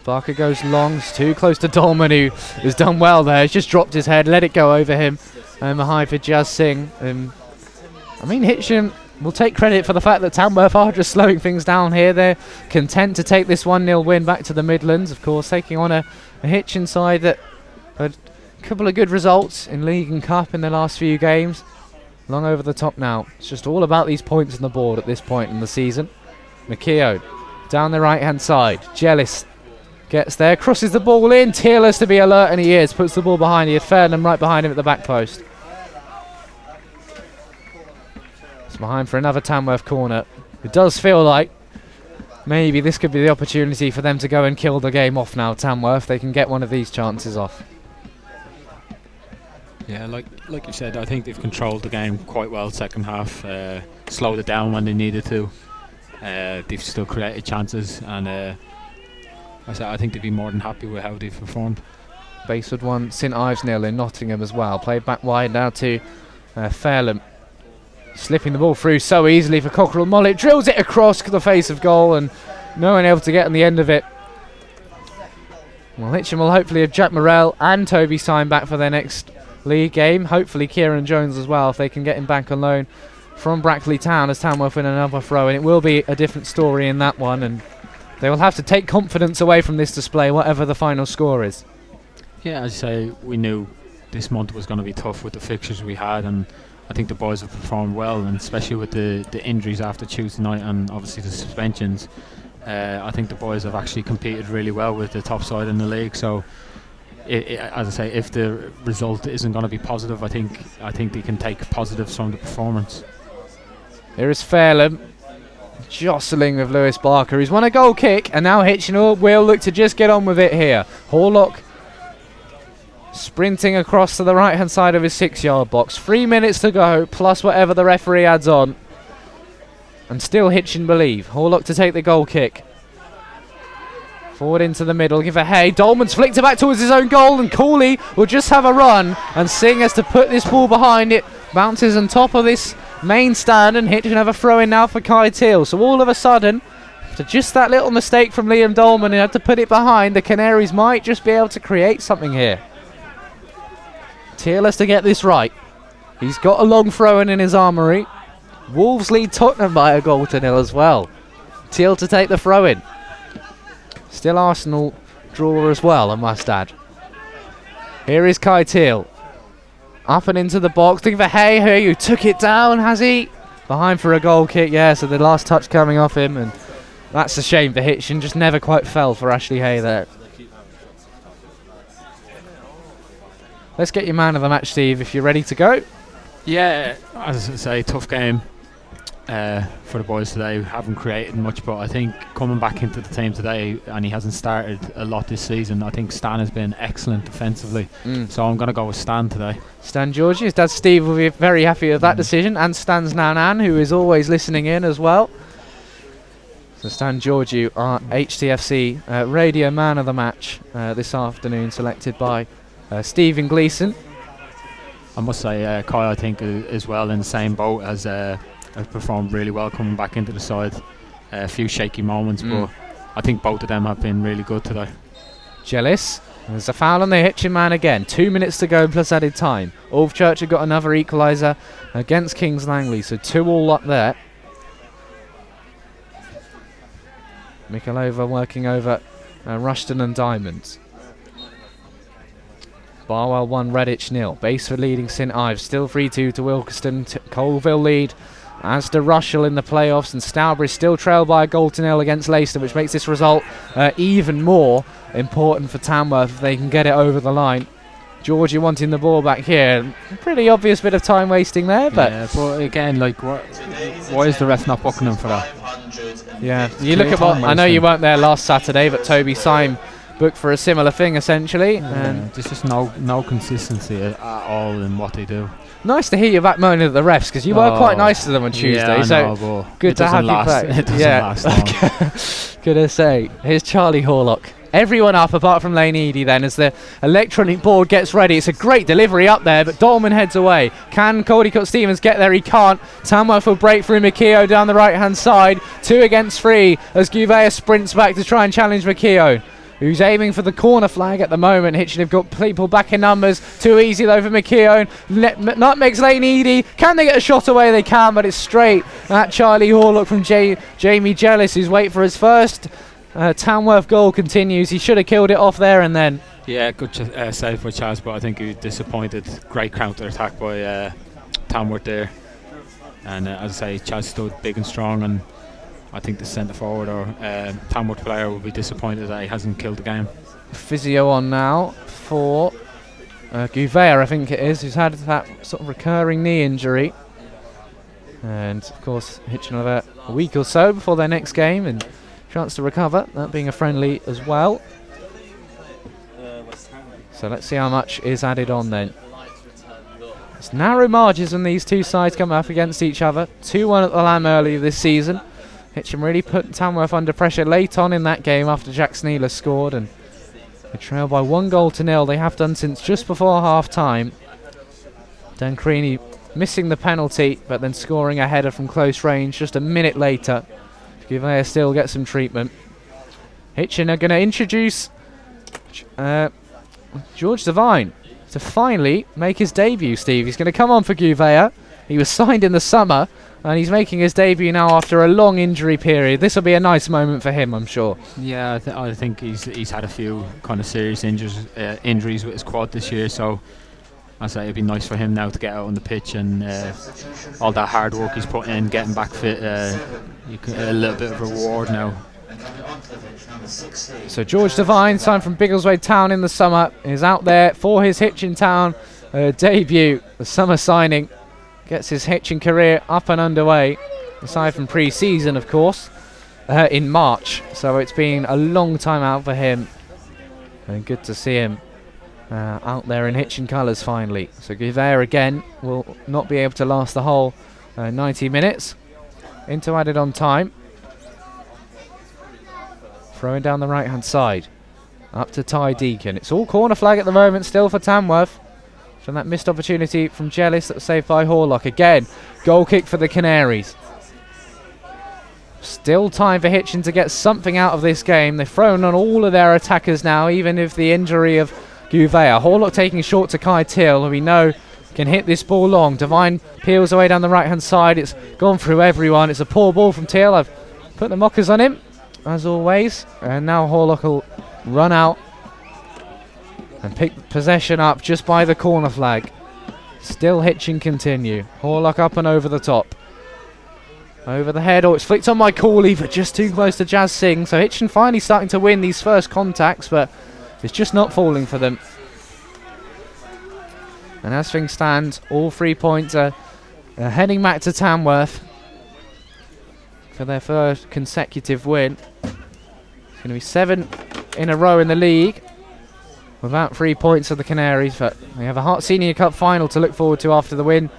Barker goes long, it's too close to Dolman, who has done well there. He's just dropped his head, let it go over him. And the high for Jaz Singh. I mean, Hitchin will take credit for the fact that Tamworth are just slowing things down here. They're content to take this 1-0 win back to the Midlands, of course, taking on a Hitchin side that had a couple of good results in League and Cup in the last few games. Long over the top now. It's just all about these points on the board at this point in the season. McKeown down the right-hand side. Jealous gets there, crosses the ball in. Teal has to be alert, and he is. Puts the ball behind. He had Ferdinand right behind him at the back post. Behind for another Tamworth corner. It does feel like maybe this could be the opportunity for them to go and kill the game off now, Tamworth. They can get one of these chances off. Yeah, like you said, I think they've controlled the game quite well second half, slowed it down when they needed to. They've still created chances, and I think they'd be more than happy with how they've performed. Baseford 1, St Ives 0 in Nottingham as well. Played back wide now to Fairlamp. Slipping the ball through so easily for Cockerell. Mollett drills it across the face of goal, and no one able to get on the end of it. Well, Hitchin will hopefully have Jack Morrell and Toby Syme back for their next league game. Hopefully Kieran Jones as well, if they can get him back on loan from Brackley Town, as Tamworth win another throw, and it will be a different story in that one, and they will have to take confidence away from this display, whatever the final score is. Yeah, as I say, we knew this month was going to be tough with the fixtures we had, and I think the boys have performed well, and especially with the injuries after Tuesday night and obviously the suspensions. I think the boys have actually competed really well with the top side in the league. So, as I say, if the result isn't going to be positive, I think they can take positives from the performance. Here is Fairlamp jostling with Lewis Barker. He's won a goal kick, and now Hitchin will look to just get on with it here. Horlock sprinting across to the right hand side of his 6 yard box. 3 minutes to go, plus whatever the referee adds on, and still Hitchin believe. Horlock to take the goal kick, forward into the middle, give a Hay. Dolman's flicked it back towards his own goal, and Cawley will just have a run, and Singh has to put this ball behind it. Bounces on top of this main stand, and Hitchin have a throw in now for Kai Teal. So all of a sudden, so just that little mistake from Liam Dolman, who had to put it behind, the Canaries might just be able to create something here. Teal has to get this right. He's got a long throw-in his armoury. Wolves lead Tottenham by a goal to nil as well. Teal to take the throw-in. Still Arsenal drawer as well, I must add. Here is Kai Teal. Up and into the box. Think of Hay who took it down, has he? Behind for a goal kick, yeah, so the last touch coming off him, and that's a shame for Hitchin. Just never quite fell for Ashley Hay there. Let's get your man of the match, Steve, if you're ready to go. Yeah, as I say, tough game for the boys today. We haven't created much, but I think coming back into the team today, and he hasn't started a lot this season, I think Stan has been excellent defensively. So I'm going to go with Stan today. Stan Georgie, his dad Steve will be very happy with that decision, and Stan's Nanan, who is always listening in as well. So Stan Georgiou, our HTFC radio man of the match this afternoon, selected by Stephen Gleeson. I must say, Kai, I think, as well, in the same boat, has performed really well coming back into the side. A few shaky moments, but I think both of them have been really good today. Jealous. There's a foul on the Hitchin man again. 2 minutes to go plus added time. Alvechurch have got another equaliser against Kings Langley, so 2-all up there. Mikalova working over Rushden and Diamonds. Barwell 1, Redditch nil. Baseford leading St Ives, still 3-2 to Ilkeston. Colville lead as to Rushall in the playoffs, and Stourbridge still trail by a goal to nil against Leiston, which makes this result even more important for Tamworth if they can get it over the line. Georgie wanting the ball back here. Pretty obvious bit of time wasting there, but... Yeah, but again, like, why is the ref not booking him for that? Yeah, you look at what... I know you weren't there last Saturday, but Toby Syme booked for a similar thing, essentially. And there's just no consistency at all in what they do. Nice to hear you back moaning at the refs, because you were quite nice to them on Tuesday, yeah, so good to have you back. It doesn't last long. Gonna say, here's Charlie Horlock. Everyone up apart from Lane Eady then as the electronic board gets ready. It's a great delivery up there, but Dolman heads away. Can Caldicott-Stevens get there? He can't. Tamworth will break through Mikio down the right-hand side. 2 against 3 as Gouveia sprints back to try and challenge Mikio, who's aiming for the corner flag at the moment. Hitchin have got people back in numbers. Too easy though for McKeown. Nutmegs Lane Eady. Can they get a shot away? They can, but it's straight at Charlie Horlock from Jamie Jealous, who's waiting for his first. Tamworth goal continues. He should have killed it off there and then. Yeah, good save for Chaz, but I think he was disappointed. Great counter-attack by Tamworth there. And as I say, Chaz stood big and strong, and I think the centre-forward or Tamworth player will be disappointed that he hasn't killed the game. Physio on now for Gouveia, I think it is, who's had that sort of recurring knee injury. And, of course, Hitchin will have a week or so before their next game and chance to recover, that being a friendly as well. So let's see how much is added on then. It's narrow margins when these two sides come up against each other. 2-1 at the Lamb earlier this season. Hitchin really put Tamworth under pressure late on in that game after Jack Snealer scored, and they trail by 1 goal to nil. They have done since just before half-time. Dan Creaney missing the penalty, but then scoring a header from close range just a minute later. Gouveia still gets some treatment. Hitchin are going to introduce George Devine to finally make his debut, Steve. He's going to come on for Gouveia. He was signed in the summer, and he's making his debut now after a long injury period. This will be a nice moment for him, I'm sure. Yeah, I think he's had a few kind of serious injuries with his quad this year, so I say it'd be nice for him now to get out on the pitch, and all that hard work he's put in, getting back fit, you can get a little bit of reward now. So George Devine, signed from Biggleswade Town in the summer, is out there for his Hitchin Town debut, the summer signing. Gets his Hitchin career up and underway, aside from pre-season, of course, in March. So it's been a long time out for him, and good to see him out there in Hitchin colours finally. So Gouveia again will not be able to last the whole 90 minutes. Into added on time. Throwing down the right-hand side. Up to Ty Deacon. It's all corner flag at the moment still for Tamworth. From that missed opportunity from Jealous that was saved by Horlock. Again, goal kick for the Canaries. Still time for Hitchin to get something out of this game. They've thrown on all of their attackers now, even if the injury of Gouveia. Horlock taking short to Kai Till, who we know can hit this ball long. Devine peels away down the right-hand side. It's gone through everyone. It's a poor ball from Till. I've put the mockers on him, as always. And now Horlock will run out and pick possession up just by the corner flag. Still Hitchin continue. Horlock up and over the top. Over the head. Oh, it's flicked on by Corley, but just too close to Jazz Singh. So Hitchin finally starting to win these first contacts, but it's just not falling for them. And as things stand, all 3 points are heading back to Tamworth for their first consecutive win. It's going to be 7 in a row in the league. Without 3 points for the Canaries, but they have a Hart Senior Cup final to look forward to after the win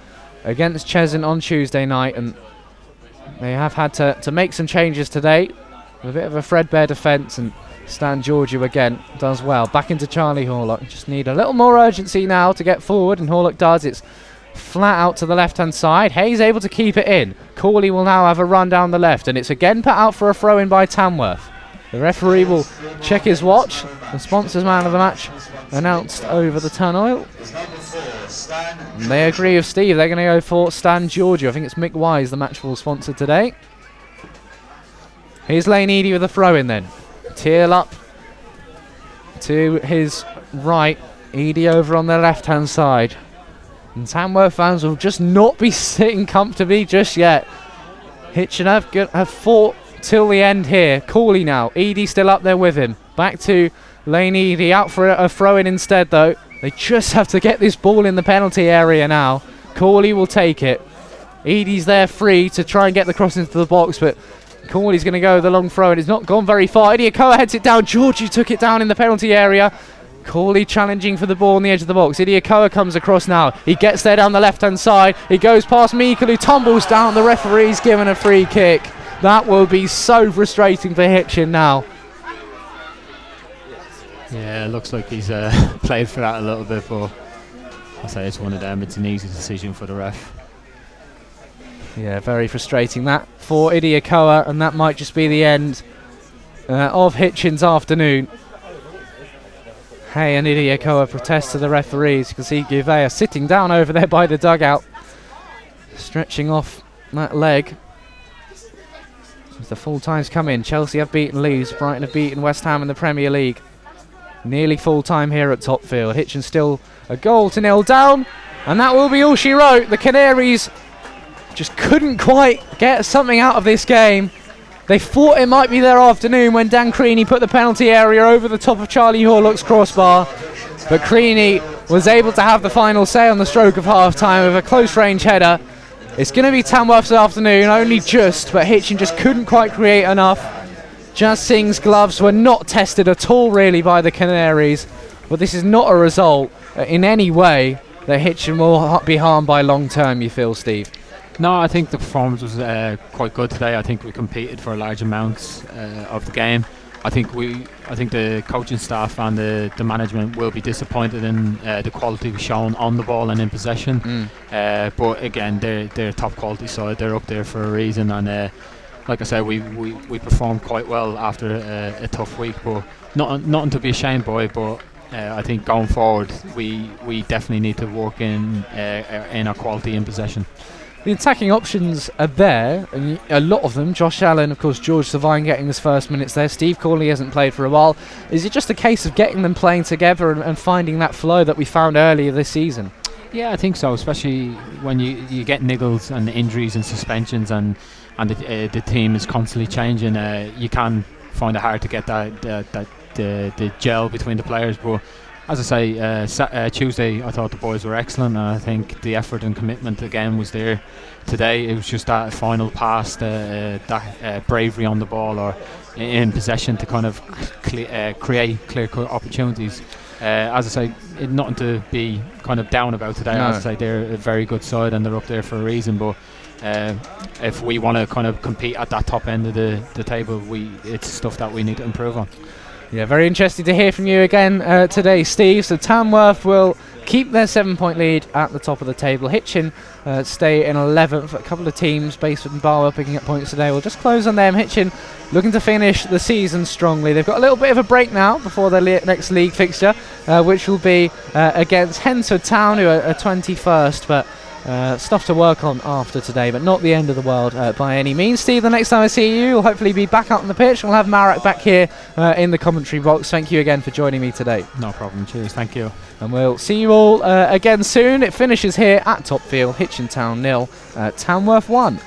against Cheshunt on Tuesday night, and they have had to make some changes today. A bit of a threadbare defence, and Stan Georgiou again does well. Back into Charlie Horlock. Just need a little more urgency now to get forward, and Horlock does. It's flat out to the left-hand side. Hayes able to keep it in. Corley will now have a run down the left, and it's again put out for a throw-in by Tamworth. The referee will check his watch. The sponsors' man of the match announced over the turnoil. And they agree with Steve. They're going to go for Stan Georgiou. I think it's Mick Wise, the match ball sponsor today. Here's Lane Eady with a throw-in then. Teal up to his right. Eady over on the left-hand side. And Tamworth fans will just not be sitting comfortably just yet. Hitchin have fought till the end here. Corley now. Eady still up there with him. Back to Lane Eady. Out for a throw-in instead, though. They just have to get this ball in the penalty area now. Corley will take it. Eady's there free to try and get the cross into the box, but Corley's going to go with a long throw, and it's not gone very far. Idiakoa heads it down. Georgiou took it down in the penalty area. Corley challenging for the ball on the edge of the box. Idiakoa comes across now. He gets there down the left-hand side. He goes past Meikle, who tumbles down. The referee's given a free kick. That will be so frustrating for Hitchin now. Yeah, it looks like he's played for that a little bit, but I say it's one of them. It's an easy decision for the ref. Yeah, very frustrating that for Idiakoa, and that might just be the end of Hitchin's afternoon. Hey, and Idiakoa protests to the referees. You can see Gouveia sitting down over there by the dugout, stretching off that leg. As the full times come in, Chelsea have beaten Leeds, Brighton have beaten West Ham in the Premier League. Nearly full time here at Topfield. Hitchin still a goal to nil down, and that will be all she wrote. The Canaries just couldn't quite get something out of this game. They thought it might be their afternoon when Dan Creaney put the penalty area over the top of Charlie Horlock's crossbar, but Creaney was able to have the final say on the stroke of half-time with a close-range header. It's going to be Tamworth's afternoon, only just, but Hitchin just couldn't quite create enough. Jaz Singh's gloves were not tested at all, really, by the Canaries, but this is not a result in any way that Hitchin will be harmed by long-term, you feel, Steve? No, I think the performance was quite good today. I think we competed for large amounts of the game. I think the coaching staff and the management will be disappointed in the quality we've shown on the ball and in possession. But again, they're a top quality side. They're up there for a reason. And like I said, we performed quite well after a tough week. But nothing to be ashamed by. But I think going forward, we definitely need to work in our quality in possession. The attacking options are there, and a lot of them. Josh Allen, of course, George Savine getting his first minutes there. Steve Corley hasn't played for a while. Is it just a case of getting them playing together and finding that flow that we found earlier this season? Yeah, I think so, especially when you get niggles and injuries and suspensions and the team is constantly changing. You can find it hard to get the gel between the players, but as I say, Tuesday I thought the boys were excellent, and I think the effort and commitment again was there today. It was just that final pass, that bravery on the ball or in possession to kind of create clear-cut opportunities. As I say, nothing to be kind of down about today. No. As I say, they're a very good side and they're up there for a reason, but if we want to kind of compete at that top end of the table, it's stuff that we need to improve on. Yeah, very interesting to hear from you again today, Steve. So Tamworth will keep their 7-point lead at the top of the table. Hitchin stay in 11th. A couple of teams, Baseford and Barwell, picking up points today. We'll just close on them. Hitchin looking to finish the season strongly. They've got a little bit of a break now before their next league fixture, which will be against Hensford Town, who are 21st, but stuff to work on after today, but not the end of the world by any means. Steve, the next time I see you, we'll hopefully be back out on the pitch. We'll have Marek back here in the commentary box. Thank you again for joining me today. No problem. Cheers. Thank you. And we'll see you all again soon. It finishes here at Topfield. Hitchin Town 0, Tamworth 1.